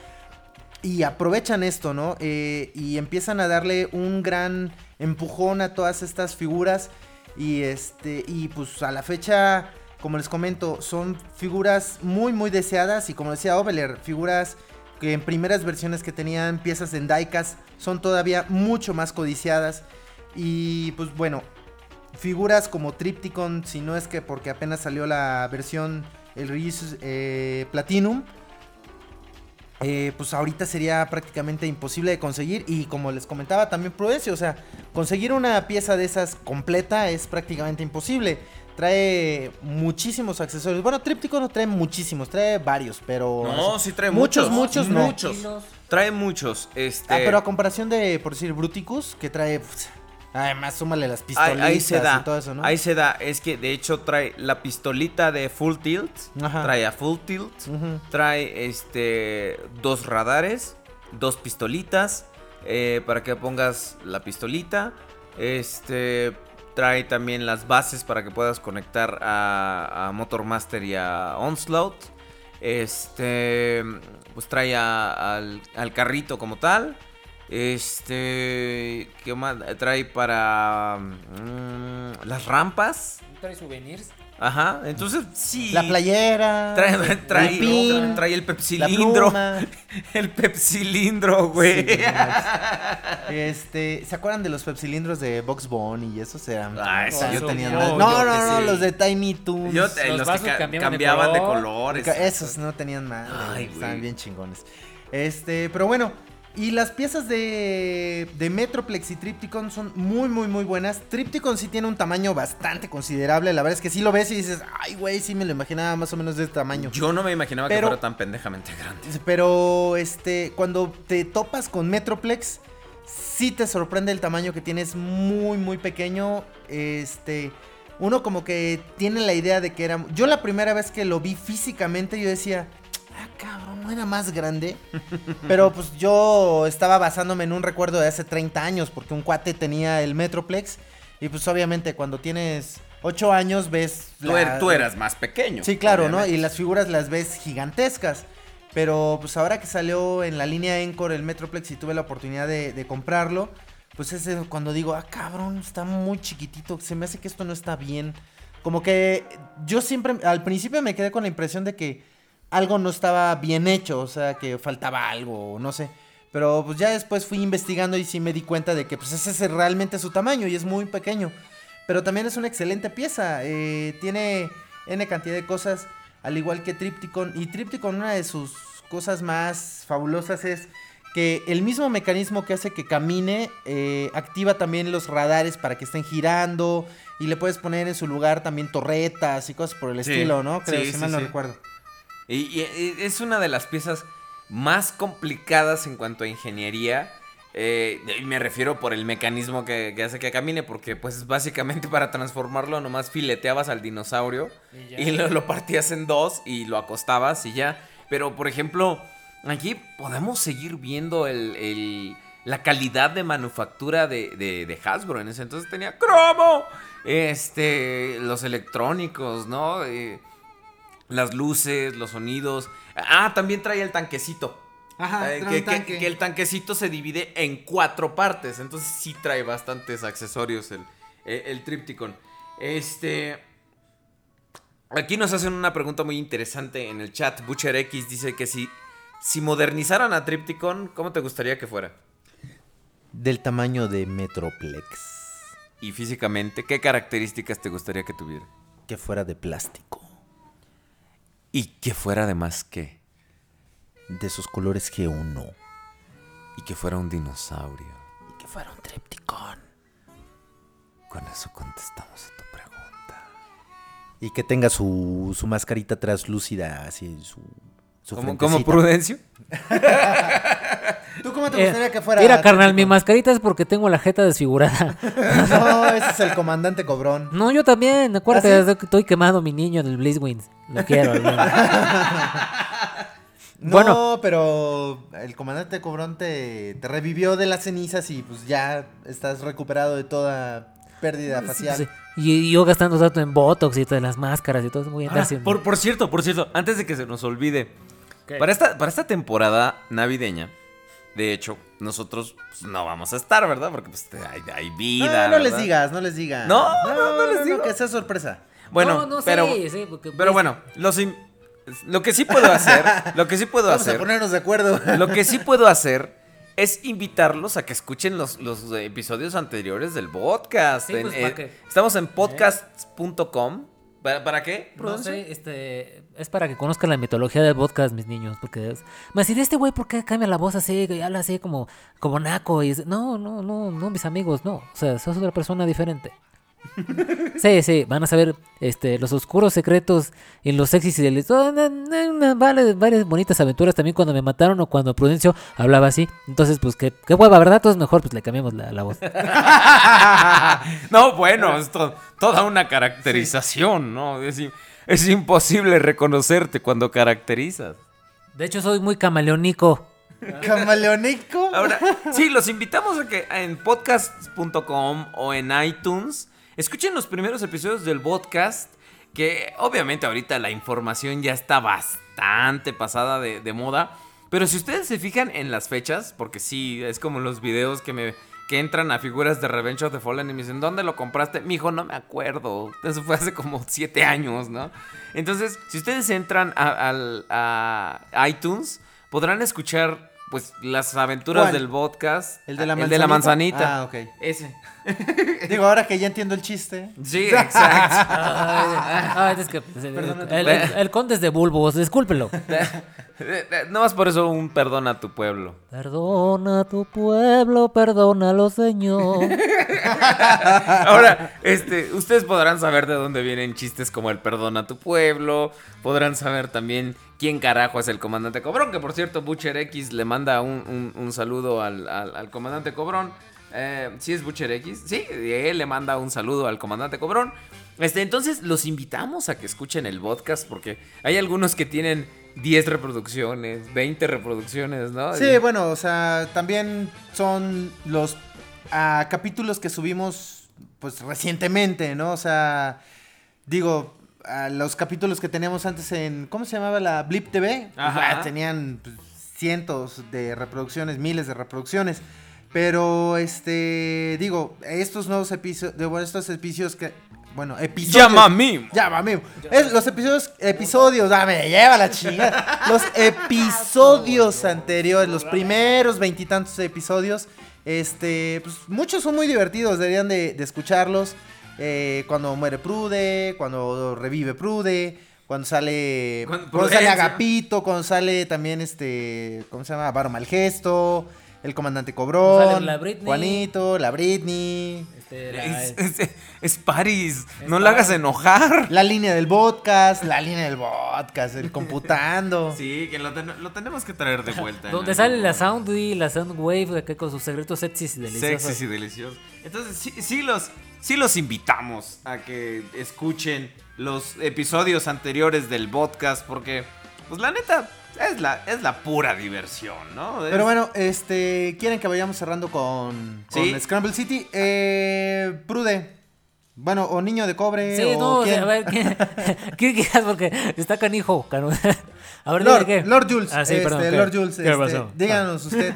y aprovechan esto, ¿no? Eh, y empiezan a darle un gran empujón a todas estas figuras y, este, y pues a la fecha, como les comento, son figuras muy, muy deseadas y como decía Oveler, figuras... que en primeras versiones que tenían piezas en diecast son todavía mucho más codiciadas. Y pues bueno, figuras como Trypticon, si no es que porque apenas salió la versión, el Reuse eh, Platinum, eh, pues ahorita sería prácticamente imposible de conseguir. Y como les comentaba también Prudencio, o sea, conseguir una pieza de esas completa es prácticamente imposible. Trae muchísimos accesorios. Bueno, Trypticon no trae muchísimos, trae varios, pero... No, sí trae muchos. Muchos, muchos, muchos. No. Trae muchos, este... Ah, pero a comparación de, por decir, Bruticus, que trae... Pff, además, súmale las pistolitas ahí, ahí se da, y todo eso, ¿no? Ahí se da, es que de hecho trae la pistolita de Full Tilt, ajá. Trae a Full Tilt, uh-huh. Trae, este, dos radares, dos pistolitas, eh, para que pongas la pistolita, este... Trae también las bases para que puedas conectar a, a Motor Master y a Onslaught. Este. Pues trae a, al, al carrito como tal. Este. ¿Qué más? Trae para. Mmm, las rampas. Trae souvenirs. Ajá, entonces sí. La playera. Trae, trae, el, pin, trae el pepsilindro. El pepsilindro, güey. Sí, este, ¿se acuerdan de los pepsilindros de Box Bunny y esos eran? Ah, eso yo tenía. No, no, no, no, los de Tiny Toons. Yo, eh, los, los que ca cambiaban, cambiaban de, color. de colores. Esos no tenían madre. Ay, estaban güey. bien chingones. Este, pero bueno. Y las piezas de, de Metroplex y Trypticon son muy, muy, muy buenas. Trypticon sí tiene un tamaño bastante considerable. La verdad es que sí lo ves y dices, ay, güey, sí me lo imaginaba más o menos de este tamaño. Yo no me imaginaba pero, que fuera tan pendejamente grande. Pero, este, cuando te topas con Metroplex, sí te sorprende el tamaño que tiene. Es muy, muy pequeño. Este, uno como que tiene la idea de que era... Yo la primera vez que lo vi físicamente, yo decía... Ah, cabrón, no era más grande. Pero pues yo estaba basándome en un recuerdo de hace treinta años, porque un cuate tenía el Metroplex. Y pues obviamente cuando tienes ocho años ves... Tú, la... tú eras más pequeño. Sí, claro, obviamente. ¿No? Y las figuras las ves gigantescas. Pero pues ahora que salió en la línea Encore el Metroplex y tuve la oportunidad de, de comprarlo, pues es cuando digo, ah, cabrón, está muy chiquitito. Se me hace que esto no está bien. Como que yo siempre, al principio me quedé con la impresión de que algo no estaba bien hecho, o sea, que faltaba algo, no sé. Pero pues ya después fui investigando y sí me di cuenta de que pues ese es realmente su tamaño y es muy pequeño. Pero también es una excelente pieza, eh, tiene N cantidad de cosas, al igual que Trypticon. Y Trypticon, una de sus cosas más fabulosas es que el mismo mecanismo que hace que camine, eh, activa también los radares para que estén girando. Y le puedes poner en su lugar también torretas y cosas por el sí, estilo, ¿no? Creo, sí, si mal sí, no sí. recuerdo. Y, y es una de las piezas más complicadas en cuanto a ingeniería, eh, y me refiero por el mecanismo que, que hace que camine, porque pues básicamente para transformarlo nomás fileteabas al dinosaurio y, y lo, lo partías en dos y lo acostabas y ya. Pero por ejemplo, aquí podemos seguir viendo el, el, la calidad de manufactura de, de, de Hasbro. En ese entonces tenía cromo, este, los electrónicos, ¿no? Eh, Las luces, los sonidos. Ah, también trae el tanquecito. Ajá, eh, trae que, un tanque. que, que el tanquecito se divide en cuatro partes. Entonces sí trae bastantes accesorios el, el, el Trypticon. Este. Aquí nos hacen una pregunta muy interesante en el chat. ButcherX dice que si, si modernizaran a Trypticon, ¿cómo te gustaría que fuera? Del tamaño de Metroplex. Y físicamente, ¿qué características te gustaría que tuviera? Que fuera de plástico. Y que fuera además que de sus colores que uno. Y que fuera un dinosaurio. Y que fuera un Trypticon. Con eso contestamos a tu pregunta. Y que tenga su, su mascarita translúcida, así su, su ¿Cómo, ¿Cómo Prudencio? ¿Tú cómo te gustaría eh, que fuera? Mira, carnal, Trypticon? Mi mascarita es porque tengo la jeta desfigurada. No, ese es el comandante Cobrón. No, yo también, acuérdate, ¿Ah, sí? estoy quemado, mi niño, en el Blitzwings. Lo quiero. No, bueno, pero el comandante Cobrón te, te revivió de las cenizas y pues ya estás recuperado de toda pérdida facial. Sí, sí. Y, y yo gastando tanto en botox y todas las máscaras y todo. Muy ah, por, por cierto, por cierto, antes de que se nos olvide, okay. para, esta, para esta temporada navideña, de hecho, nosotros pues, no vamos a estar, ¿verdad? Porque pues, hay, hay vida. No, no les digas, no les digas. No, no, no, no les no, digo. Que sea sorpresa. Bueno, no, no sé, pero, sí, porque, pero bueno, los in... lo que sí puedo hacer, lo que sí puedo vamos hacer. Vamos a ponernos de acuerdo. Lo que sí puedo hacer es invitarlos a que escuchen los, los episodios anteriores del podcast. Sí, en, pues, eh, estamos en podcasts punto com. ¿Para, ¿Para qué? No sé, este, es para que conozcan la mitología del podcast, mis niños, porque es, más si de este güey, ¿por qué cambia la voz así, y habla así como, como naco? Y es, no, no, no, no, mis amigos, no, o sea, sos otra persona diferente. Sí, sí, van a saber este, los oscuros secretos y los sexys y delitos, varias, varias bonitas aventuras también cuando me mataron o cuando Prudencio hablaba así. Entonces, pues, qué, qué hueva, ¿verdad? Entonces mejor pues le cambiamos la, la voz. No, bueno, es to toda una caracterización, sí. ¿No? Es, es imposible reconocerte cuando caracterizas. De hecho, soy muy camaleónico. ¿Camaleónico? Ahora, sí, los invitamos a que en podcasts punto com o en iTunes... Escuchen los primeros episodios del podcast, que obviamente ahorita la información ya está bastante pasada de, de moda. Pero si ustedes se fijan en las fechas, porque sí, es como los videos que me, que entran a figuras de Revenge of the Fallen y me dicen, ¿dónde lo compraste? Mijo, no me acuerdo. Eso fue hace como siete años, ¿no? Entonces, si ustedes entran a, a, a iTunes, podrán escuchar, pues, las aventuras ¿Cuál? Del podcast. ¿El de la manzanita? El de la manzanita. Ah, ok. Ese. Digo, ahora que ya entiendo el chiste. Sí, exacto. Ay, es que, el, el, el conde es de Bulbos, discúlpenlo. No más por eso un perdón a tu pueblo. Perdona a tu pueblo, perdónalo, señor. Ahora, este, ustedes podrán saber de dónde vienen chistes como el perdón a tu pueblo. Podrán saber también quién carajo es el comandante Cobrón. Que por cierto, Butcher X le manda un, un, un saludo al, al, al comandante Cobrón. Eh, sí, es Butcher X. Sí, él le manda un saludo al comandante Cobrón. Este, entonces los invitamos a que escuchen el podcast, porque hay algunos que tienen diez reproducciones, veinte reproducciones, ¿no? Sí, y... bueno, o sea, también son los uh, capítulos que subimos, pues, recientemente, ¿no? O sea, digo, uh, los capítulos que teníamos antes en, ¿cómo se llamaba la Blip T V? Ajá. Pues, tenían pues, cientos de reproducciones, miles de reproducciones. Pero, este, digo, estos nuevos episodios, digo, estos episodios que, bueno, episodios. Llama mimo. Llama mimo. Es, los episodios, episodios, dame, lleva la chingada. Los episodios anteriores, los primeros veintitantos episodios, este, pues muchos son muy divertidos, deberían de, de escucharlos. Eh, cuando muere Prude, cuando revive Prude, cuando sale, cuando, cuando sale Agapito, cuando sale también, este, ¿cómo se llama? Baro Malgesto. El comandante Cobrón, la Juanito, la Britney. Este, la, es, es, es, es Paris, es no Paris. La hagas enojar. La línea del podcast, la línea del podcast, el computando. Sí, que lo, ten, lo tenemos que traer de vuelta. Donde ¿no? sale la Soundwave, la Soundwave, acá con sus secretos sexys y deliciosos. Sexys y deliciosos. Entonces, sí, sí, los, sí los invitamos a que escuchen los episodios anteriores del podcast, porque, pues, la neta... Es la, es la pura diversión, ¿no? Es... Pero bueno, este, ¿quieren que vayamos cerrando con, ¿sí? con Scramble City? Eh, Prude. Bueno, o Niño de Cobre. Sí, o no, ¿quién? A ver, ¿qué, ¿qué quieras? Porque está canijo, caro. A ver, Lord, dime, ¿qué? Lord Jules. Ah, sí, este, perdón. Lord Jules, ¿qué este, pasó? Díganos usted.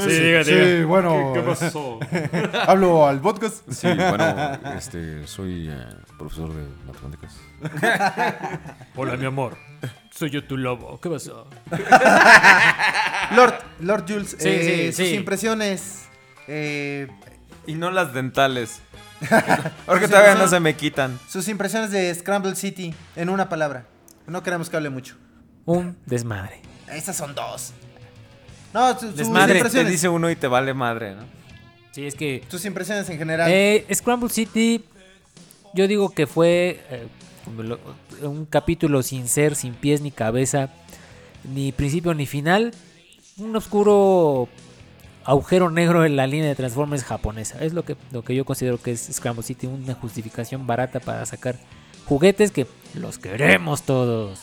Sí, dígame. Sí, bueno. ¿Qué, qué pasó? ¿Hablo al podcast? Sí, bueno, este, soy eh, profesor de matemáticas. Hola, mi amor. Soy yo tu lobo. ¿Qué pasó? Lord, Lord Jules, sí, eh, sí, sus sí. impresiones. Eh... Y no las dentales. Porque todavía no se me quitan. Sus impresiones de Scramble City, en una palabra. No queremos que hable mucho. Un desmadre. Esas son dos. No, su, desmadre, sus impresiones. Te dice uno y te vale madre, ¿no? Sí, es que... Tus impresiones en general. Eh, Scramble City, yo digo que fue... Eh, un capítulo sin ser, sin pies ni cabeza, ni principio ni final. Un oscuro agujero negro en la línea de Transformers japonesa. Es lo que, lo que yo considero que es Scramble City. Una justificación barata para sacar juguetes que los queremos todos.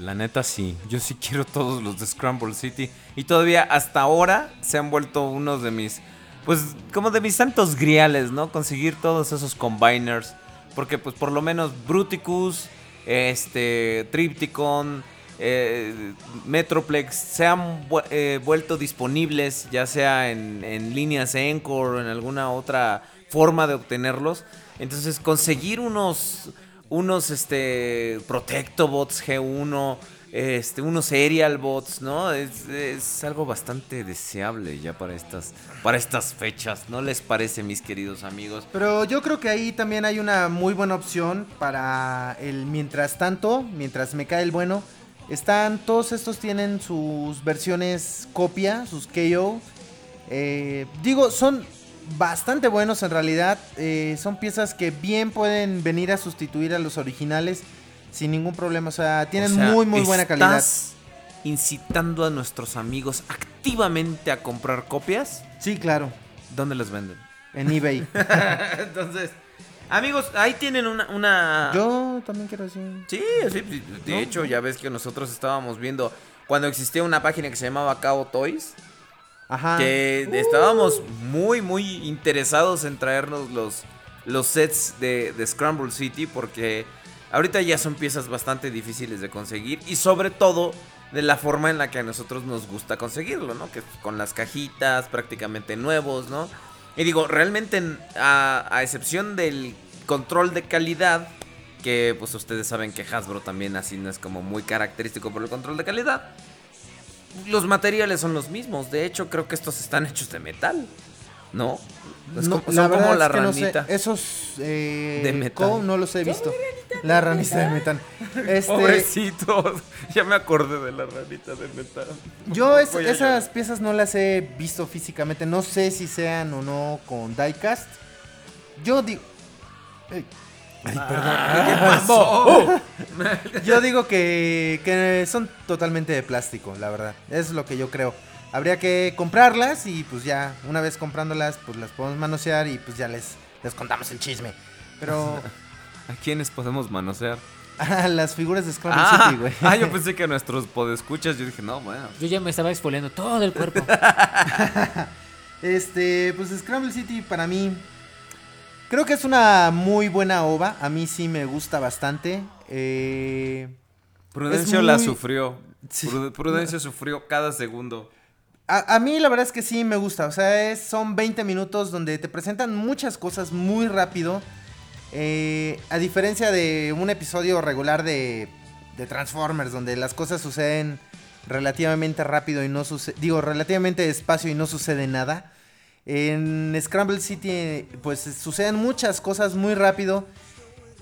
La neta sí, yo sí quiero todos los de Scramble City. Y todavía hasta ahora se han vuelto unos de mis, pues como de mis santos griales, ¿no? Conseguir todos esos combiners. Porque pues por lo menos Bruticus, este, Trypticon, eh, Metroplex se han vu- eh, vuelto disponibles, ya sea en, en líneas Encore o en alguna otra forma de obtenerlos. Entonces conseguir unos, unos este, Protectobots G uno, este, unos Aerialbots, ¿no? Es, es algo bastante deseable ya para estas, para estas fechas, ¿no les parece, mis queridos amigos? Pero yo creo que ahí también hay una muy buena opción para el mientras tanto, mientras me cae el bueno. Están, todos estos tienen sus versiones copia, sus K O. Eh, digo, son bastante buenos en realidad. Eh, son piezas que bien pueden venir a sustituir a los originales. Sin ningún problema, o sea, tienen o sea, muy muy buena calidad. ¿Estás incitando a nuestros amigos activamente a comprar copias? Sí, claro. ¿Dónde las venden? En eBay. Entonces, amigos, ahí tienen una, una... Yo también quiero decir. Sí, sí, de ¿no? hecho ya ves que nosotros estábamos viendo cuando existía una página que se llamaba Kao Toys. Ajá. Que uh. estábamos muy muy interesados en traernos los, los sets de, de Scramble City porque... Ahorita ya son piezas bastante difíciles de conseguir y sobre todo de la forma en la que a nosotros nos gusta conseguirlo, ¿no? Que con las cajitas, prácticamente nuevos, ¿no? Y digo, realmente a, a excepción del control de calidad, que pues ustedes saben que Hasbro también así no es como muy característico por el control de calidad, los materiales son los mismos. De hecho, creo que estos están hechos de metal, ¿no? Es no, como, la son como la es que ranita. No sé. Esos eh, de metal no los he visto. La ranita de metal. Este... Pobrecitos. Ya me acordé de la ranita de metal. Yo es, esas piezas no las he visto físicamente. No sé si sean o no con diecast. Yo digo... Ay, Ay ah, perdón. ¿Qué pasó? Uh. Yo digo que, que son totalmente de plástico, la verdad. Es lo que yo creo. Habría que comprarlas y pues ya, una vez comprándolas, pues las podemos manosear y pues ya les, les contamos el chisme. Pero... ¿A quiénes podemos manosear? Ah, las figuras de Scramble ah, City, güey. Ah, yo pensé que nuestros podescuchas, yo dije, no, bueno. Yo ya me estaba exfoliando todo el cuerpo. Este, pues Scramble City para mí, creo que es una muy buena ova. A mí sí me gusta bastante. Eh, Prudencio muy... la sufrió. Sí. Prudencio sufrió cada segundo. A, a mí la verdad es que sí me gusta. O sea, es, son veinte minutos donde te presentan muchas cosas muy rápido. Eh, a diferencia de un episodio regular de, de Transformers, donde las cosas suceden relativamente rápido y no sucede... Digo, relativamente despacio y no sucede nada. En Scramble City, pues suceden muchas cosas muy rápido.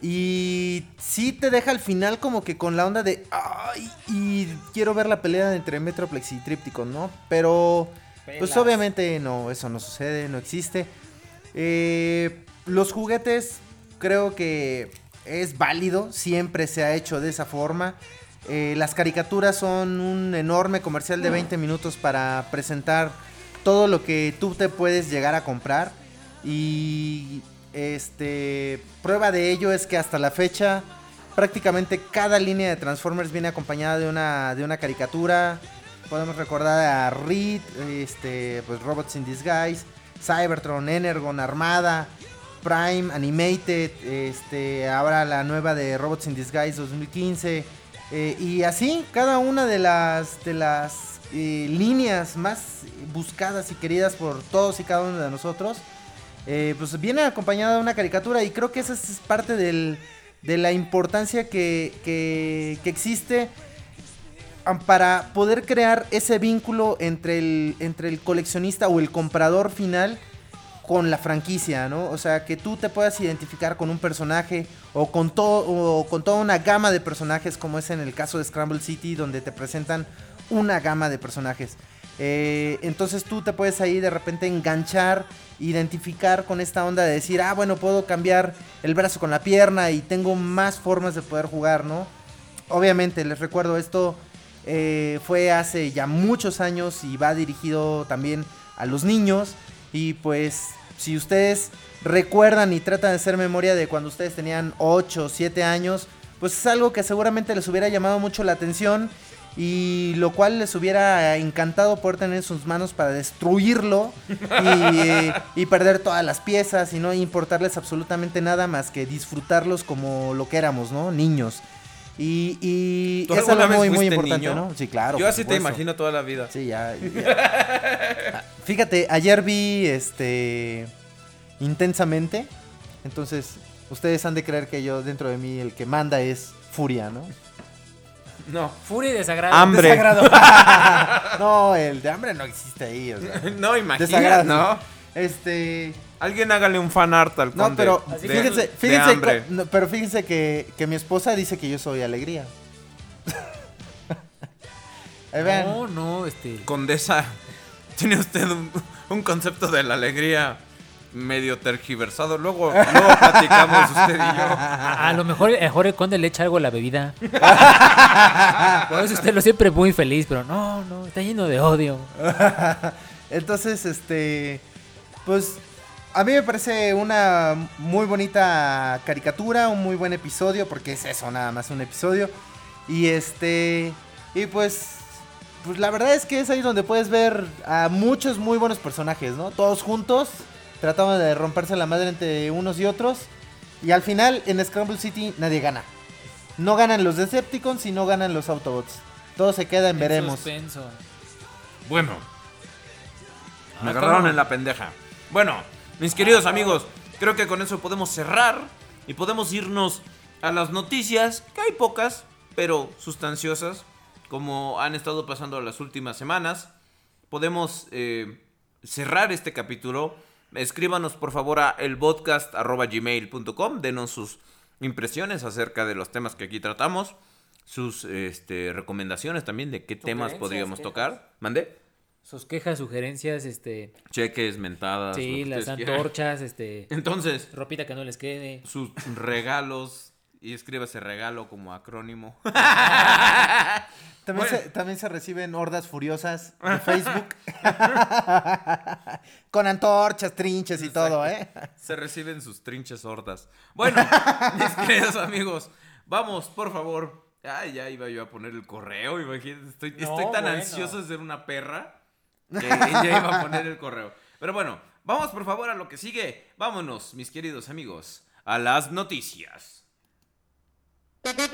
Y sí te deja al final como que con la onda de... ¡Ay! Y quiero ver la pelea entre Metroplex y Trypticon, ¿no? Pero... Pelas. Pues obviamente no, eso no sucede, no existe. Eh, los juguetes creo que es válido, siempre se ha hecho de esa forma. Eh, las caricaturas son un enorme comercial de veinte minutos para presentar todo lo que tú te puedes llegar a comprar. Y... Este, prueba de ello es que hasta la fecha prácticamente cada línea de Transformers viene acompañada de una, de una caricatura. Podemos recordar a Reed, este, pues Robots in Disguise, Cybertron, Energon, Armada, Prime, Animated, este, ahora la nueva de Robots in Disguise dos mil quince, eh, y así cada una de las, de las eh, líneas más buscadas y queridas por todos y cada uno de nosotros. Eh, pues viene acompañada de una caricatura y creo que esa es parte del, de la importancia que, que, que existe para poder crear ese vínculo entre el, entre el coleccionista o el comprador final con la franquicia, ¿no? O sea, que tú te puedas identificar con un personaje o con, to- o con toda una gama de personajes, como es en el caso de Scramble City, donde te presentan una gama de personajes. Eh, entonces tú te puedes ahí de repente enganchar, identificar con esta onda de decir, ah, bueno, puedo cambiar el brazo con la pierna y tengo más formas de poder jugar, ¿no? Obviamente, les recuerdo, esto eh, fue hace ya muchos años y va dirigido también a los niños. Y pues, si ustedes recuerdan y tratan de hacer memoria de cuando ustedes tenían ocho o siete años, pues es algo que seguramente les hubiera llamado mucho la atención. Y lo cual les hubiera encantado poder tener en sus manos para destruirlo y, eh, y perder todas las piezas y no importarles absolutamente nada más que disfrutarlos como lo que éramos, ¿no? Niños. Y, y es algo muy, muy importante, niño, ¿no? Sí, claro. Yo así supuesto. Te imagino toda la vida. Sí, ya, ya. Fíjate, ayer vi este Intensamente. Entonces, ustedes han de creer que yo, dentro de mí, el que manda es Furia, ¿no? No, Furia y Desagrado. Hambre. Desagrado. No, el de hambre no existe ahí, o sea. No, imagínate. Desagrado, ¿no? Este, alguien hágale un fanart al Conde. No, pero de, fíjense, fíjense, de co- no, pero fíjense que, que mi esposa dice que yo soy alegría. Vean. No, no, este Condesa, tiene usted un, un concepto de la alegría medio tergiversado. Luego, luego platicamos usted y yo. A, a lo mejor, mejor el Conde le echa algo a la bebida. Por eso usted lo siempre muy feliz, pero no, no, está lleno de odio. Entonces, este, pues a mí me parece una muy bonita caricatura, un muy buen episodio, porque es eso, nada más un episodio. Y este, y pues, pues la verdad es que es ahí donde puedes ver a muchos muy buenos personajes, ¿no? Todos juntos trataban de romperse la madre entre unos y otros. Y al final, en Scramble City, nadie gana. No ganan los Decepticons y no ganan los Autobots. Todo se queda en, en veremos. Suspenso. Bueno. Me Acabó. agarraron en la pendeja. Bueno, mis queridos ah, amigos, creo que con eso podemos cerrar y podemos irnos a las noticias, que hay pocas, pero sustanciosas, como han estado pasando las últimas semanas. Podemos eh, cerrar este capítulo. Escríbanos por favor a elpodcast arroba gmail punto com. Denos sus impresiones acerca de los temas que aquí tratamos. Sus este, recomendaciones también de qué temas podríamos quejas. tocar. ¿Mandé? Sus quejas, sugerencias, este... cheques, mentadas. Sí, las antorchas, este... Entonces... ropita que no les quede. Sus regalos. Y escríbase regalo como acrónimo. También, bueno. se, también se reciben hordas furiosas en Facebook. Con antorchas, trinches y Exacto. todo, ¿eh? Se reciben sus trinches hordas. Bueno, mis queridos amigos, vamos, por favor. Ay, ya iba yo a poner el correo, imagínate. Estoy, no, estoy tan bueno. ansioso de ser una perra que ya iba a poner el correo. Pero bueno, vamos por favor a lo que sigue. Vámonos, mis queridos amigos, a las noticias. ¿Qué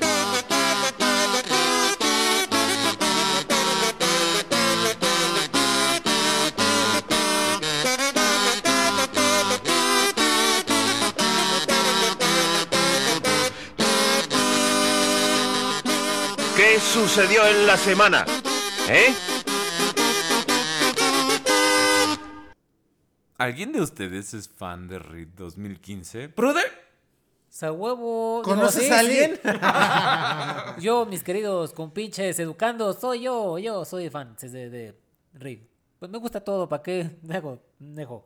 sucedió en la semana? ¿Eh? ¿Alguien de ustedes es fan de R I D dos mil quince? ¡Prude! Sahuevo. ¿Conoces no, sí, a alguien? Sí. Yo, mis queridos compinches educando, soy yo, yo soy fan de, de Reed. Pues me gusta todo, ¿para qué? Dejo, dejo.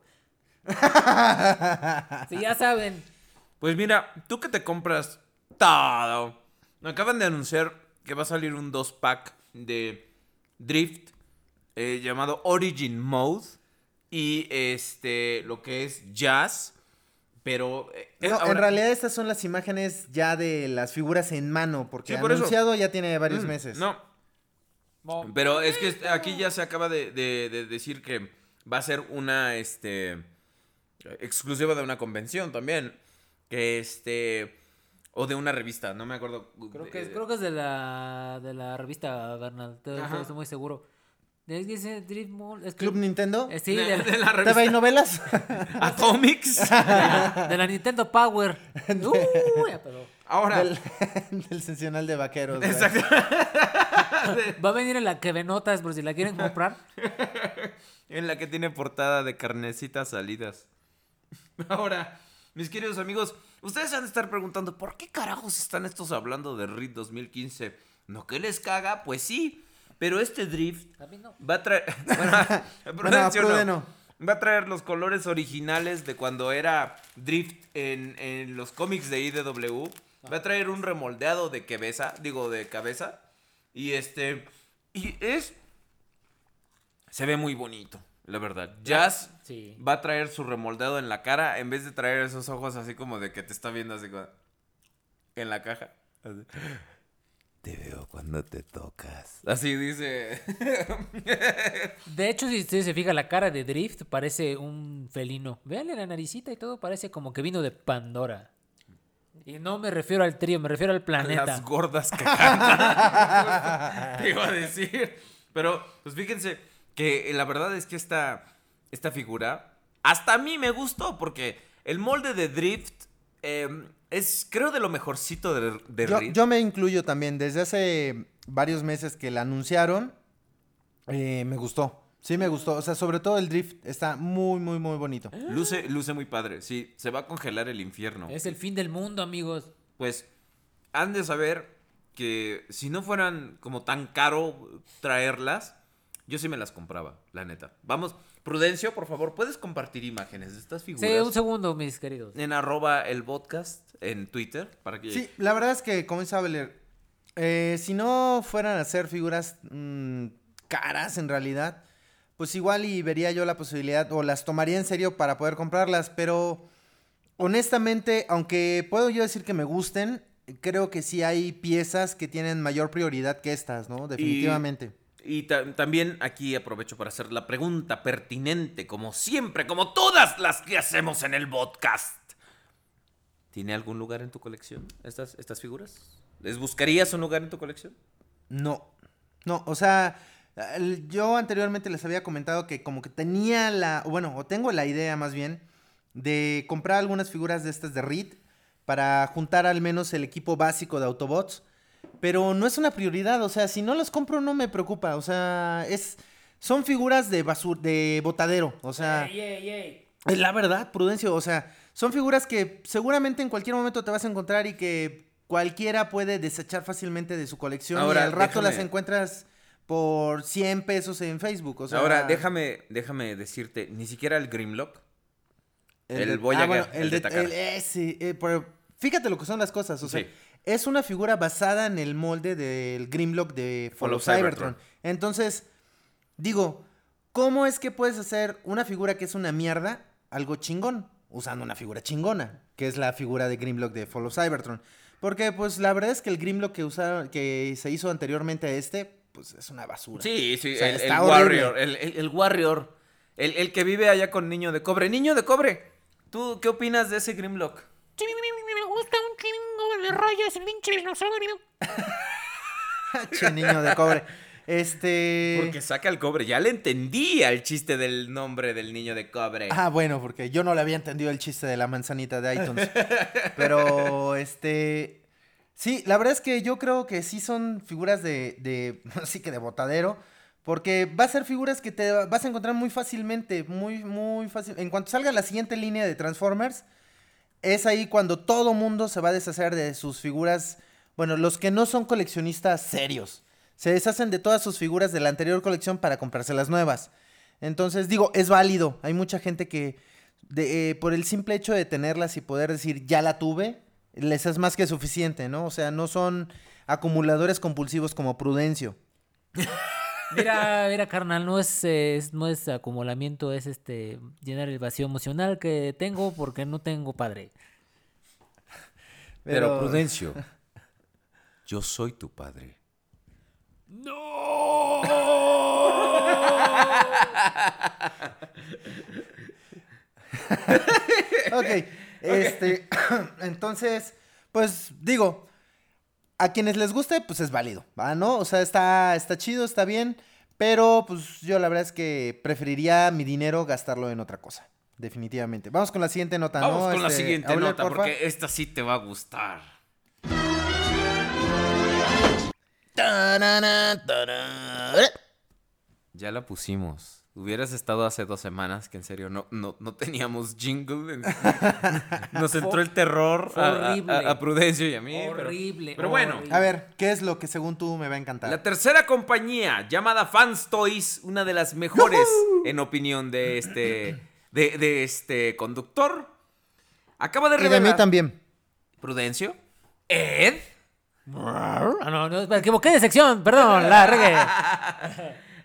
Sí, ya saben. Pues mira, tú que te compras todo. Me acaban de anunciar que va a salir un dos pack de Drift eh, llamado Origin Mode y este lo que es Jazz. Pero eh, no, ahora... en realidad estas son las imágenes ya de las figuras en mano, porque sí, por anunciado eso. ya tiene varios mm, meses. No. Oh. Pero es que aquí ya se acaba de, de, de decir que va a ser una este exclusiva de una convención también, que este o de una revista, no me acuerdo. Creo que es, eh, creo que es de la de la revista Bernal, estoy muy seguro. ¿Es que ese Drift Mall? Es que... ¿Club Nintendo? Eh, sí, de, de, la, de la revista. ¿Te veis novelas? ¿Atomics? De la, de la Nintendo Power. De, Uy, pero... Ahora. Del, del seccional de vaqueros. Exacto. Va a venir en la que venotas por si la quieren comprar. En la que tiene portada de carnecitas salidas. Ahora, mis queridos amigos, ustedes han de estar preguntando, ¿por qué carajos están estos hablando de R I D dos mil quince? ¿No que les caga? Pues sí. Pero este Drift a mí no. va a traer... Bueno, no, Prude no. Va a traer los colores originales de cuando era Drift en, en los cómics de I D W. Ah. Va a traer un remoldeado de cabeza, digo, de cabeza. Y este... Y es... Se ve muy bonito, la verdad. Jazz sí. va a traer su remoldeado en la cara en vez de traer esos ojos así como de que te está viendo así como... En la caja. Así. Te veo cuando te tocas. Así dice. De hecho, si usted se fija, la cara de Drift parece un felino. Véanle la naricita y todo, parece como que vino de Pandora. Y no me refiero al trío, me refiero al planeta. Las gordas que cantan. Te iba a decir. Pero, pues fíjense que la verdad es que esta, esta figura hasta a mí me gustó porque el molde de Drift... Eh, Es, creo, de lo mejorcito de, de yo, yo me incluyo también. Desde hace varios meses que la anunciaron, eh, me gustó. Sí me gustó. O sea, sobre todo el Drift está muy, muy, muy bonito. Ah. Luce, luce muy padre. Sí, se va a congelar el infierno. Es el fin del mundo, amigos. Pues, han de saber que si no fueran como tan caro traerlas, yo sí me las compraba, la neta. Vamos... Prudencio, por favor, ¿puedes compartir imágenes de estas figuras? Sí, un segundo, mis queridos. En arroba el podcast, en Twitter. Para que... Sí, la verdad es que, como dice Abeler, eh, si no fueran a hacer figuras mmm, caras en realidad, pues igual y vería yo la posibilidad, o las tomaría en serio para poder comprarlas, pero honestamente, aunque puedo yo decir que me gusten, creo que sí hay piezas que tienen mayor prioridad que estas, ¿no? Definitivamente. Y... Y t- también aquí aprovecho para hacer la pregunta pertinente, como siempre, como todas las que hacemos en el podcast. ¿Tiene algún lugar en tu colección estas, estas figuras? ¿Les buscarías un lugar en tu colección? No. No, o sea, yo anteriormente les había comentado que como que tenía la... O bueno, o tengo la idea más bien de comprar algunas figuras de estas de R I D para juntar al menos el equipo básico de Autobots. Pero no es una prioridad, o sea, si no las compro no me preocupa, o sea, es... Son figuras de basura, de botadero, o sea... Ey, ey, ey. Es la verdad, Prudencio, o sea, son figuras que seguramente en cualquier momento te vas a encontrar y que cualquiera puede desechar fácilmente de su colección. Ahora, y al rato déjame. Las encuentras por cien pesos en Facebook, o sea... Ahora, déjame, déjame decirte, ni siquiera el Grimlock, el, el de, Voyager, ah, bueno, el, el de Takara. El, ese, eh, por, fíjate lo que son las cosas, o sea... Sí. Es una figura basada en el molde del Grimlock de Follow Cybertron. Cybertron. Entonces, digo, ¿cómo es que puedes hacer una figura que es una mierda algo chingón? Usando una figura chingona, que es la figura de Grimlock de Follow Cybertron. Porque, pues, la verdad es que el Grimlock que usaron, que se hizo anteriormente a este, pues, es una basura. Sí, sí, o sea, el, el Warrior, el, el, el Warrior, el, el que vive allá con Niño de Cobre. ¡Niño de Cobre! ¿Tú qué opinas de ese Grimlock? Me gusta un chingo de rayas, el pinche dinosaurio. Che, Niño de Cobre. Este. Porque saca el cobre. Ya le entendía el chiste del nombre del Niño de Cobre. Ah, bueno, porque yo no le había entendido el chiste de la manzanita de iTunes. Pero, este. Sí, la verdad es que yo creo que sí son figuras de. de así que de botadero. Porque va a ser figuras que te vas a encontrar muy fácilmente. Muy, muy fácil. En cuanto salga la siguiente línea de Transformers. Es ahí cuando todo mundo se va a deshacer de sus figuras. Bueno, los que no son coleccionistas serios. Se deshacen de todas sus figuras de la anterior colección para comprarse las nuevas. Entonces, digo, es válido. Hay mucha gente que de, eh, por el simple hecho de tenerlas y poder decir, ya la tuve, les es más que suficiente, ¿no? O sea, no son acumuladores compulsivos como Prudencio. Mira, mira, carnal, no es, es, no es acumulamiento, es este llenar el vacío emocional que tengo porque no tengo padre. Pero, Pero Prudencio, yo soy tu padre. ¡No! Okay, este, entonces, pues digo... A quienes les guste, pues es válido, ¿va? ¿No? O sea, está, está chido, está bien, pero pues yo la verdad es que preferiría mi dinero gastarlo en otra cosa, definitivamente. Vamos con la siguiente nota, ¿no? Vamos con la siguiente nota, porque esta sí te va a gustar. Ya la pusimos. Hubieras estado hace dos semanas que en serio no, no, no teníamos jingle. Nos entró el terror a, a, a Prudencio y a mí. Horrible. Pero, pero bueno. Horrible. A ver, ¿qué es lo que según tú me va a encantar? La tercera compañía llamada Fans Toys, una de las mejores ¡no! en opinión de este, de, de este conductor, acaba de revelar. Y de mí también. Prudencio. Ed. No, no, me equivoqué de sección, perdón, la regué.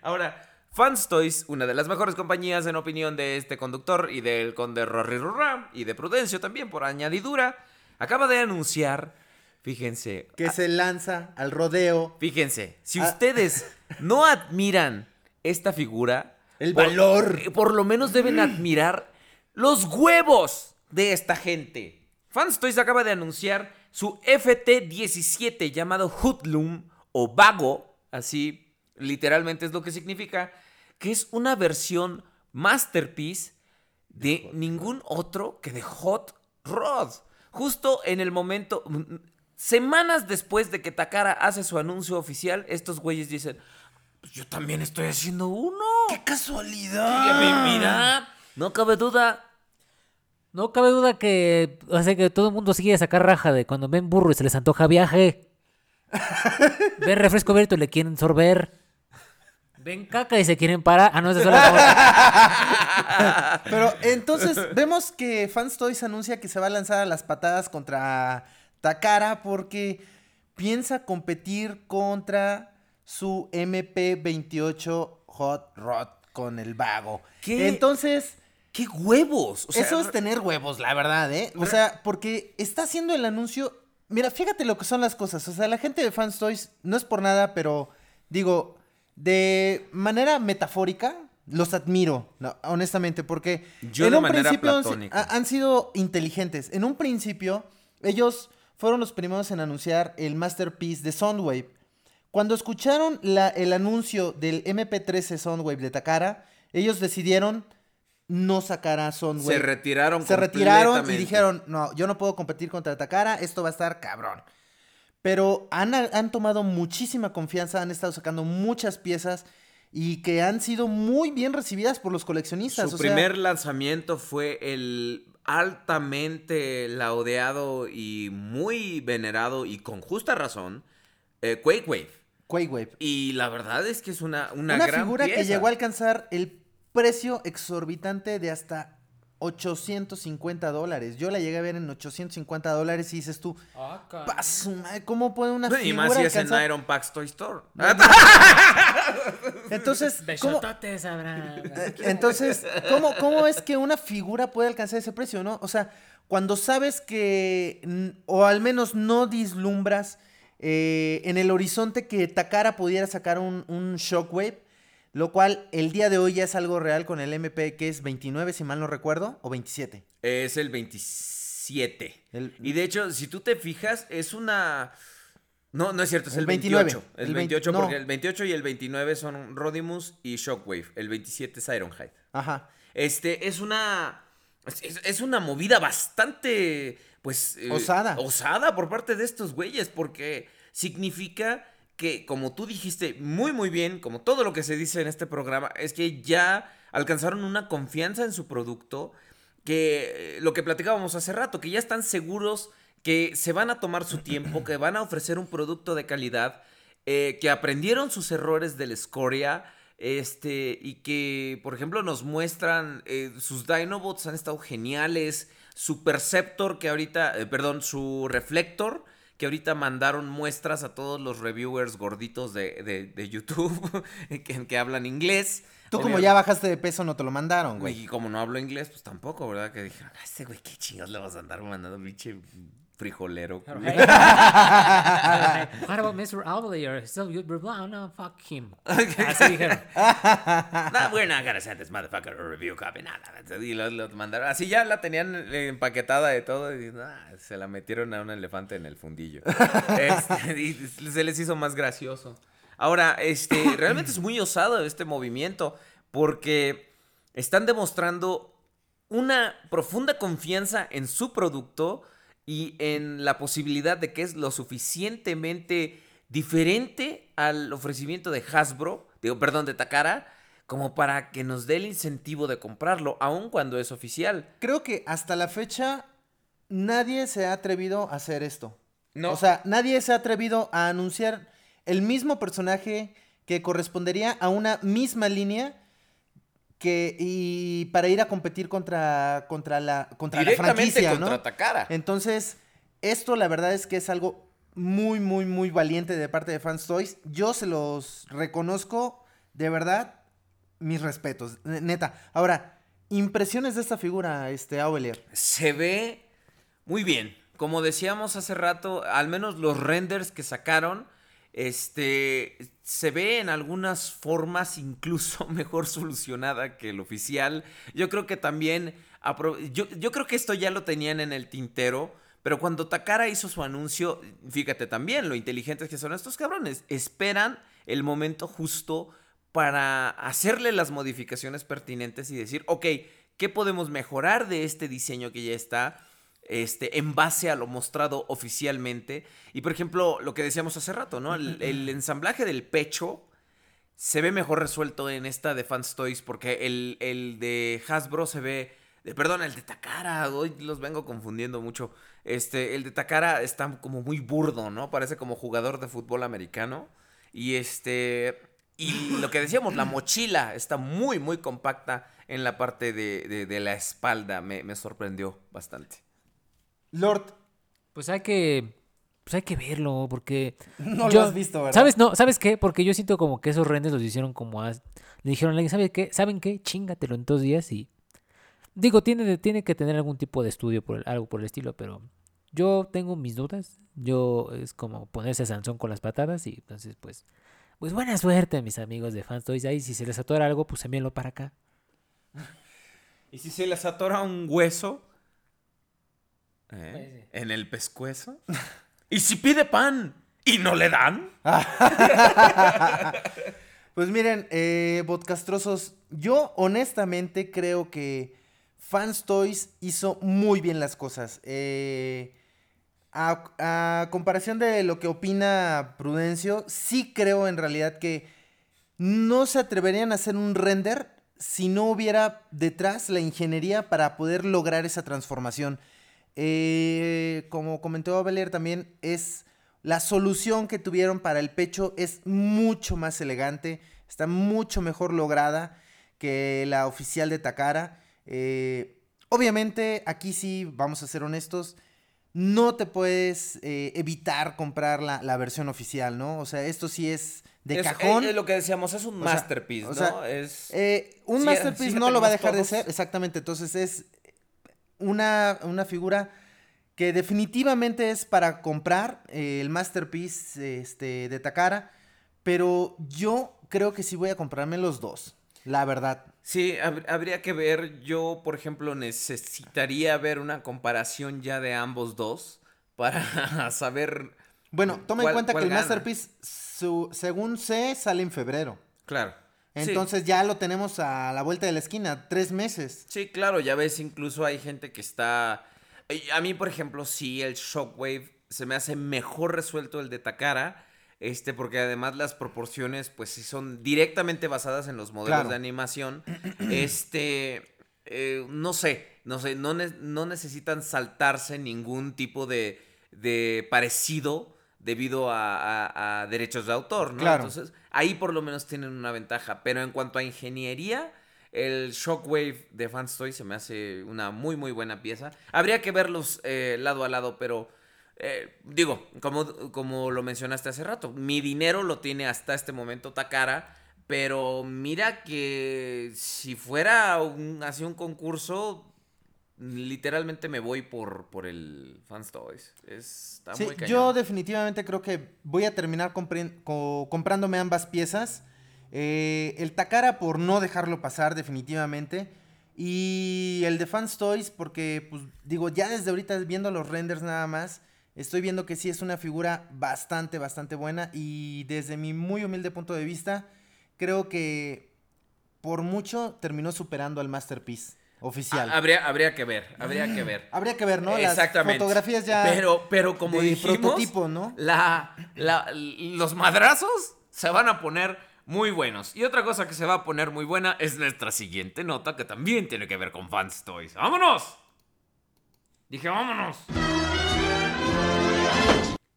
Ahora... Fans Toys, una de las mejores compañías en opinión de este conductor y del Conde Rodrigus y de Prudencio también por añadidura, acaba de anunciar, fíjense... Que a, se lanza al rodeo. Fíjense, si a, ustedes no admiran esta figura... El por, valor. Por lo menos deben admirar los huevos de esta gente. Fans Toys acaba de anunciar su F T diecisiete llamado Hoodlum o Vago, así... Literalmente es lo que significa que es una versión masterpiece de ningún otro que de Hot Rod. Justo en el momento, semanas después de que Takara hace su anuncio oficial, estos güeyes dicen, pues yo también estoy haciendo uno. ¡Qué casualidad! Sí, mira, no cabe duda. No cabe duda que hace que todo el mundo sigue a sacar raja de cuando ven burro y se les antoja viaje. Ven refresco abierto y le quieren sorber. Ven caca y se quieren parar. Ah, no, esa es la Pero entonces vemos que Fans Toys anuncia que se va a lanzar a las patadas contra Takara porque piensa competir contra su M P veintiocho Hot Rod con el Vago. ¿Qué? Entonces... ¡Qué huevos! O sea, eso es tener huevos, la verdad, ¿eh? O sea, porque está haciendo el anuncio... Mira, fíjate lo que son las cosas. O sea, la gente de Fans Toys, no es por nada, pero digo, de manera metafórica, los admiro, no, honestamente, porque Yo en de un manera principio platónica. Han, han sido inteligentes. En un principio, ellos fueron los primeros en anunciar el Masterpiece de Soundwave. Cuando escucharon la, el anuncio del M P trece Soundwave de Takara, ellos decidieron no sacar a Soundwave. Se retiraron Se retiraron y dijeron, no, yo no puedo competir contra Takara, esto va a estar cabrón. Pero han, han tomado muchísima confianza, han estado sacando muchas piezas y que han sido muy bien recibidas por los coleccionistas. Su o primer sea... lanzamiento fue el altamente laudeado y muy venerado y con justa razón, eh, Quake Wave. Quake Wave. Y la verdad es que es una, una, una gran figura pieza. Que llegó a alcanzar el precio exorbitante de hasta ochocientos cincuenta dólares. Yo la llegué a ver en ochocientos cincuenta dólares y dices tú, ah, ¿cómo puede una no, figura? Y más si alcanzar... es en Iron Pax Toy Store. No, no, no. Entonces, ¿cómo... Entonces ¿cómo, ¿cómo es que una figura puede alcanzar ese precio, no? O sea, cuando sabes que, o al menos no vislumbras eh, en el horizonte que Takara pudiera sacar un, un Shockwave, lo cual, el día de hoy ya es algo real con el M P, que es veintinueve, si mal no recuerdo, o veintisiete. Es el veintisiete. El... Y de hecho, si tú te fijas, es una... No, no es cierto, es el, el veintiocho. El, el veintiocho, veinte... porque no. El veintiocho y el veintinueve son Rodimus y Shockwave. El veintisiete es Ironhide. Ajá. Este, es una... Es, es una movida bastante, pues... Eh, osada. Osada por parte de estos güeyes, porque significa... que como tú dijiste muy muy bien, como todo lo que se dice en este programa, es que ya alcanzaron una confianza en su producto, que eh, lo que platicábamos hace rato, que ya están seguros que se van a tomar su tiempo, que van a ofrecer un producto de calidad, eh, que aprendieron sus errores de la escoria, este, y que por ejemplo nos muestran, eh, sus Dinobots han estado geniales, su Perceptor que ahorita, eh, perdón, su Reflector, que ahorita mandaron muestras a todos los reviewers gorditos de, de, de YouTube que, que hablan inglés. Tú obviamente, como ya bajaste de peso, no te lo mandaron, güey. Y como no hablo inglés, pues tampoco, ¿verdad? Que dijeron, a este güey, qué chingados le vas a andar mandando, pinche frijolero. What about mister Alvalier? Still good, blah, no, fuck him. Así dijeron. No, we're not gonna send this motherfucker a review copy, nada. Y los, los mandaron. Así ya la tenían empaquetada de todo y nah, se la metieron a un elefante en el fundillo. Este, y se les hizo más gracioso. Ahora, este, realmente es muy osado este movimiento porque están demostrando una profunda confianza en su producto y en la posibilidad de que es lo suficientemente diferente al ofrecimiento de Hasbro, digo, perdón, de Takara, como para que nos dé el incentivo de comprarlo, aun cuando es oficial. Creo que hasta la fecha nadie se ha atrevido a hacer esto. No. O sea, nadie se ha atrevido a anunciar el mismo personaje que correspondería a una misma línea. Que, y para ir a competir contra, contra la, contra la franquicia, ¿no? Directamente contra Takara. Entonces, esto la verdad es que es algo muy, muy, muy valiente de parte de Fans Toys. Yo se los reconozco, de verdad, mis respetos, neta. Ahora, impresiones de esta figura, este, Auvelier. Se ve muy bien. Como decíamos hace rato, al menos los renders que sacaron, Este, se ve en algunas formas incluso mejor solucionada que el oficial. Yo creo que también, apro- yo, yo creo que esto ya lo tenían en el tintero, pero cuando Takara hizo su anuncio, fíjate también lo inteligentes que son estos cabrones. Esperan el momento justo para hacerle las modificaciones pertinentes y decir, ok, ¿qué podemos mejorar de este diseño que ya está? Este, en base a lo mostrado oficialmente. Y por ejemplo, lo que decíamos hace rato, ¿no? El, el ensamblaje del pecho se ve mejor resuelto en esta de Fans Toys, porque el, el de Hasbro se ve. De, perdón, el de Takara. Hoy los vengo confundiendo mucho. Este, el de Takara está como muy burdo, ¿no? Parece como jugador de fútbol americano. Y este. Y lo que decíamos, la mochila está muy, muy compacta en la parte de, de, de la espalda. Me, me sorprendió bastante. Lord, pues hay que pues hay que verlo porque no yo, lo has visto, ¿verdad? ¿Sabes? No, ¿sabes qué? Porque yo siento como que esos renders los hicieron como a, le dijeron a alguien, ¿sabes qué? ¿Saben qué? Chingatelo en dos días y digo, tiene tiene que tener algún tipo de estudio por el, algo por el estilo, pero yo tengo mis dudas. Yo es como ponerse a Sansón con las patadas y entonces pues pues buena suerte, mis amigos de Fans Toys. Ahí si se les atora algo, pues envíenlo para acá. Y si se les atora un hueso, ¿eh? ¿En el pescuezo? ¿Y si pide pan? ¿Y no le dan? Pues miren, eh, podcastrosos, yo honestamente creo que Fans Toys hizo muy bien las cosas. Eh, a, a comparación de lo que opina Prudencio, sí creo en realidad que no se atreverían a hacer un render si no hubiera detrás la ingeniería para poder lograr esa transformación. Eh, como comentó Abelier también, es la solución que tuvieron para el pecho es mucho más elegante, está mucho mejor lograda que la oficial de Takara. Eh, obviamente, aquí sí vamos a ser honestos, no te puedes eh, evitar comprar la, la versión oficial, ¿no? O sea, esto sí es de es, cajón. Es lo que decíamos, es un o masterpiece, sea, ¿no? O sea, es... eh, un sí, masterpiece sí, no lo va a dejar todos de ser, exactamente. Entonces es una, una figura que definitivamente es para comprar, eh, el masterpiece este, de Takara, pero yo creo que sí voy a comprarme los dos, la verdad. Sí, hab- habría que ver, yo por ejemplo necesitaría ver una comparación ya de ambos dos para saber... Bueno, toma en cuenta que el gana. Masterpiece, su, según sé, sale en febrero. Claro. Entonces sí, ya lo tenemos a la vuelta de la esquina, tres meses. Sí, claro, ya ves, incluso hay gente que está... A mí, por ejemplo, sí, el Shockwave se me hace mejor resuelto el de Takara, este, porque además las proporciones, pues sí son directamente basadas en los modelos, claro, de animación. Este, eh, no sé, no sé, no, ne- no necesitan saltarse ningún tipo de, de parecido debido a, a, a derechos de autor, ¿no? Claro. Entonces, ahí por lo menos tienen una ventaja, pero en cuanto a ingeniería... El Shockwave de Fans Toys se me hace una muy, muy buena pieza. Habría que verlos eh, lado a lado, pero... Eh, digo, como, como lo mencionaste hace rato, mi dinero lo tiene hasta este momento Takara, pero mira que si fuera un, así un concurso... Literalmente me voy por, por el Fans Toys. Está sí, muy cañón. Yo definitivamente creo que voy a terminar compre- co- comprándome ambas piezas. Eh, el Takara por no dejarlo pasar definitivamente, y el de Fans Toys porque, pues, digo, ya desde ahorita viendo los renders nada más, estoy viendo que sí es una figura bastante, bastante buena, y desde mi muy humilde punto de vista, creo que por mucho terminó superando al Masterpiece oficial. Ah, habría, habría que ver, habría que ver. Habría que ver, ¿no? Exactamente. Las fotografías ya pero, pero como de dijimos, prototipo, ¿no? La, la, los madrazos se van a poner... muy buenos. Y otra cosa que se va a poner muy buena es nuestra siguiente nota, que también tiene que ver con Fans Toys. ¡Vámonos! Dije, ¡vámonos!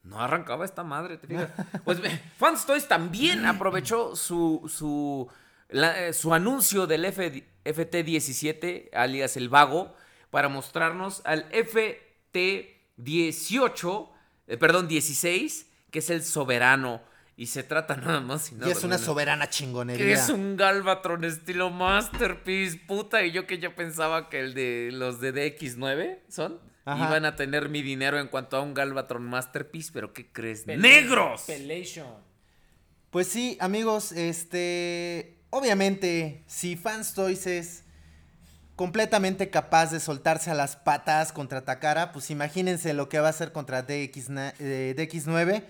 No arrancaba esta madre, te fijas. Pues Fans Toys también aprovechó su su, la, su anuncio del F T diecisiete, alias El Vago, para mostrarnos al F T dieciocho, eh, perdón, dieciséis, que es el Soberano. Y se trata nada más y nada. Y es una soberana chingonería. Que es un Galvatron estilo Masterpiece, puta. Y yo que ya pensaba que el de los de D X nueve son, ajá, iban a tener mi dinero en cuanto a un Galvatron Masterpiece, pero ¿qué crees? Pel- ¡Negros! Pelation. Pues sí, amigos, este... obviamente, si Fans Toys es completamente capaz de soltarse a las patas contra Takara, pues imagínense lo que va a hacer contra D X nueve.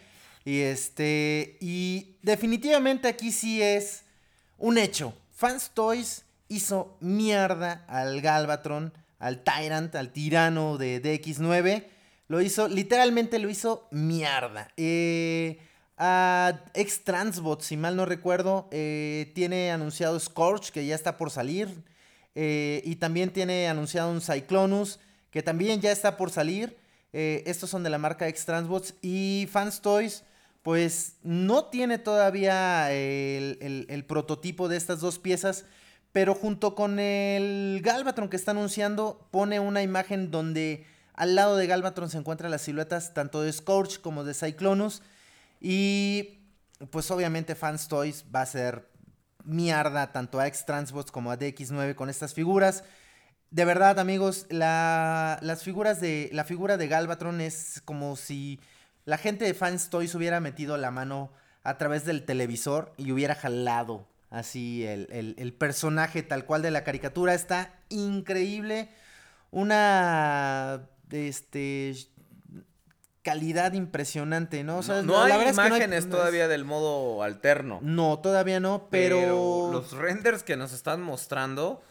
Y este, y definitivamente aquí sí es un hecho. Fans Toys hizo mierda al Galvatron, al Tyrant, al tirano de D X nueve. Lo hizo, literalmente lo hizo mierda. Eh, a ex-Transbot, si mal no recuerdo, eh, tiene anunciado Scorch, que ya está por salir. Eh, y también tiene anunciado un Cyclonus, que también ya está por salir. Eh, estos son de la marca ex-Transbots. Y Fans Toys... pues no tiene todavía el, el, el prototipo de estas dos piezas, pero junto con el Galvatron que está anunciando, pone una imagen donde al lado de Galvatron se encuentran las siluetas tanto de Scourge como de Cyclonus, y pues obviamente Fans Toys va a ser mierda tanto a X-Transbots como a D X nueve con estas figuras. De verdad, amigos, la, las figuras de, la figura de Galvatron es como si... la gente de Fans Toys hubiera metido la mano a través del televisor y hubiera jalado así el, el, el personaje tal cual de la caricatura. Está increíble. Una este calidad impresionante, ¿no? O sea, no, no hay la imágenes es que no hay... todavía del modo alterno. No, todavía no, pero... pero... los renders que nos están mostrando...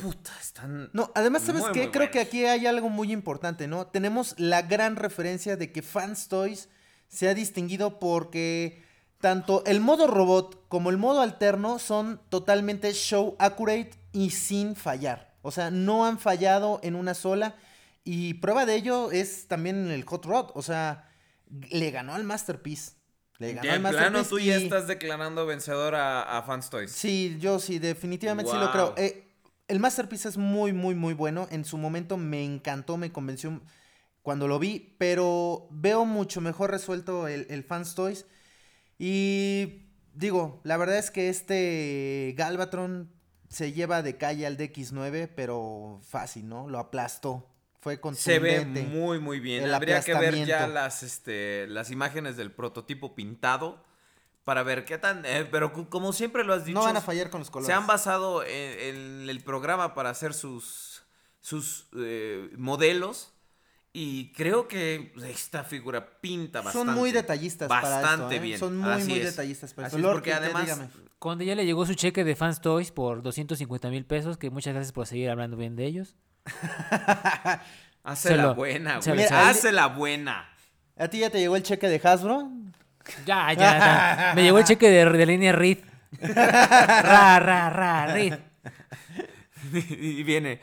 Puta, están... No, además, ¿sabes muy, qué? Muy Creo buenos. que aquí hay algo muy importante, ¿no? Tenemos la gran referencia de que Fans Toys se ha distinguido porque tanto el modo robot como el modo alterno son totalmente show accurate y sin fallar. O sea, no han fallado en una sola. Y prueba de ello es también el Hot Rod. O sea, le ganó al Masterpiece. Le ganó al Masterpiece. Plano, tú y... ya estás declarando vencedor a, a Fans Toys. Sí, yo sí, definitivamente wow. sí lo creo. Eh, El Masterpiece es muy, muy, muy bueno. En su momento me encantó, me convenció cuando lo vi. Pero veo mucho mejor resuelto el, el Fans Toys. Y digo, la verdad es que este Galvatron se lleva de calle al D X nueve, pero fácil, ¿no? Lo aplastó. Fue contundente. Se ve muy, muy bien. Habría que ver ya las, este, las imágenes del prototipo pintado. Para ver qué tan... Eh, pero como siempre lo has dicho... No van a fallar con los colores. Se han basado en, en el programa para hacer sus, sus eh, modelos. Y creo que esta figura pinta bastante. Son muy detallistas bastante para esto, ¿eh? bien. Son muy, Así muy es. detallistas para esto. Es porque Lord, además... Dígame. Conde, ya le llegó su cheque de Fans Toys por doscientos cincuenta mil pesos. Que muchas gracias por seguir hablando bien de ellos. Hace la buena, güey. Hace la buena. ¿A ti ya te llegó el cheque de Hasbro? Ya, ya, ya. Me llegó el cheque de, de línea R I D. Ra, ra, ra, R I D. Y viene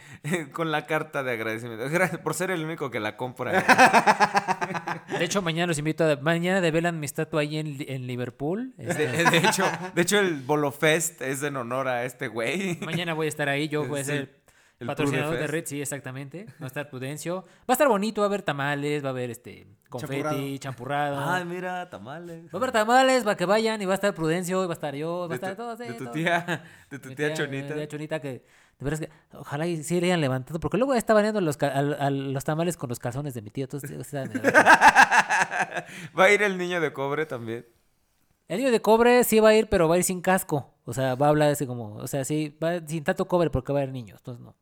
con la carta de agradecimiento. Gracias por ser el único que la compra. De hecho, mañana los invito a... Mañana develan mi estatua ahí en, en Liverpool. Este... De, de, hecho, de hecho, el Bolo Fest es en honor a este güey. Mañana voy a estar ahí. Yo voy a ser el patrocinador de R I D. Sí, exactamente. Va a estar Prudencio. Va a estar bonito. Va a haber tamales. Va a haber este... confeti, champurrado. Ay, mira, tamales. Va a haber tamales para que vayan y va a estar Prudencio y va a estar yo, va a estar tu, todos. Eh, de tu todos. tía, de tu tía, tía Chonita. De tía Chonita que, de verdad es que, ojalá y sí le hayan levantado, porque luego está baneando los, a, a, los tamales con los calzones de mi tío. Entonces, o sea, va a ir el niño de cobre también. El niño de cobre sí va a ir, pero va a ir sin casco. O sea, va a hablar así como, o sea, sí, va sin tanto cobre porque va a haber niños, entonces no.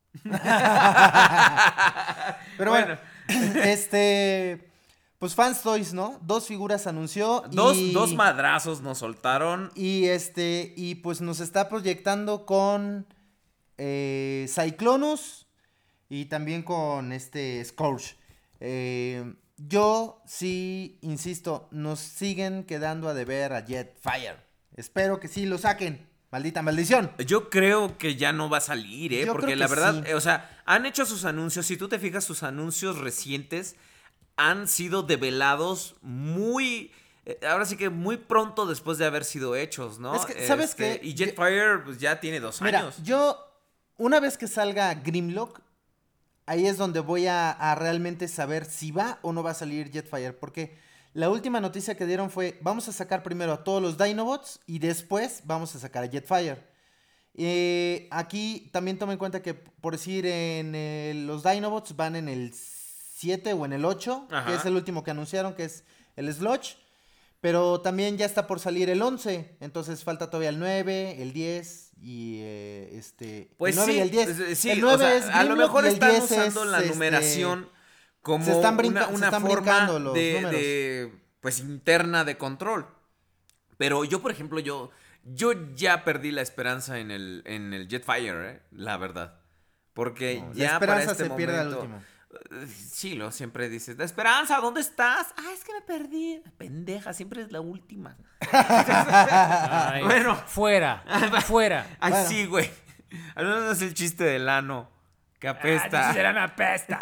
Pero bueno, bueno. este... Pues Fans Toys, ¿no? Dos figuras anunció. Dos, y, dos madrazos nos soltaron. Y este. Y pues nos está proyectando con eh, Cyclonus. Y también con este Scourge. Eh, yo sí, insisto, nos siguen quedando a deber a Jetfire. Espero que sí lo saquen. Maldita maldición. Yo creo que ya no va a salir, ¿eh? Yo Porque la verdad, sí. eh, o sea, han hecho sus anuncios. Si tú te fijas, sus anuncios recientes han sido develados muy, eh, ahora sí que muy pronto después de haber sido hechos, ¿no? Es que, ¿sabes este, qué? Y Jetfire yo, pues ya tiene dos mira, años. Yo, una vez que salga Grimlock, ahí es donde voy a, a realmente saber si va o no va a salir Jetfire, porque la última noticia que dieron fue, vamos a sacar primero a todos los Dinobots y después vamos a sacar a Jetfire. Eh, aquí también tomen en cuenta que, por decir, en eh, los Dinobots van en el siete o en el ocho, ajá, que es el último que anunciaron, que es el Sludge, pero también ya está por salir el once, entonces falta todavía el nueve, el diez y eh, este pues el nueve sí, y el diez. Sí, el nueve o sea, es Grimlock, a lo mejor están usando es, la numeración este, como se están brinca- una, una se están forma los de, de pues interna de control. Pero yo, por ejemplo, yo yo ya perdí la esperanza en el en el Jetfire, ¿eh? La verdad. Porque no, ya la esperanza para este se momento, pierde al último. Chilo siempre dices, la esperanza, ¿dónde estás? Ah, es que me perdí. Pendeja, siempre es la última. Ay, bueno, fuera, fuera. Ay, bueno. Sí, güey. Al menos es el chiste del ano. Que apesta. Ah, será una pesta.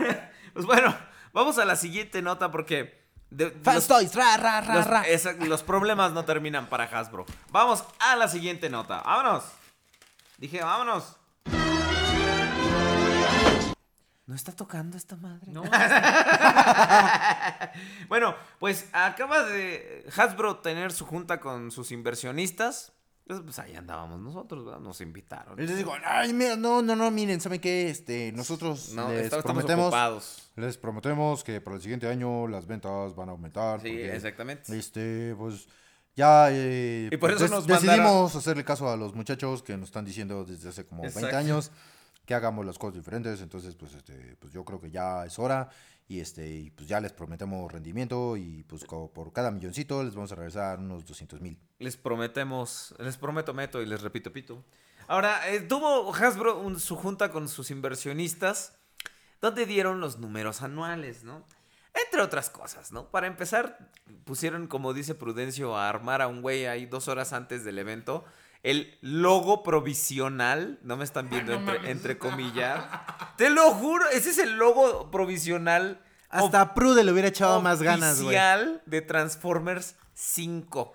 Pues bueno, vamos a la siguiente nota porque. De, Fans los, Toys, ra, ra, ra, los, ra. Esa, los problemas no terminan para Hasbro. Vamos a la siguiente nota. Vámonos. Dije, vámonos. ¿No está tocando esta madre? No. Bueno, pues acaba de Hasbro tener su junta con sus inversionistas. Pues, pues ahí andábamos nosotros, ¿verdad? Nos invitaron. Les digo, ay, mira, no, no, no, miren, ¿saben qué? Este, nosotros no, les estamos prometemos, ocupados. Les prometemos que para el siguiente año las ventas van a aumentar. Sí, porque, exactamente. Este, pues... Ya eh, y por pues, eso nos decidimos mandaron... hacerle caso a los muchachos que nos están diciendo desde hace como Exacto. veinte años... que hagamos las cosas diferentes. Entonces, pues, este, pues yo creo que ya es hora. Y este, y pues ya les prometemos rendimiento. Y pues por cada milloncito les vamos a regresar unos doscientos mil. Les prometemos, les prometo, meto y les repito, pito. Ahora, eh, tuvo Hasbro un, su junta con sus inversionistas, donde dieron los números anuales, ¿no? Entre otras cosas, ¿no? Para empezar, pusieron, como dice Prudencio, a armar a un güey ahí dos horas antes del evento. El logo provisional, no me están viendo no entre, entre comillas. Te lo juro, ese es el logo provisional. Hasta a Prude le hubiera echado más ganas, güey. Oficial de Transformers cinco.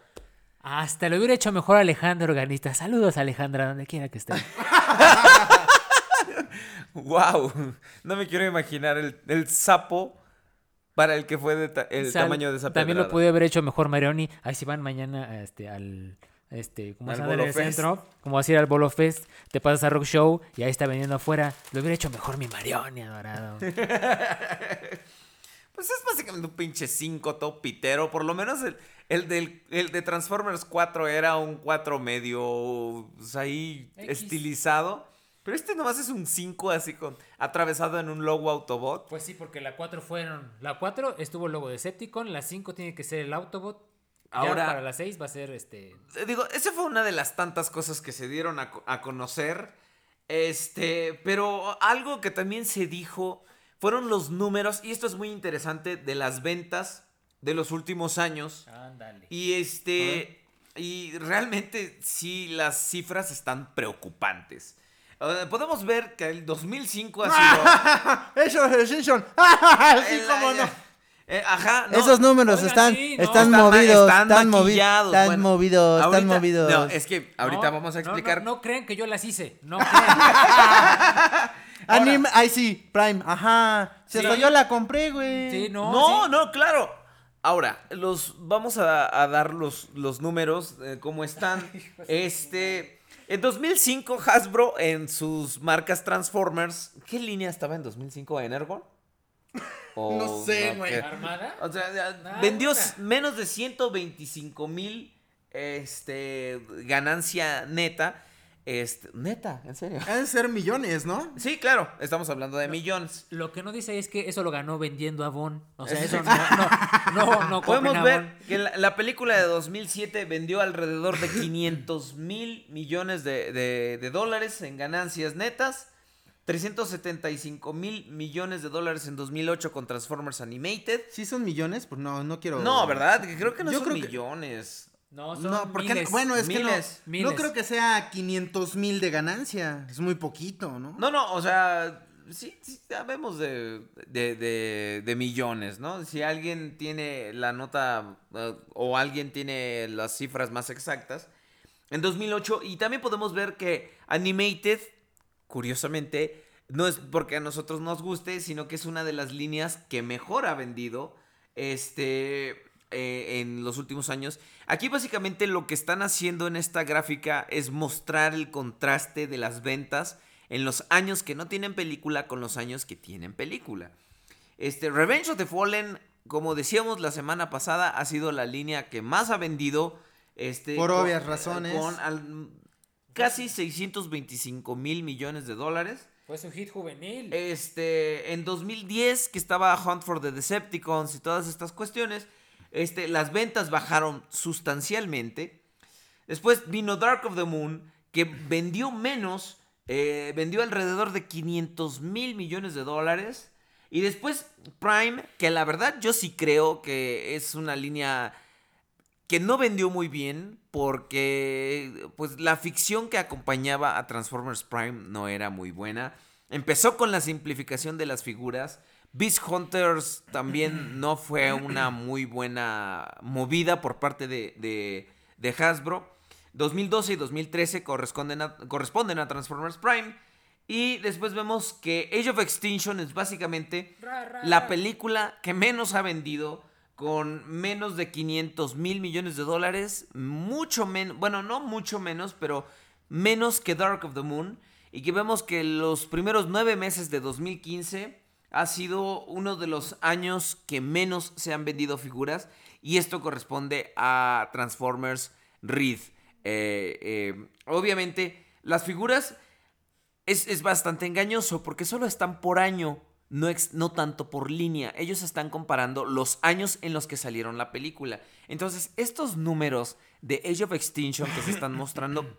Hasta lo hubiera hecho mejor Alejandra Organista. Saludos, Alejandra, donde quiera que esté. Wow, no me quiero imaginar el, el sapo para el que fue de ta- el Sal, tamaño de esa pedrada. También lo pude haber hecho mejor Marioni. Ahí si van mañana este, al... Este, como vas a ir centro, como vas a ir al Bolo Fest, te pasas a Rock Show y ahí está vendiendo afuera. Lo hubiera hecho mejor mi Marione, adorado. Pues es básicamente un pinche cinco top pitero. Por lo menos el, el, del, el de Transformers cuatro era un cuatro medio, o sea, ahí X. Estilizado. Pero este nomás es un cinco así con atravesado en un logo Autobot. Pues sí, porque la cuatro fueron. La cuatro estuvo el logo Decepticon, la cinco tiene que ser el Autobot. Ahora, ya para las seis va a ser este... Digo, esa fue una de las tantas cosas que se dieron a, a conocer. Este, pero algo que también se dijo fueron los números, y esto es muy interesante, de las ventas de los últimos años. Ándale. Y este, ¿ah? Y realmente sí, las cifras están preocupantes. Uh, podemos ver que el dos mil cinco ha sido... ¡Eso es Simpson! ¡Sí, cómo no! Eh, ajá, no. Esos números oigan, están, sí, no, están, están movidos, están, están maquillados, movi- están bueno, movidos, ahorita, están movidos. No, es que ahorita no, vamos a explicar. No, no, no creen que yo las hice, no creen. Anime, ahí sí, Prime, ajá. Si sí, hasta yo la compré, güey. Sí, no. No, sí. no, claro. Ahora, los vamos a, a dar los, los números eh, como están. este, en dos mil cinco Hasbro en sus marcas Transformers, ¿qué línea estaba en dos mil cinco? ¿Energon? Oh, no sé, güey. No, ¿Armada? O sea, nada, vendió una. menos de ciento veinticinco mil este, ganancia neta. Este, neta, en serio. Han de ser millones, ¿no? Sí, claro. Estamos hablando de no, millones. Lo que no dice es que eso lo ganó vendiendo Avon. O sea, eso no. No, no, no podemos ver Avon. Que la, la película de dos mil siete vendió alrededor de quinientos mil millones de, de, de dólares en ganancias netas. trescientos setenta y cinco mil millones de dólares en dos mil ocho con Transformers Animated. ¿Sí son millones? Pues no, no quiero... No, ¿verdad? Creo que no Yo son millones. Que... No, son no, porque miles. Bueno, es miles, que no, no creo que sea quinientos mil de ganancia. Es muy poquito, ¿no? No, no, o sea, sí, sí sabemos de, de, de, de millones, ¿no? Si alguien tiene la nota uh, o alguien tiene las cifras más exactas. En dos mil ocho, y también podemos ver que Animated... Curiosamente, no es porque a nosotros nos guste, sino que es una de las líneas que mejor ha vendido este, eh, en los últimos años. Aquí básicamente lo que están haciendo en esta gráfica es mostrar el contraste de las ventas en los años que no tienen película con los años que tienen película. Este, Revenge of the Fallen, como decíamos la semana pasada, ha sido la línea que más ha vendido. Este, Por obvias con, razones. Con, al, Casi seiscientos veinticinco mil millones de dólares. Fue su hit juvenil. Este, en dos mil diez, que estaba Hunt for the Decepticons y todas estas cuestiones, este, las ventas bajaron sustancialmente. Después vino Dark of the Moon, que vendió menos, eh, vendió alrededor de quinientos mil millones de dólares. Y después Prime, que la verdad yo sí creo que es una línea... que no vendió muy bien porque pues la ficción que acompañaba a Transformers Prime no era muy buena. Empezó con la simplificación de las figuras. Beast Hunters también no fue una muy buena movida por parte de, de, de Hasbro. dos mil doce y dos mil trece corresponden a, corresponden a Transformers Prime. Y después vemos que Age of Extinction es básicamente ra, ra, la película que menos ha vendido, con menos de quinientos mil millones de dólares, mucho menos, bueno, no mucho menos, pero menos que Dark of the Moon, y que vemos que los primeros nueve meses de dos mil quince ha sido uno de los años que menos se han vendido figuras, y esto corresponde a Transformers Reed. Eh, eh, obviamente, las figuras es, es bastante engañoso porque solo están por año, no, ex, no tanto por línea. Ellos están comparando los años en los que salieron la película. Entonces, estos números de Age of Extinction que se están mostrando,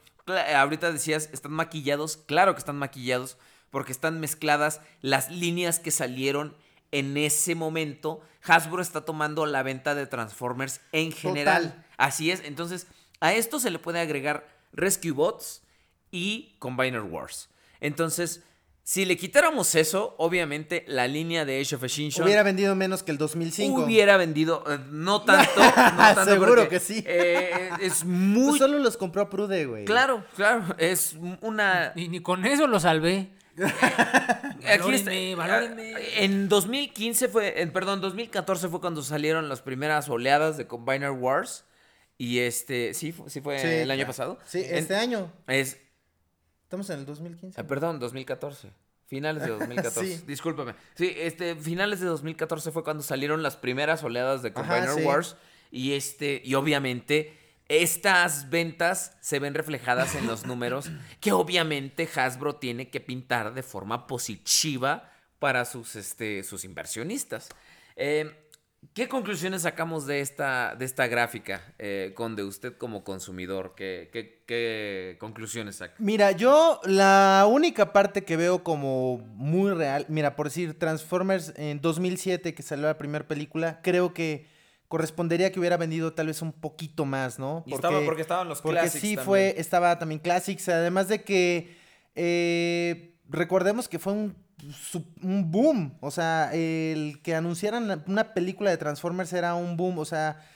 ahorita decías, están maquillados. Claro que están maquillados porque están mezcladas las líneas que salieron en ese momento. Hasbro está tomando la venta de Transformers en general. Total. Así es. Entonces, a esto se le puede agregar Rescue Bots y Combiner Wars. Entonces, si le quitáramos eso, obviamente la línea de Age of Extinction hubiera vendido menos que el dos mil cinco. Hubiera vendido, eh, no tanto. No tanto seguro porque, que sí. Eh, es muy... Pues solo los compró Prude, güey. Claro, claro. Es una... Ni, ni con eso lo salvé. Valórenme, valórenme. En dos mil quince fue, en, perdón, dos mil catorce fue cuando salieron las primeras oleadas de Combiner Wars. Y este, sí, sí fue sí, el año ya. pasado. Sí, este en, año. Es... Estamos en el dos mil quince. Ah, perdón, dos mil catorce. Finales de dos mil catorce. Sí. Discúlpame. Sí, este, finales de dos mil catorce fue cuando salieron las primeras oleadas de Combiner Ajá, sí. Wars. Y este, y obviamente, estas ventas se ven reflejadas en los números que obviamente Hasbro tiene que pintar de forma positiva para sus, este, sus inversionistas. Eh, ¿Qué conclusiones sacamos de esta, de esta gráfica, eh, Conde? Usted como consumidor, ¿qué, qué, qué conclusiones saca? Mira, yo la única parte que veo como muy real... Mira, por decir, Transformers en dos mil siete, que salió la primera película, creo que correspondería que hubiera vendido tal vez un poquito más, ¿no? Porque, y estaba, porque estaban los porque Classics sí también. Fue, estaba también Classics, además de que... Eh, recordemos que fue un... un boom, o sea, el que anunciaran una película de Transformers era un boom, o sea,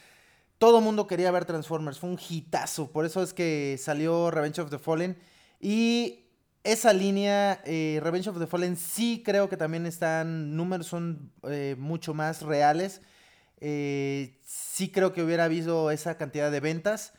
todo mundo quería ver Transformers, fue un hitazo, por eso es que salió Revenge of the Fallen, y esa línea, eh, Revenge of the Fallen, sí creo que también están, números son eh, mucho más reales, eh, sí creo que hubiera habido esa cantidad de ventas,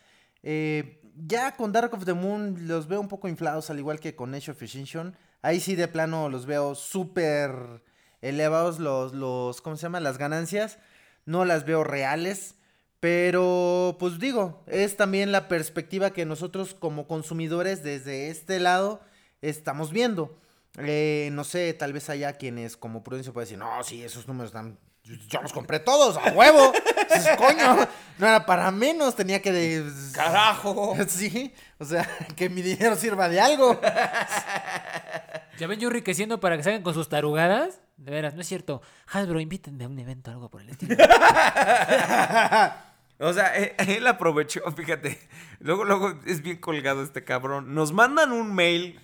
eh, ya con Dark of the Moon los veo un poco inflados, al igual que con Age of Extinction. Ahí sí de plano los veo súper elevados los, los, ¿cómo se llama? Las ganancias, no las veo reales, pero pues digo, es también la perspectiva que nosotros como consumidores desde este lado estamos viendo. Eh, no sé, tal vez haya quienes como Prudencio pueden decir, no, sí, esos números están... Yo los compré todos, a huevo. Entonces, coño, no era para menos, tenía que de... ¡Carajo! Sí, o sea, que mi dinero sirva de algo. ¿Ya ven yo enriqueciendo para que salgan con sus tarugadas? De veras, no es cierto. Hasbro, invítenme a un evento, algo por el estilo. O sea, él aprovechó, fíjate. Luego, luego es bien colgado este cabrón. Nos mandan un mail...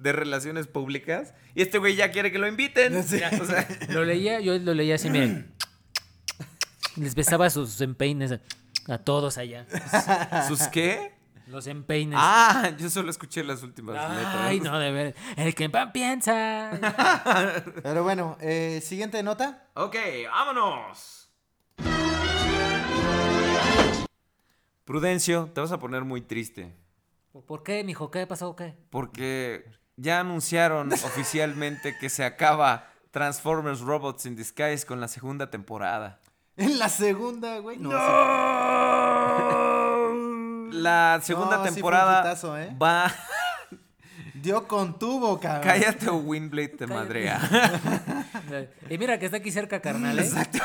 de relaciones públicas, y este güey ya quiere que lo inviten. Sí. O sea, lo leía, yo lo leía así, miren. Les besaba sus empeines a, a todos allá. ¿Sus qué? Los empeines. Ah, yo solo escuché las últimas. Ay, letras. No, de ver. El que pan piensa. Pero bueno, eh, siguiente nota. Ok, vámonos. Prudencio, te vas a poner muy triste. ¿Por qué, mijo? ¿Qué pasó o qué? Porque... ya anunciaron oficialmente que se acaba Transformers Robots in Disguise con la segunda temporada. ¿En la segunda, güey? No. no. La segunda no, temporada sí fue un hitazo, ¿eh? Va... Dio con tubo, cabrón. Cállate o Windblade te madrea. Y mira que está aquí cerca, carnal, ¿eh? Exacto.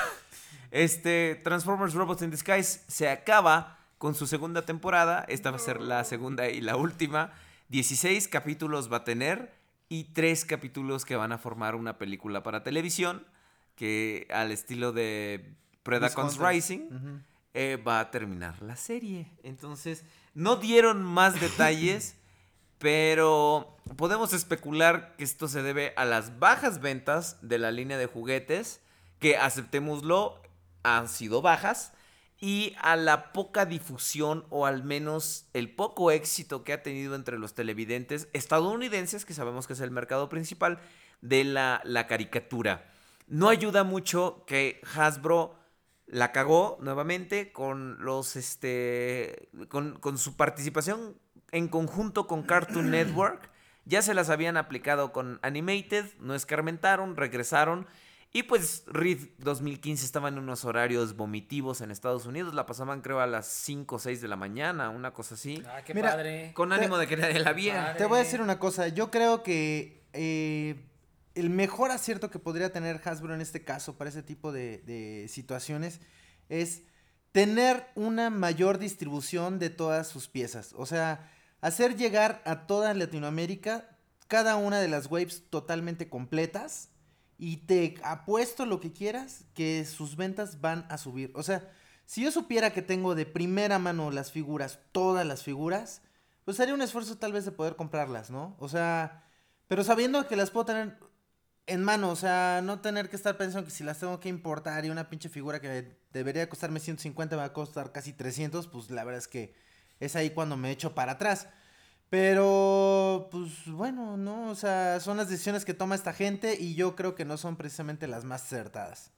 Este, Transformers Robots in Disguise se acaba con su segunda temporada. Esta va a ser la segunda y la última. dieciséis capítulos va a tener y tres capítulos que van a formar una película para televisión que al estilo de Predacons Rising uh-huh. eh, va a terminar la serie. Entonces, no dieron más detalles, pero podemos especular que esto se debe a las bajas ventas de la línea de juguetes, que aceptémoslo, han sido bajas. Y a la poca difusión o al menos el poco éxito que ha tenido entre los televidentes estadounidenses, que sabemos que es el mercado principal de la, la caricatura. No ayuda mucho que Hasbro la cagó nuevamente con los este con, con su participación en conjunto con Cartoon Network. Ya se las habían aplicado con Animated, no escarmentaron, regresaron. Y pues Reed dos mil quince estaba en unos horarios vomitivos en Estados Unidos. La pasaban creo a las cinco o seis de la mañana, una cosa así. Ah, qué Mira, padre. Con ánimo de que nadie la viera. Te voy a decir una cosa. Yo creo que eh, el mejor acierto que podría tener Hasbro en este caso para ese tipo de, de situaciones es tener una mayor distribución de todas sus piezas. O sea, hacer llegar a toda Latinoamérica cada una de las waves totalmente completas. Y te apuesto lo que quieras que sus ventas van a subir. O sea, si yo supiera que tengo de primera mano las figuras, todas las figuras, pues haría un esfuerzo tal vez de poder comprarlas, ¿no? O sea, pero sabiendo que las puedo tener en mano, o sea, no tener que estar pensando que si las tengo que importar y una pinche figura que debería costarme ciento cincuenta me va a costar casi trescientos, pues la verdad es que es ahí cuando me echo para atrás. Pero, pues, bueno, ¿no? O sea, son las decisiones que toma esta gente y yo creo que no son precisamente las más acertadas.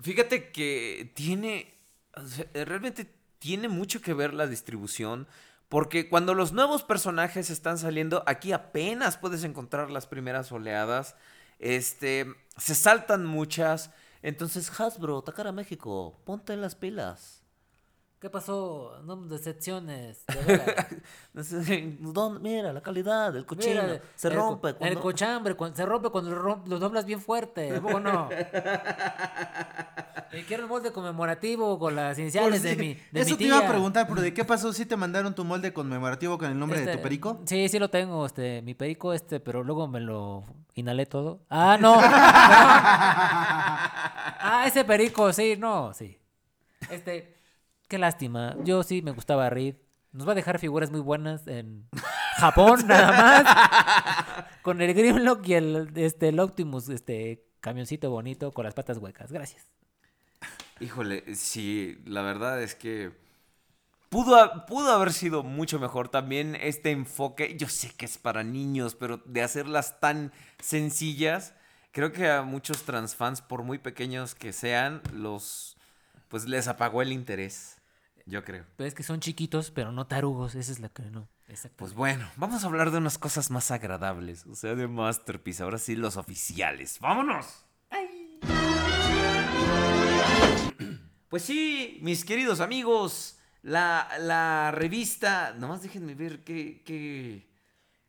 Fíjate que tiene, o sea, realmente tiene mucho que ver la distribución, porque cuando los nuevos personajes están saliendo, aquí apenas puedes encontrar las primeras oleadas, este, se saltan muchas. Entonces, Hasbro, Takara México, ponte las pilas. ¿Qué pasó? No decepciones. De mira, la calidad del cochino. Mira, se el, rompe. El, cuando... el cochambre, cuando, se rompe cuando lo, romp, lo doblas bien fuerte. ¿O no? Y quiero un molde conmemorativo con las iniciales pues, de, mi, de eso mi tía. Eso te iba a preguntar, pero ¿de qué pasó? ¿Sí te mandaron tu molde conmemorativo con el nombre este, de tu perico? Sí, sí lo tengo, este, mi perico, este, pero luego me lo inhalé todo. ¡Ah, no! Ah, ese perico, sí, no, sí. Este... Qué lástima, yo sí me gustaba Reed. Nos va a dejar figuras muy buenas en Japón, nada más. Con el Grimlock y el, este, el Optimus, este camioncito bonito con las patas huecas. Gracias. Híjole, sí, la verdad es que pudo, pudo haber sido mucho mejor también este enfoque. Yo sé que es para niños, pero de hacerlas tan sencillas, creo que a muchos transfans, por muy pequeños que sean, los pues les apagó el interés. Yo creo. Pero es que son chiquitos, pero no tarugos. Esa es la que no. Pues bueno, vamos a hablar de unas cosas más agradables. O sea, de Masterpiece. Ahora sí, los oficiales. ¡Vámonos! ¡Ay! Pues sí, mis queridos amigos. La, la revista... Nomás déjenme ver qué... qué...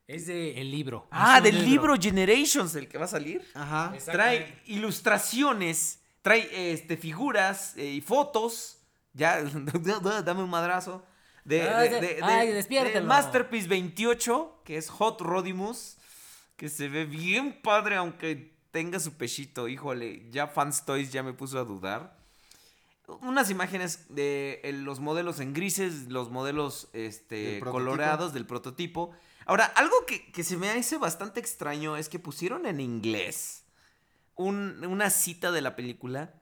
Es de el libro. Ah, del libro. libro Generations, el que va a salir. Ajá. Trae ilustraciones. Trae este, figuras y eh, fotos... Ya, dame un madrazo. De, ay, de, de, de, ay, despiértelo. De Masterpiece veintiocho, que es Hot Rodimus, que se ve bien padre, aunque tenga su pechito. Híjole, ya Fans Toys ya me puso a dudar. Unas imágenes de los modelos en grises, los modelos este, colorados del prototipo. Ahora, algo que, que se me hace bastante extraño es que pusieron en inglés un, una cita de la película...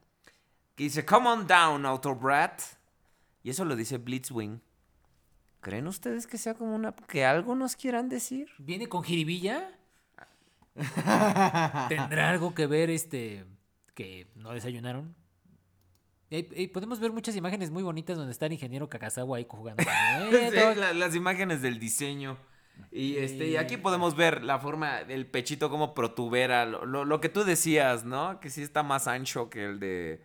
Que dice, come on down, Autobrat. Y eso lo dice Blitzwing. ¿Creen ustedes que sea como una... que algo nos quieran decir? ¿Viene con jiribilla? ¿Tendrá algo que ver este... que no desayunaron? Eh, eh, podemos ver muchas imágenes muy bonitas donde está el ingeniero Kakazawa ahí jugando. ¿Eh? Sí, la, las imágenes del diseño. Y sí. este y aquí podemos ver la forma del pechito como protubera. Lo, lo, lo que tú decías, ¿no? Que sí está más ancho que el de...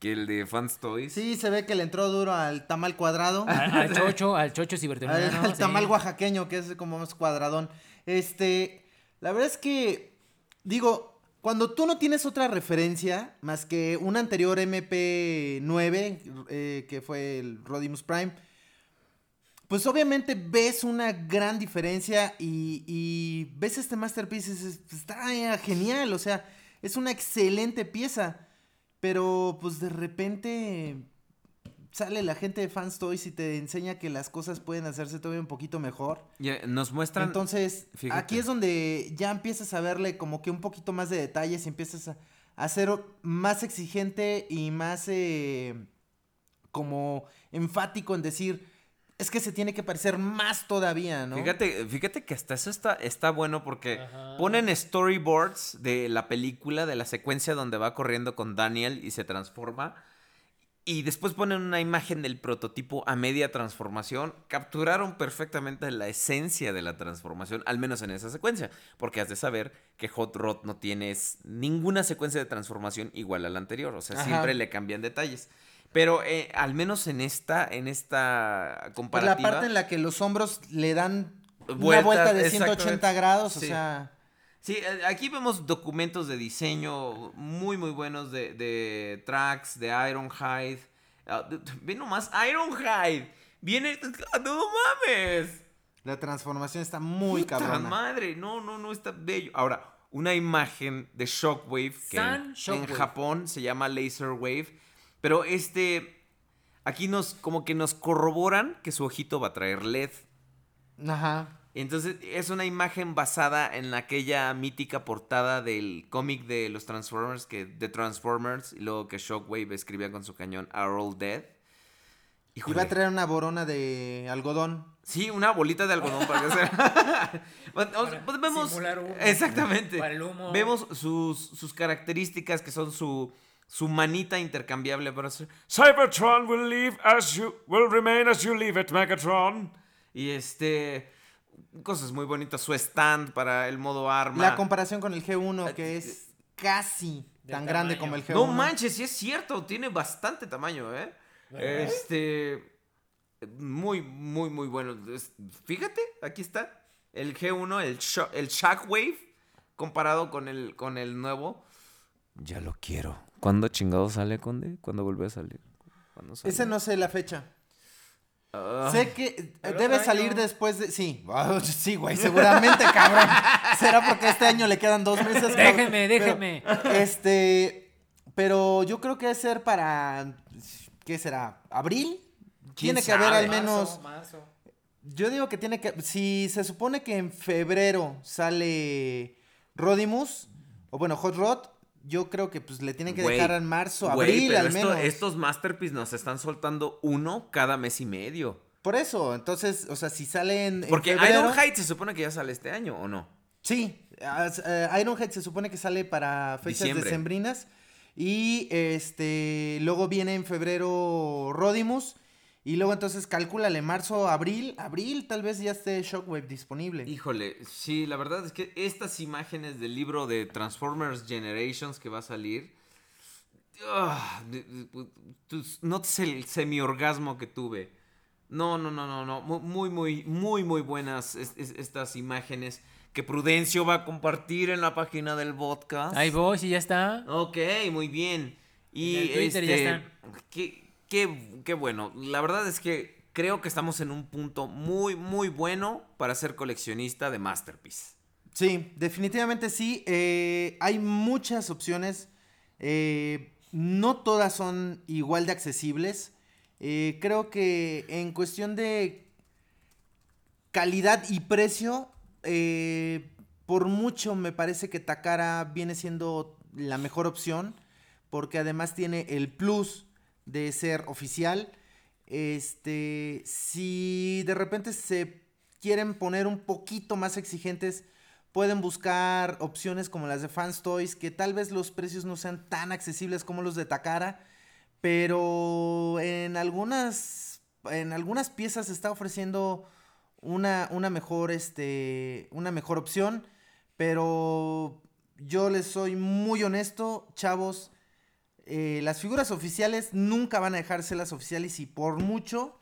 Que el de Fans Toys. Sí, se ve que le entró duro al tamal cuadrado. Al, al chocho, al chocho ciberterminal. Al, al tamal sí. Oaxaqueño, que es como más cuadradón. Este, la verdad es que, digo, cuando tú no tienes otra referencia más que un anterior M P nueve, eh, que fue el Rodimus Prime, pues obviamente ves una gran diferencia y, y ves este Masterpiece, es, está genial, o sea, es una excelente pieza. Pero, pues, de repente sale la gente de Fans Toys y te enseña que las cosas pueden hacerse todavía un poquito mejor. Yeah, nos muestran... Entonces, fíjate. Aquí es donde ya empiezas a verle como que un poquito más de detalles y empiezas a, a ser más exigente y más eh, como enfático en decir, es que se tiene que parecer más todavía, ¿no? Fíjate, fíjate que hasta eso está, está bueno porque ajá. Ponen storyboards de la película, de la secuencia donde va corriendo con Daniel y se transforma. Y después ponen una imagen del prototipo a media transformación. Capturaron perfectamente la esencia de la transformación, al menos en esa secuencia. Porque has de saber que Hot Rod no tiene ninguna secuencia de transformación igual a la anterior. O sea, ajá, siempre le cambian detalles. Pero eh, al menos en esta, en esta comparativa... Pues la parte en la que los hombros le dan vuelta, una vuelta de ciento ochenta grados, sí. O sea... Sí, aquí vemos documentos de diseño muy, muy buenos de, de Trax, de Ironhide. Uh, ve nomás, Ironhide. Viene... ¡No mames! La transformación está muy puta cabrona. Madre! No, no, no, está bello. Ahora, una imagen de Shockwave, que en, Shockwave. en Japón se llama Laser Wave. Pero este... Aquí nos como que nos corroboran que su ojito va a traer L E D. Ajá. Entonces es una imagen basada en aquella mítica portada del cómic de los Transformers, que de Transformers, y luego que Shockwave escribía con su cañón "Are all dead". Híjole. Iba a traer una borona de algodón. Sí, una bolita de algodón para que sea. Para vemos, simular humo. Exactamente. Para el humo. Vemos sus, sus características, que son su, su manita intercambiable para hacer "Cybertron will live as you will remain as you leave it, Megatron". Y este cosas muy bonitas, su stand para el modo arma. La comparación con el G uno, que es casi tan tamaño. grande como el G uno. No manches, sí es cierto, tiene bastante tamaño, ¿eh? ¿Verdad? Este, muy, muy, muy bueno. Fíjate, aquí está el G uno, el, shock, el Shockwave, comparado con el, con el nuevo. Ya lo quiero. ¿Cuándo chingado sale, Conde? ¿Cuándo vuelve a salir? Sale? Ese no sé la fecha. Uh, sé que debe salir después de... Sí, oh, sí, güey, seguramente, cabrón. Será porque este año le quedan dos meses. Déjeme, déjeme. Este, pero yo creo que debe ser para... ¿Qué será? ¿Abril? Tiene que haber al menos... Marzo, marzo. Yo digo que tiene que... Si se supone que en febrero sale Rodimus, o bueno, Hot Rod... Yo creo que pues le tienen que wey, dejar en marzo, wey, abril pero al menos. Esto, estos Masterpiece nos están soltando uno cada mes y medio. Por eso, entonces, o sea, si salen... Porque febrero... Ironhide se supone que ya sale este año, ¿o no? Sí, uh, Ironhide se supone que sale para fechas Diciembre. decembrinas. Y este luego viene en febrero Rodimus. Y luego entonces calcúlale marzo, abril, abril tal vez ya esté Shockwave disponible. Híjole, sí, la verdad es que estas imágenes del libro de Transformers Generations que va a salir, uh, notas el semiorgasmo que tuve. No, no, no, no, no, muy, muy, muy, muy buenas es, es, estas imágenes que Prudencio va a compartir en la página del podcast. Ahí voy, sí, ya está. Ok, muy bien. Y en el Twitter este, ya está. ¿Qué? Qué, qué bueno, la verdad es que creo que estamos en un punto muy, muy bueno para ser coleccionista de Masterpiece. Sí, definitivamente sí, eh, hay muchas opciones, eh, no todas son igual de accesibles, eh, creo que en cuestión de calidad y precio, eh, por mucho me parece que Takara viene siendo la mejor opción, porque además tiene el plus de ser oficial. Este, si de repente se quieren poner un poquito más exigentes, pueden buscar opciones como las de Fans Toys, que tal vez los precios no sean tan accesibles como los de Takara, pero en algunas, en algunas piezas se está ofreciendo una, una mejor, este, una mejor opción. Pero yo les soy muy honesto, chavos. Eh, las figuras oficiales nunca van a dejarse las oficiales, y por mucho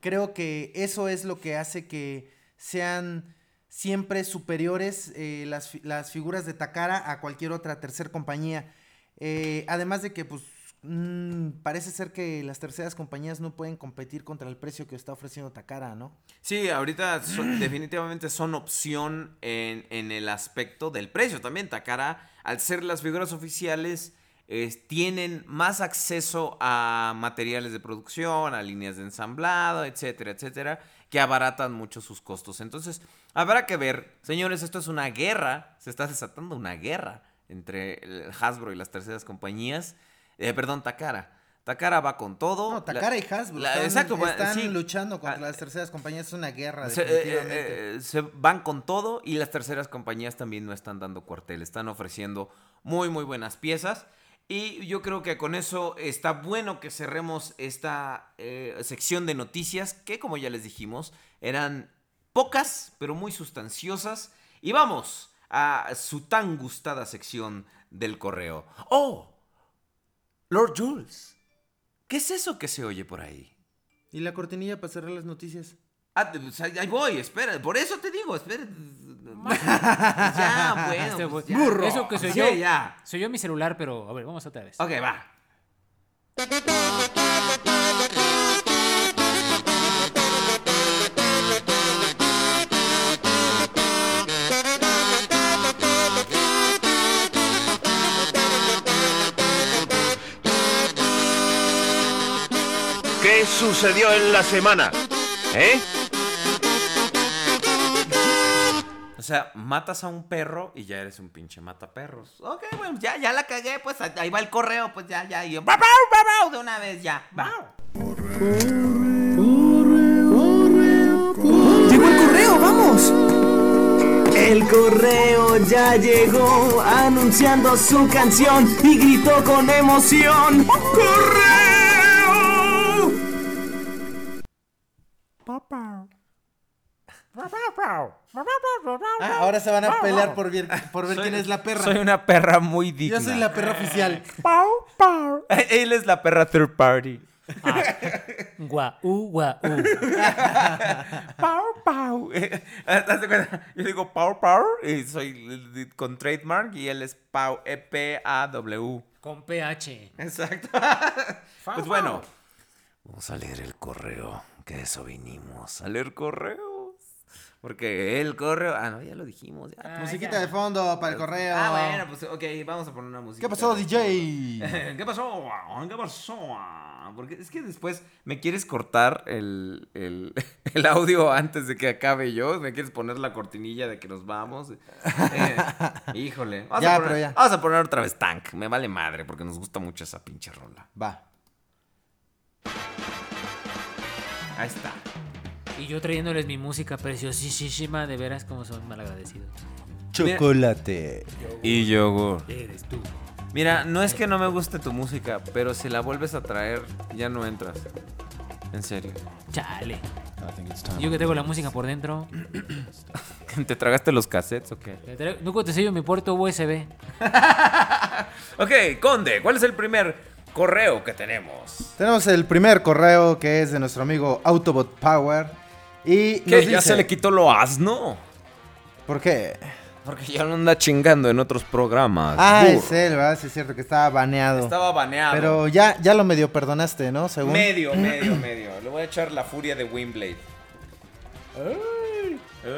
creo que eso es lo que hace que sean siempre superiores eh, las, las figuras de Takara a cualquier otra tercer compañía. Eh, además de que pues mmm, parece ser que las terceras compañías no pueden competir contra el precio que está ofreciendo Takara, ¿no? Sí, ahorita son, definitivamente son opción en, en el aspecto del precio también. Takara, al ser las figuras oficiales... Es, tienen más acceso a materiales de producción, a líneas de ensamblado, etcétera, etcétera, que abaratan mucho sus costos. Entonces, habrá que ver, señores, esto es una guerra, se está desatando una guerra entre el Hasbro y las terceras compañías, eh, perdón, Takara. Takara va con todo. No, Takara la, y Hasbro la, están, exacto, están sí, luchando contra a, las terceras compañías, es una guerra. Se, definitivamente. Eh, eh, se van con todo, y las terceras compañías también no están dando cuartel, están ofreciendo muy, muy buenas piezas. Y yo creo que con eso está bueno que cerremos esta eh, sección de noticias que, como ya les dijimos, eran pocas, pero muy sustanciosas. Y vamos a su tan gustada sección del correo. ¡Oh! Lord Jules, ¿qué es eso que se oye por ahí? Y la cortinilla para cerrar las noticias. Ah, pues ahí voy, espera, por eso te digo, espera. Ya, bueno, pues ya. Burro. Eso que soy sí, yo, ya. Soy yo mi celular, pero a ver, vamos otra vez. Ok, va. ¿Qué sucedió en la semana? ¿Eh? O sea, matas a un perro y ya eres un pinche mataperros. Ok, bueno, ya, ya la cagué, pues ahí va el correo, pues ya, ya. Y yo, de una vez ya. Va. Correo, correo, correo, correo. Llegó el correo, vamos. El correo ya llegó anunciando su canción y gritó con emoción. ¡Correo! Papá. Ah, ahora se van a pelear por ver, por ver soy, quién es la perra. Soy una perra muy digna. Yo soy la perra oficial. Él es la perra third party. Ah. Guau, guau. Pau, pau. Yo digo pau, pau. Y soy con trademark. Y él es pau, E P A W. Con P H. Exacto. Pues bueno, vamos a leer el correo. Que eso vinimos a leer correo. Porque el correo... Ah, no, ya lo dijimos. Ya. Ah, musiquita ya de fondo para el correo. Ah, bueno, pues ok, vamos a poner una música. ¿Qué pasó, D J? ¿Qué pasó? ¿Qué pasó? Porque es que después me quieres cortar el, el, el audio antes de que acabe yo. Me quieres poner la cortinilla de que nos vamos. Eh, híjole. Vamos, ya, a poner, pero ya. vamos a poner otra vez Tank. Me vale madre porque nos gusta mucho esa pinche rola. Va. Ahí está. Y yo trayéndoles mi música preciosísima, de veras, como son malagradecidos. Chocolate. Mira, y yogur. Eres tú. Mira, no es que no me guste tu música, pero si la vuelves a traer, ya no entras. En serio. Chale. Yo que tengo la música por dentro. ¿Te tragaste los cassettes o qué? Nunca te sello mi puerto U S B. Ok, Conde, ¿cuál es el primer correo que tenemos? Tenemos el primer correo que es de nuestro amigo Autobot Power. Y que ya se le quitó lo asno. ¿Por qué? Porque ya lo anda chingando en otros programas. Ah, Burr. Es él, ¿verdad? Sí, es cierto que estaba baneado. Estaba baneado. Pero ya, ya lo medio perdonaste, ¿no? Según. Medio, medio, medio. Le voy a echar la furia de Windblade. ¡Ay! ¡Ay!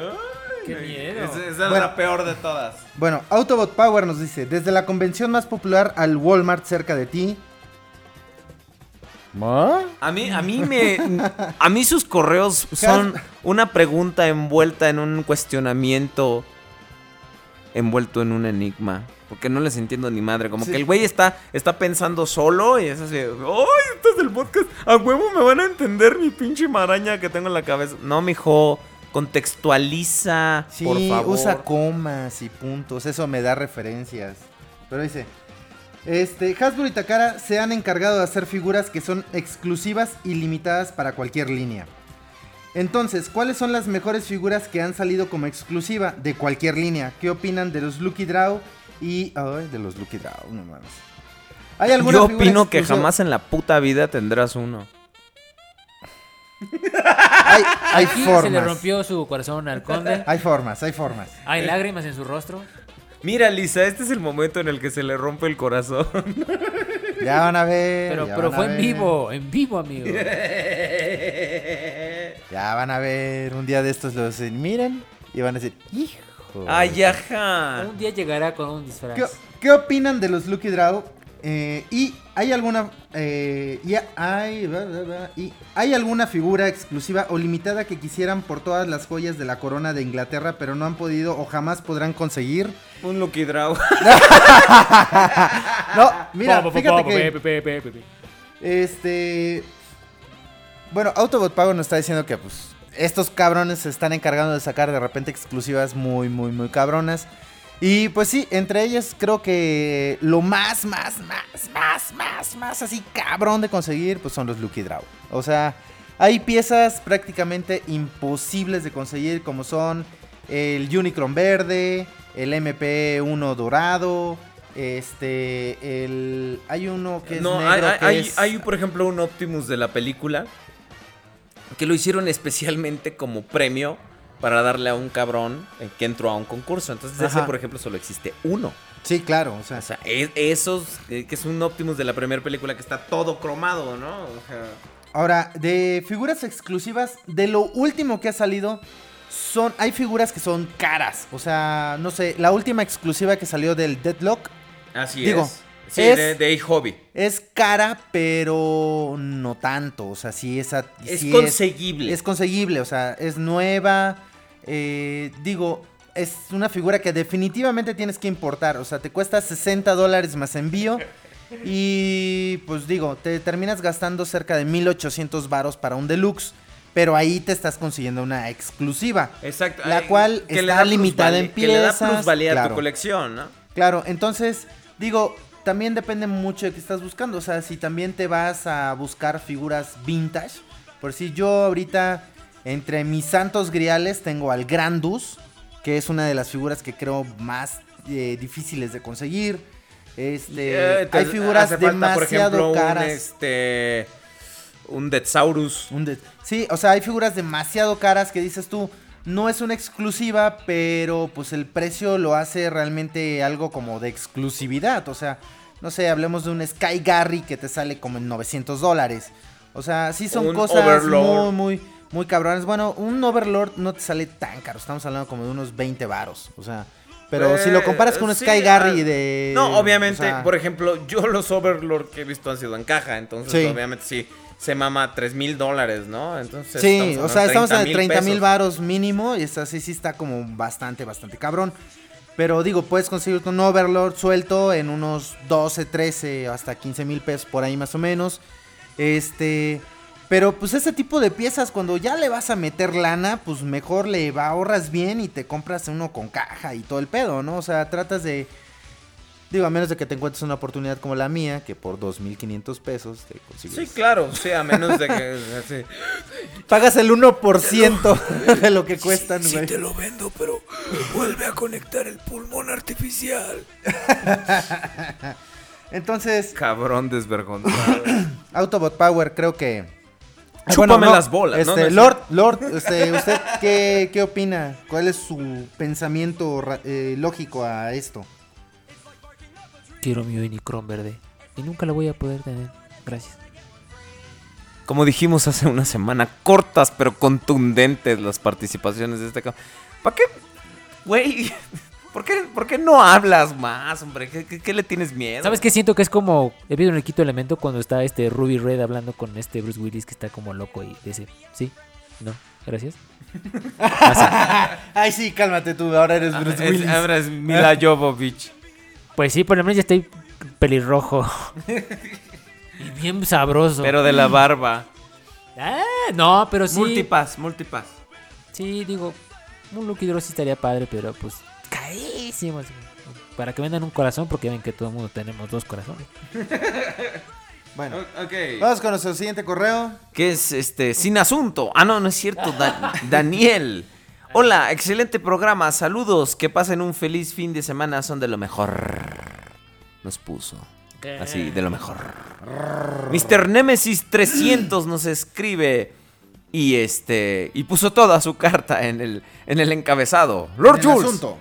¡Qué miedo! Esa es bueno, la peor de todas. Bueno, Autobot Power nos dice: desde la convención más popular al Walmart cerca de ti. ¿Ma? A mí, a mí me... A mí sus correos son una pregunta envuelta en un cuestionamiento, envuelto en un enigma, porque no les entiendo ni madre. Como sí. que el güey está, está pensando solo y es así. ¡Ay, este es el podcast! ¡A huevo me van a entender mi pinche maraña que tengo en la cabeza! No, mijo... Contextualiza, sí, por favor. Usa comas y puntos, eso me da referencias. Pero dice, este, Hasbro y Takara se han encargado de hacer figuras que son exclusivas y limitadas para cualquier línea. Entonces, ¿cuáles son las mejores figuras que han salido como exclusiva de cualquier línea? ¿Qué opinan de los Lucky Draw y... Ay, oh, de los Lucky Draw, no mames. ¿Hay alguna Yo figura opino exclusiva? Que jamás en la puta vida tendrás uno. Hay, hay formas. Se le rompió su corazón al Conde. Hay formas, hay formas. Hay lágrimas en su rostro. Mira, Lisa, este es el momento en el que se le rompe el corazón. Ya van a ver. Pero, pero fue en vivo, en vivo, amigo. Ya van a ver. Un día de estos los miren y van a decir: ¡hijo! ¡Ay, ajá! Un día llegará con un disfraz. ¿Qué, qué opinan de los Lucky Draw? Eh, y hay alguna eh, y hay, bla, bla, bla, y hay alguna figura exclusiva o limitada que quisieran por todas las joyas de la corona de Inglaterra, pero no han podido o jamás podrán conseguir. Un Lucky Draw. No, mira, fíjate que este, bueno, Autobot Pago nos está diciendo que pues estos cabrones se están encargando de sacar de repente exclusivas muy, muy, muy cabronas. Y pues sí, entre ellas creo que lo más, más, más, más, más, más así cabrón de conseguir, pues son los Lucky Draw. O sea, hay piezas prácticamente imposibles de conseguir, como son el Unicron verde, el M P uno dorado, este, el... Hay uno que es no, negro, hay, que hay, es... hay, por ejemplo, un Optimus de la película que lo hicieron especialmente como premio para darle a un cabrón que entró a un concurso. Entonces, ajá, ese, por ejemplo, solo existe uno. Sí, claro. O sea, o sea es, esos, que es un Optimus de la primera película que está todo cromado, ¿no? O sea... Ahora, de figuras exclusivas, de lo último que ha salido, son hay figuras que son caras. O sea, no sé, la última exclusiva que salió del Deadlock. Así digo, es. Sí, es, de, de hobby. Es cara, pero no tanto. O sea, sí, esa, es sí conseguible. Es, es conseguible, o sea, es nueva... Eh, digo, es una figura que definitivamente tienes que importar. O sea, te cuesta sesenta dólares más envío. Y pues digo, te terminas gastando cerca de mil ochocientos varos para un deluxe. Pero ahí te estás consiguiendo una exclusiva. Exacto. La Ay, cual está limitada en piezas. Que le da plusvalía claro. a tu colección, ¿no? Claro, entonces, digo, también depende mucho de qué estás buscando. O sea, si también te vas a buscar figuras vintage. Por si yo ahorita... Entre mis santos griales tengo al Grandus, que es una de las figuras que creo más eh, difíciles de conseguir. Este, yeah, entonces, hay figuras hace falta, demasiado por ejemplo, caras. Un, este, un Deathsaurus. Un de- sí, o sea, hay figuras demasiado caras que dices tú, no es una exclusiva, pero pues el precio lo hace realmente algo como de exclusividad. O sea, no sé, hablemos de un Sky Garry que te sale como en novecientos dólares. O sea, sí son un cosas Overlord. muy, muy... Muy cabrones. Bueno, un Overlord no te sale tan caro. Estamos hablando como de unos veinte varos. O sea, pero eh, si lo comparas con un sí, Sky Garry de... No, obviamente, o sea, por ejemplo, yo los Overlord que he visto han sido en caja. Entonces, sí. obviamente, sí, se mama tres mil dólares, ¿no? Entonces, sí, o sea, estamos en treinta mil varos mínimo. Y está, sí, sí está como bastante, bastante cabrón. Pero digo, puedes conseguir un Overlord suelto en unos doce, trece, hasta quince mil pesos por ahí más o menos. Este... Pero pues ese tipo de piezas, cuando ya le vas a meter lana, pues mejor le va, ahorras bien y te compras uno con caja y todo el pedo, ¿no? O sea, tratas de... Digo, a menos de que te encuentres una oportunidad como la mía, que por dos mil quinientos pesos te consigues. Sí, claro, sí, a menos de que... sí. Pagas el uno por ciento de lo que cuestan, sí, güey. Sí te lo vendo, pero vuelve a conectar el pulmón artificial. Entonces... Cabrón desvergonzado. Autobot Power, creo que... Chúpame bueno, no, las bolas, este, ¿no? no Lord, Lord, este, ¿usted qué, qué opina? ¿Cuál es su pensamiento eh, lógico a esto? Quiero mi Unicron verde y nunca lo voy a poder tener. Gracias. Como dijimos hace una semana, cortas pero contundentes las participaciones de este campo. ¿Para qué? Güey, ¿por qué, ¿por qué no hablas más, hombre? ¿Qué, qué, qué le tienes miedo? ¿Sabes qué? Siento que es como el video en el quinto elemento cuando está este Ruby Red hablando con este Bruce Willis que está como loco y dice, sí, no, gracias. Ay, sí, cálmate tú, ahora eres Bruce ah, Willis. Es, ahora es Mila Jovovich. Pues sí, por lo menos ya estoy pelirrojo. Y bien sabroso. Pero de la barba. Ah, no, pero sí. Multipass, multipass. Sí, digo, un Lucky Draw sí estaría padre, pero pues... Carísimos. Para que vendan un corazón, porque ven que todo el mundo tenemos dos corazones. Bueno, okay. Vamos con nuestro siguiente correo, que es este sin asunto. Ah, no, no es cierto. Dan- Daniel. Hola, excelente programa. Saludos, que pasen un feliz fin de semana. Son de lo mejor. Nos puso así, de lo mejor. mister Nemesis trescientos nos escribe. Y este y puso toda su carta en el, en el encabezado. Lord en Jules, asunto.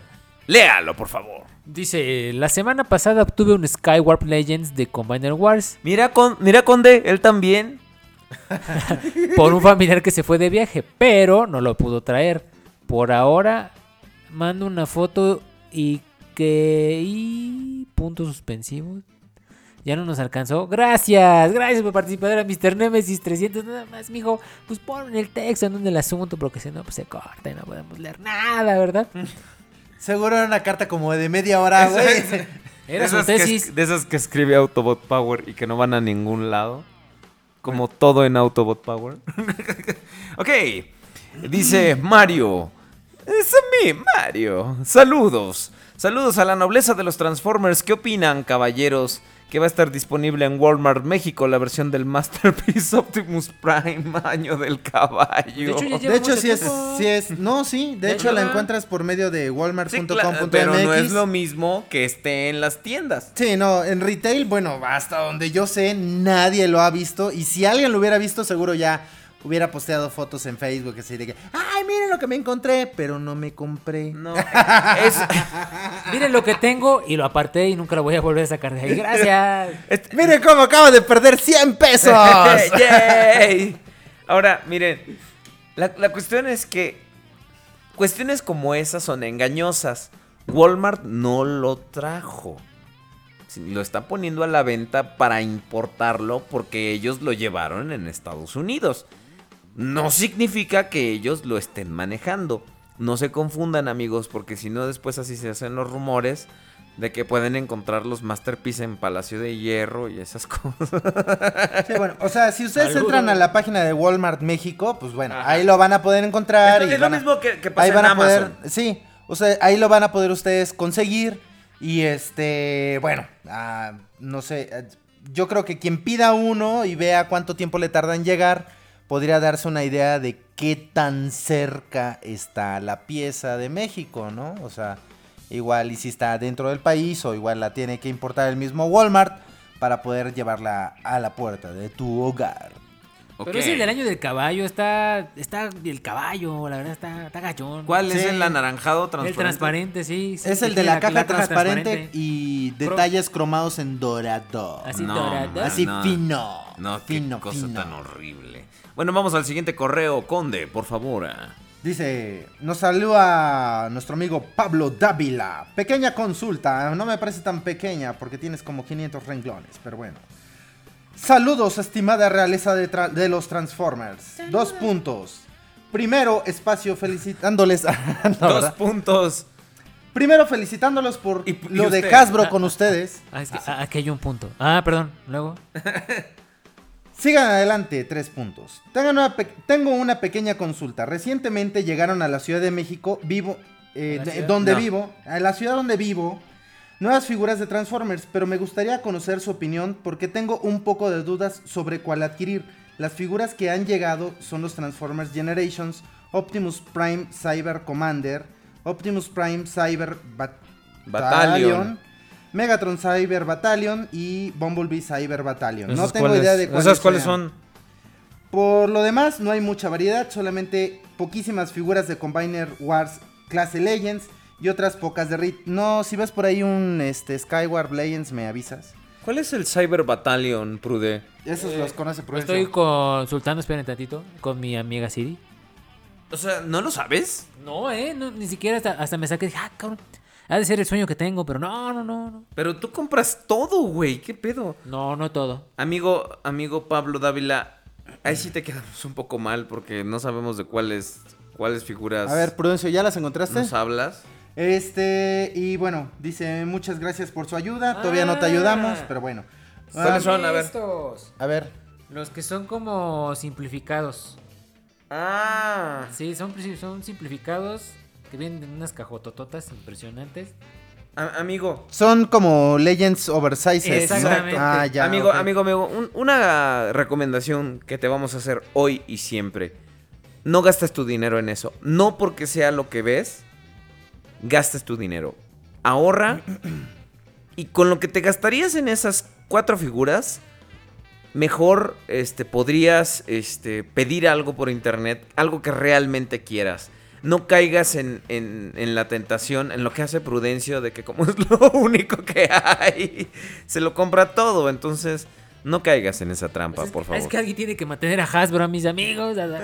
Léalo, por favor. Dice, la semana pasada obtuve un Skywarp Legends de Combiner Wars. Mira, con, mira Conde, él también. Por un familiar que se fue de viaje, pero no lo pudo traer. Por ahora, mando una foto y que... Y... puntos suspensivos. Ya no nos alcanzó. Gracias, gracias por participar a mister Nemesis trescientos. Nada más, mijo. Pues pon el texto en donde el asunto, porque si no, pues se corta y no podemos leer nada, ¿verdad? Seguro era una carta como de media hora, güey. Es, era su tesis. Que, de esas que escribe Autobot Power y que no van a ningún lado. Como bueno. Todo en Autobot Power. Ok. Dice Mario. Es a mí, Mario. Saludos. Saludos a la nobleza de los Transformers. ¿Qué opinan, caballeros? Que va a estar disponible en Walmart México la versión del Masterpiece Optimus Prime, año del caballo. De hecho, de hecho sí, es, sí es, no, sí, de, de hecho la encuentras por medio de walmart punto com punto m x. Sí, claro, pero no es lo mismo que esté en las tiendas. Sí, no, en retail, bueno, hasta donde yo sé, nadie lo ha visto. Y si alguien lo hubiera visto, seguro ya hubiera posteado fotos en Facebook así de que, ay, miren lo que me encontré, pero no me compré. No. Es... miren lo que tengo y lo aparté y nunca lo voy a volver a sacar de ahí. Gracias. Este... miren cómo acabo de perder cien pesos. Yay. Ahora, miren, la, la cuestión es que cuestiones como esas son engañosas. Walmart no lo trajo. Lo está poniendo a la venta para importarlo porque ellos lo llevaron en Estados Unidos. No significa que ellos lo estén manejando. No se confundan, amigos, porque si no después así se hacen los rumores de que pueden encontrar los Masterpiece en Palacio de Hierro y esas cosas. Sí, bueno, o sea, si ustedes ¿Alguno? entran a la página de Walmart México, pues bueno, ajá, ahí lo van a poder encontrar. Entonces, y es lo mismo a, que, que pasa ahí van en a Amazon. Poder, sí, o sea, ahí lo van a poder ustedes conseguir. Y este, bueno, uh, no sé, yo creo que quien pida uno y vea cuánto tiempo le tarda en llegar... podría darse una idea de qué tan cerca está la pieza de México, ¿no? O sea, igual y si está dentro del país o igual la tiene que importar el mismo Walmart para poder llevarla a la puerta de tu hogar. Okay. Pero es el del año del caballo, está está el caballo, la verdad está, está gachón. ¿Cuál sí. es el anaranjado transparente? El transparente, sí. sí es el de la, la caja la transparente, transparente y detalles cromados en dorado. Así no, dorado. Man, así no. fino. No, qué fino, cosa fino. tan horrible. Bueno, vamos al siguiente correo, Conde, por favor. Dice, nos saluda nuestro amigo Pablo Dávila. Pequeña consulta, no me parece tan pequeña porque tienes como quinientos renglones, pero bueno. Saludos, estimada realeza de, tra- de los Transformers. Saludos. Dos puntos. Primero, espacio felicitándoles... A... no, Dos ¿verdad? puntos. Primero, felicitándolos por y, lo y usted, de Hasbro ah, con ah, ustedes. Ah, es que, ah, aquí hay un punto. Ah, perdón, luego... Sigan adelante, tres puntos. Tengan una pe- tengo una pequeña consulta. Recientemente llegaron a la Ciudad de México, vivo, eh, de, donde no. vivo, a la ciudad donde vivo, nuevas figuras de Transformers, pero me gustaría conocer su opinión porque tengo un poco de dudas sobre cuál adquirir. Las figuras que han llegado son los Transformers Generations, Optimus Prime Cyber Commander, Optimus Prime Cyber Bat- Battalion. Megatron Cyber Battalion y Bumblebee Cyber Battalion. No tengo idea de cuáles, ¿esas cuáles son? Por lo demás, no hay mucha variedad, solamente poquísimas figuras de Combiner Wars clase Legends y otras pocas de Rit. No, si ves por ahí un este, Skyward Legends, me avisas. ¿Cuál es el Cyber Battalion, Prude? Esos eh, los conoce Prude. Estoy consultando, esperen tantito, con mi amiga Siri. O sea, ¿no lo sabes? No, eh, no, ni siquiera hasta, hasta me saqué. Ah, cabrón. Ha de ser el sueño que tengo, pero no, no, no, no. Pero tú compras todo, güey, ¿qué pedo? No, no todo. Amigo, amigo Pablo Dávila, ahí sí te quedamos un poco mal porque no sabemos de cuáles cuáles figuras... A ver, Prudencio, ¿ya las encontraste? ¿Nos hablas? Este, y bueno, dice, muchas gracias por su ayuda, ah, todavía no te ayudamos, pero bueno. ¿Cuáles son? A ver. Estos. A ver. Los que son como simplificados. Ah. Sí, son, son simplificados... que vienen unas cajotototas impresionantes. A- amigo. Son como Legends Oversizes. Exactamente. ¿No? Ah, ya, amigo, okay. amigo, amigo, un, una recomendación que te vamos a hacer hoy y siempre. No gastes tu dinero en eso. No porque sea lo que ves, gastes tu dinero. Ahorra. Y con lo que te gastarías en esas cuatro figuras, mejor este, podrías este, pedir algo por internet, algo que realmente quieras. No caigas en, en, en la tentación, en lo que hace Prudencio, de que como es lo único que hay, se lo compra todo. Entonces, no caigas en esa trampa, pues es, por favor. Es que alguien tiene que mantener a Hasbro, a mis amigos. A Hasbro.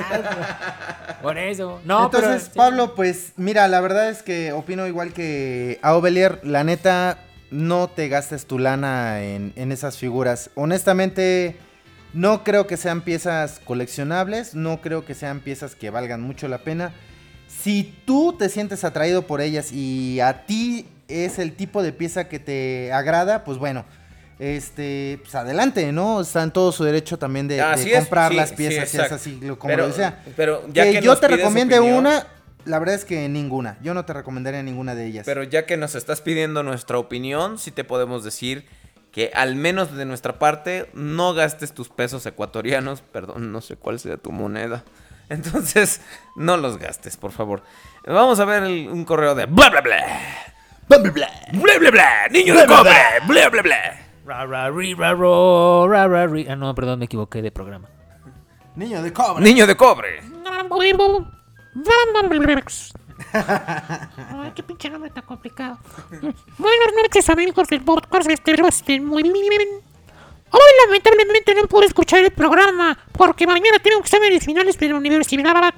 Por eso. No, Entonces, pero, Pablo, sí. pues, mira, la verdad es que opino igual que a Ovelier. La neta, no te gastes tu lana en, en esas figuras. Honestamente... no creo que sean piezas coleccionables. No creo que sean piezas que valgan mucho la pena. Si tú te sientes atraído por ellas y a ti es el tipo de pieza que te agrada, pues bueno, este, pues adelante, ¿no? Está en todo su derecho también de, de comprar es, sí, las piezas, sí, si es así, como pero, lo desea. Pero ya que, que yo te recomiende opinión, una, la verdad es que ninguna. Yo no te recomendaría ninguna de ellas. Pero ya que nos estás pidiendo nuestra opinión, sí te podemos decir que al menos de nuestra parte no gastes tus pesos ecuatorianos. Perdón, no sé cuál sea tu moneda. Entonces, no los gastes, por favor. Vamos a ver el, un correo de bla bla bla. Bla bla bla. Bla bla bla. Niño de cobre. Bla bla bla. Ra ra ri ra ro. Ra ra ri. Ah, no, perdón, me equivoqué de programa. Niño de cobre. Niño de cobre. Ay, qué pinche nombre tan complicado. Buenas noches, amigos del podcast. Hoy lamentablemente no pude escuchar el programa porque mañana tengo exámenes finales de la universidad.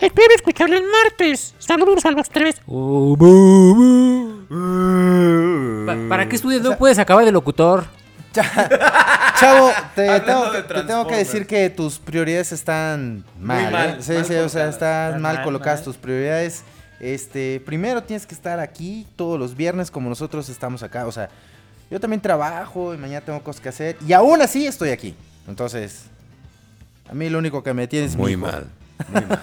Espero escucharlo el martes. Saludos a los tres. ¿Para qué estudias? No puedes acabar de locutor. Chavo, te tengo, que, te tengo que decir que tus prioridades están mal. Muy mal, ¿eh? Sí, mal sí, o sea, están mal, mal colocadas mal. Tus prioridades. Este, primero tienes que estar aquí todos los viernes como nosotros estamos acá. O sea, yo también trabajo y mañana tengo cosas que hacer. Y aún así estoy aquí. Entonces, a mí lo único que me tiene es muy mal. Muy mal.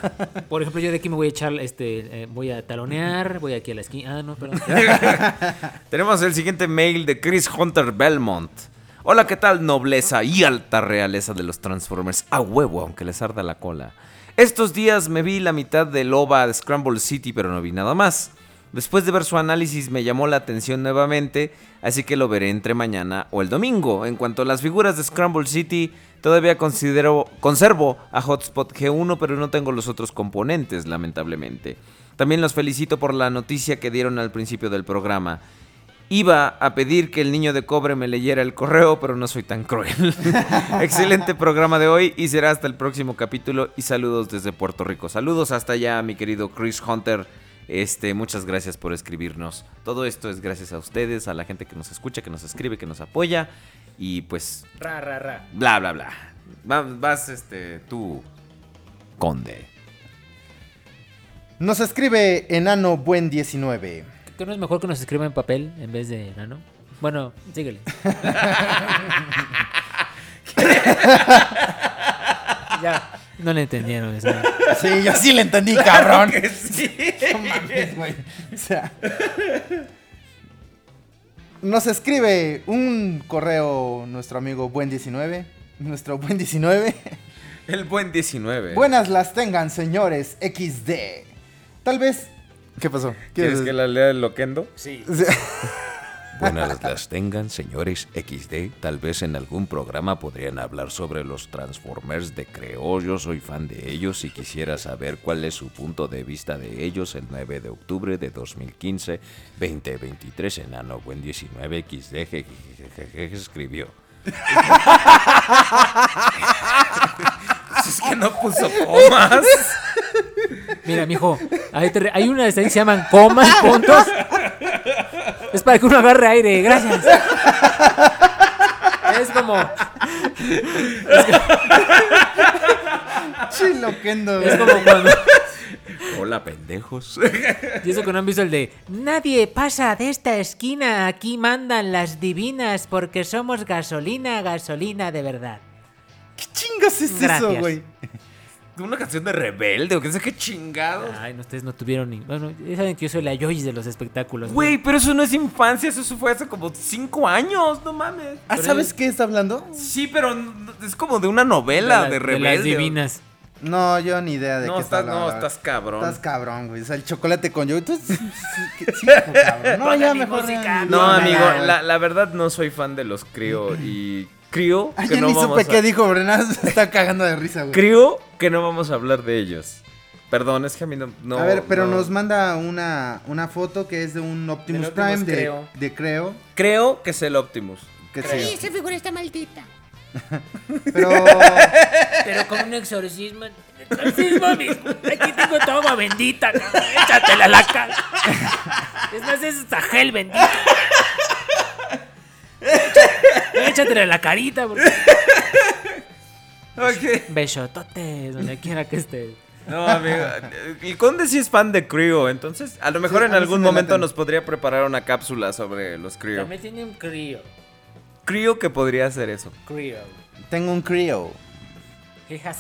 Por ejemplo, yo de aquí me voy a echar, este, eh, voy a talonear, voy aquí a la esquina. Ah, no, perdón. Tenemos el siguiente mail de Chris Hunter Belmont. Hola, ¿qué tal, nobleza y alta realeza de los Transformers? A huevo, aunque les arda la cola. Estos días me vi la mitad del O V A de Scramble City, pero no vi nada más. Después de ver su análisis me llamó la atención nuevamente, así que lo veré entre mañana o el domingo. En cuanto a las figuras de Scramble City, todavía considero, conservo a Hotspot G uno, pero no tengo los otros componentes, lamentablemente. También los felicito por la noticia que dieron al principio del programa. Iba a pedir que el niño de cobre me leyera el correo, pero no soy tan cruel. Excelente programa de hoy y será hasta el próximo capítulo y saludos desde Puerto Rico. Saludos hasta allá, mi querido Chris Hunter. Este, muchas gracias por escribirnos. Todo esto es gracias a ustedes, a la gente que nos escucha, que nos escribe, que nos apoya y pues... Ra, ra, ra. Bla, bla, bla. Vas, vas este, tú, Conde. Nos escribe Enano Buen diecinueve. ¿Que no es mejor que nos escriba en papel en vez de enano? Bueno, síguele. Ya, no le entendieron eso. Sí, yo sí le entendí, claro, cabrón. Que sí. No mames, güey. O sea, nos escribe un correo nuestro amigo Buen diecinueve. Nuestro Buen diecinueve. El Buen diecinueve. Buenas las tengan, señores. equis de. Tal vez... ¿Qué pasó? ¿Quieres, ¿Quieres que la lea el loquendo? Sí. Buenas las tengan, señores equis de. Tal vez en algún programa podrían hablar sobre los Transformers de Creo. Yo soy fan de ellos y quisiera saber cuál es su punto de vista de ellos el nueve de octubre de dos mil quince, veinte veintitrés. Enano Buen diecinueve equis de escribió. Es que no puso comas. Mira, mijo, hay, ter- hay una que se llaman comas, puntos. Es para que uno agarre aire, gracias. Es como... Es que... Chiloquendo. Es como cuando... Hola, pendejos. Y eso que no han visto el de... Nadie pasa de esta esquina, aquí mandan las divinas porque somos gasolina, gasolina de verdad. ¿Qué chingas es gracias. Eso, güey? ¿Una canción de Rebelde o qué sé qué chingados? Ay, no, ustedes no tuvieron ni... Bueno, ya saben que yo soy la Yoyis de los espectáculos. Güey, pero eso no es infancia, eso fue hace como cinco años, no mames. Ah, ¿sabes qué está hablando? Sí, pero es como de una novela de, la, de Rebelde. De las divinas. No, yo ni idea de no, qué está hablando. No, estás cabrón. Estás cabrón, güey. O sea, el chocolate con yo. Entonces, sí, sí, cabrón. No, ya mejor... Música, no, amigo, la, la verdad no soy fan de los Creo y... Creo Ay, que no vamos a... Ay, ni supe qué dijo, Brenaz se está cagando de risa, güey. Creo que no vamos a hablar de ellos. Perdón, es que a mí no... no a ver, pero no... nos manda una, una foto que es de un Optimus, Optimus Prime creo. De, de Creo. Creo que es el Optimus. Que sí, esa figura está maldita. Pero... Pero con un exorcismo... Exorcismo, aquí tengo tu agua bendita, cabrón. Échatela a la cara. Es más, es esta gel bendita. Échatela la carita porque... Okay. Besotote, donde quiera que esté. No, amigo, el Conde sí es fan de Creo. Entonces, a lo mejor sí, en algún sí momento nos podría preparar una cápsula sobre los Creo. También tiene un Creo. Creo que podría hacer eso. Creo. Tengo un Creo.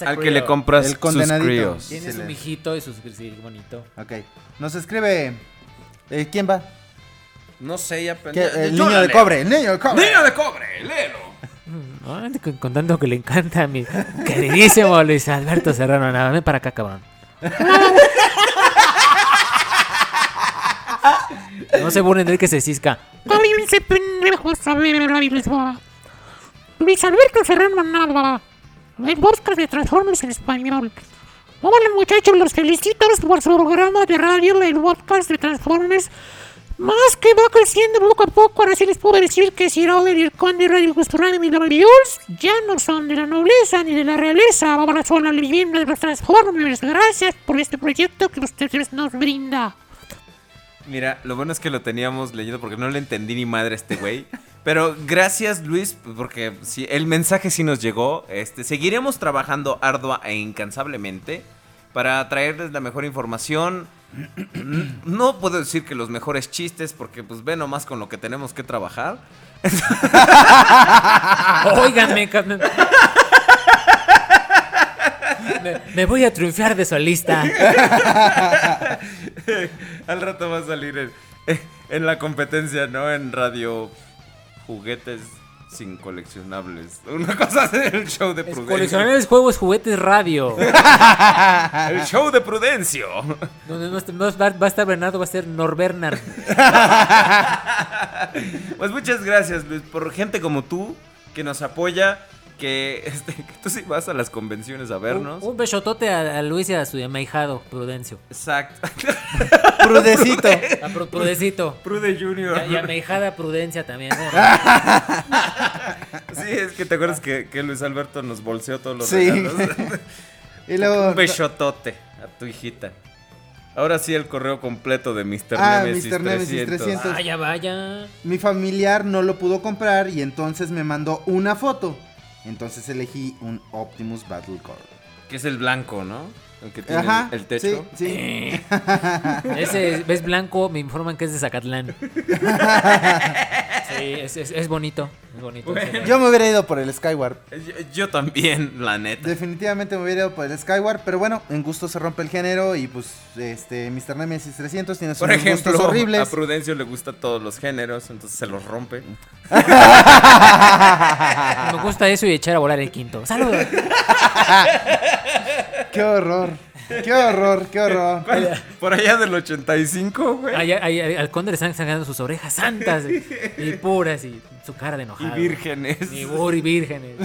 Al que le compras el condenadito. Tiene su mijito y su sí, bonito. Ok. Nos escribe. Eh, ¿Quién va? No sé, ya aprendí. El niño de cobre, el niño de cobre. ¡Niño de cobre! ¡Léelo! No, con tanto que le encanta a mi queridísimo Luis Alberto Serrano. Nada, ven para acá, cabrón. No se burlen del que se cisca. Luis Alberto Serrano Nava, el podcast de Transformers en español. Hola muchachos, los felicito por su programa de radio, el podcast de Transformers. Más que va creciendo poco a poco, ahora sí les puedo decir que si Robert y el Conde Rodrigus Prime y Lord Jules ya no son de la nobleza ni de la realeza, ahora son la leyenda de los Transformers. Gracias por este proyecto que ustedes nos brinda. Mira, lo bueno es que lo teníamos leyendo porque no le entendí ni madre a este güey. Pero gracias, Luis, porque sí, el mensaje sí nos llegó. Este, seguiremos trabajando ardua e incansablemente para traerles la mejor información. No puedo decir que los mejores chistes, porque pues ve nomás con lo que tenemos que trabajar. Óiganme, cabrón. Me, me voy a triunfar de solista. Al rato va a salir en, en la competencia, ¿no? En radio juguetes sin coleccionables. Una cosa es el show de Prudencio. Coleccionables, juegos, juguetes, radio. El show de Prudencio. Donde no, no, no, va a estar Bernardo, va a ser Norbernard. Pues muchas gracias, Luis, por gente como tú que nos apoya. Que, este, que tú sí vas a las convenciones a vernos. Un, un besotote a, a Luis y a su amahijado, Prudencio. Exacto. Prudecito. Prude. A Pru, Prudecito. Prude Junior. Y a mi hijada Prudencia también. ¿No? Sí, es que te acuerdas que, que Luis Alberto nos bolseó todos los sí. regalos. Y luego... Un besotote a tu hijita. Ahora sí el correo completo de míster Ah, Nemesis míster Nemesis trescientos. Vaya, vaya. Mi familiar no lo pudo comprar y entonces me mandó una foto. Entonces elegí un Optimus Battle Core. Que es el blanco, ¿no? El que tiene Ajá, el, el techo. Sí, sí. Eh. Ese es, es blanco, me informan que es de Zacatlán. Sí, es, es, es bonito. Es bonito. Bueno. Yo me hubiera ido por el Skyward. Yo, yo también, la neta. Definitivamente me hubiera ido por el Skyward, pero bueno, en gusto se rompe el género y pues este míster Nemesis trescientos tiene sus gustos horribles. A Prudencio le gustan todos los géneros, entonces se los rompe. Me gusta eso y echar a volar el quinto. ¡Saludos! ¡Qué horror! ¡Qué horror! ¡Qué horror! Por allá del ochenta y cinco, güey. Allá, allá, al conde le están sacando sus orejas santas y puras y su cara de enojado. Y vírgenes. Y, y vírgenes.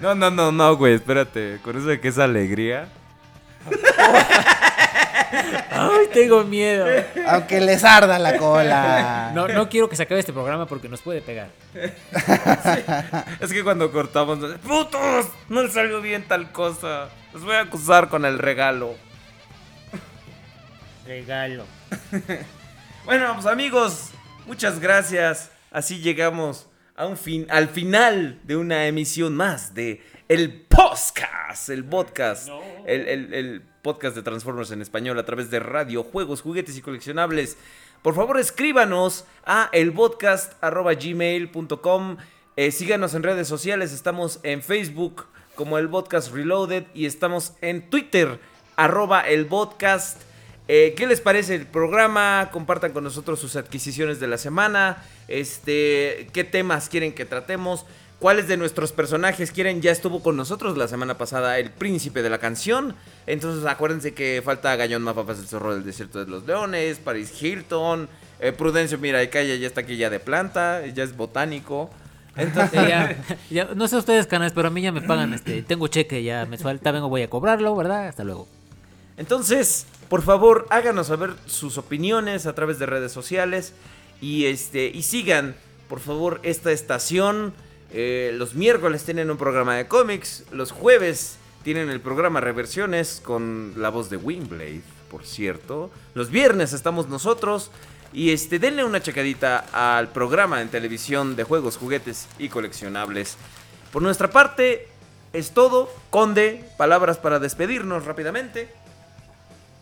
No, no, no, no, güey, espérate. Con eso de que es alegría. Ay, tengo miedo. Aunque les arda la cola. No, no quiero que se acabe este programa porque nos puede pegar. Sí. Es que cuando cortamos, ¡putos! No salió bien tal cosa. Los voy a acusar con el regalo. Regalo. Bueno, pues amigos, muchas gracias. Así llegamos a un fin, al final de una emisión más de el podcast, el podcast, no. el, el, el podcast de Transformers en español a través de radio, juegos, juguetes y coleccionables. Por favor, escríbanos a elpodcast arroba gmail punto com. Eh, síganos en redes sociales, estamos en Facebook como el podcast Reloaded y estamos en Twitter, arroba el podcast. Eh, ¿Qué les parece el programa? Compartan con nosotros sus adquisiciones de la semana. Este, ¿qué temas quieren que tratemos? ¿Cuáles de nuestros personajes quieren? Ya estuvo con nosotros la semana pasada el príncipe de la canción. Entonces acuérdense que falta Gallón Mapapas, el zorro del desierto de los leones, Paris Hilton, eh, Prudencio Miraicaya ya está aquí ya de planta, ya es botánico. Entonces, eh, ya, ya, no sé ustedes, canales, pero a mí ya me pagan, este, tengo cheque ya mensual, también voy a cobrarlo, ¿verdad? Hasta luego. Entonces, por favor, háganos saber sus opiniones a través de redes sociales y, este, y sigan, por favor, esta estación. Eh, los miércoles tienen un programa de cómics. Los jueves tienen el programa Reversiones con la voz de Wingblade, por cierto. Los viernes estamos nosotros. Y este, denle una checadita al programa en televisión de juegos, juguetes y coleccionables. Por nuestra parte, es todo. Conde, palabras para despedirnos rápidamente.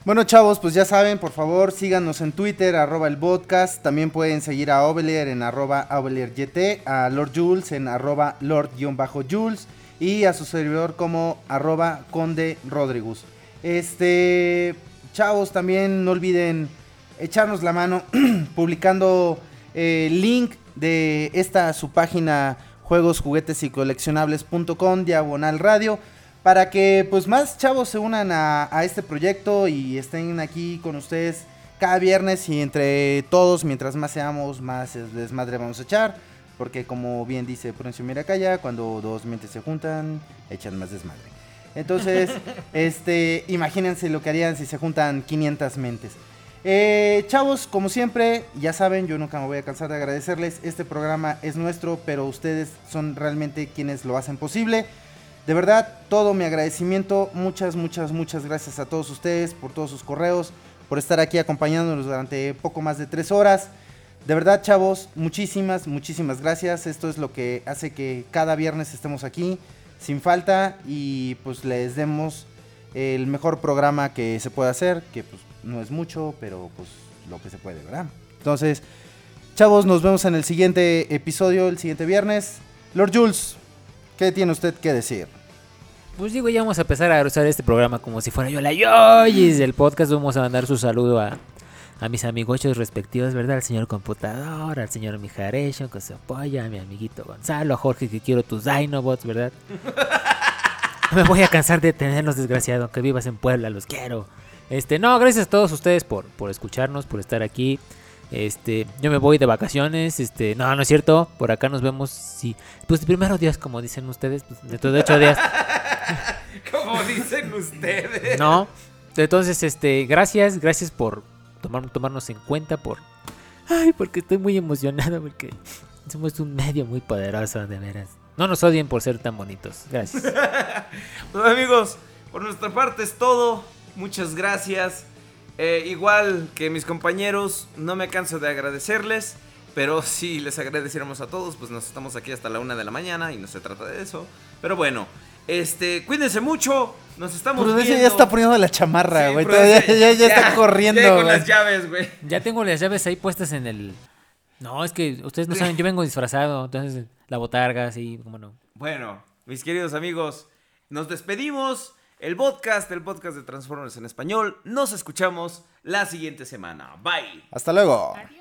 Bueno, chavos, pues ya saben, por favor, síganos en Twitter, arroba el podcast. También pueden seguir a Ovelier en arroba OvelierYT, a Lord Jules en arroba Lord-Jules y a su servidor como arroba Conde Rodrigus. Este, chavos, también no olviden echarnos la mano publicando el link de esta su página juegos, juguetes y coleccionables.com diagonal radio, para que pues más chavos se unan a, a este proyecto y estén aquí con ustedes cada viernes, y entre todos, mientras más seamos, más desmadre vamos a echar, porque como bien dice Prudencio Miracaya, cuando dos mentes se juntan, echan más desmadre. Entonces, este, imagínense lo que harían si se juntan quinientas mentes. Eh, chavos, como siempre, ya saben, yo nunca me voy a cansar de agradecerles. Este programa es nuestro, pero ustedes son realmente quienes lo hacen posible. De verdad, todo mi agradecimiento, muchas, muchas, muchas gracias a todos ustedes por todos sus correos, por estar aquí acompañándonos durante poco más de tres horas. De verdad, chavos, muchísimas, muchísimas gracias. Esto es lo que hace que cada viernes estemos aquí sin falta y pues les demos el mejor programa que se pueda hacer, que pues no es mucho, pero pues lo que se puede, ¿verdad? Entonces, chavos, nos vemos en el siguiente episodio, el siguiente viernes. Lord Jules, ¿qué tiene usted que decir? Pues digo, ya vamos a empezar a usar este programa como si fuera yo la Yoyis del podcast. Vamos a mandar su saludo a, a mis amigochos respectivos, ¿verdad? Al señor Computador, al señor Mijarecho, que se apoya, a mi amiguito Gonzalo, a Jorge, que quiero tus Dinobots, ¿verdad? Me voy a cansar de tenerlos, desgraciado, que vivas en Puebla, los quiero. Este, no, gracias a todos ustedes por, por escucharnos, por estar aquí. Este, yo me voy de vacaciones, este, no, no es cierto, por acá nos vemos si, pues de primeros días, como dicen ustedes, pues, dentro de ocho días. Como dicen ustedes. No. Entonces, este, gracias, gracias por tomar, tomarnos en cuenta, por ay, porque estoy muy emocionado, porque somos un medio muy poderoso, de veras. No nos odien por ser tan bonitos. Gracias. Pues amigos, por nuestra parte es todo. Muchas gracias, eh, igual que mis compañeros, no me canso de agradecerles, pero si les agradeciéramos a todos, pues nos estamos aquí hasta la una de la mañana y no se trata de eso, pero bueno, este, cuídense mucho, nos estamos Prudencio viendo. Ya está poniendo la chamarra, güey, sí, ya, ya, ya está ya, corriendo, ya con las llaves, güey. Ya tengo las llaves ahí puestas en el... No, es que ustedes no saben, yo vengo disfrazado, entonces la botarga, así, cómo no. Bueno, mis queridos amigos, nos despedimos. El podcast, el podcast de Transformers en Español. Nos escuchamos la siguiente semana. Bye. Hasta luego. Adiós.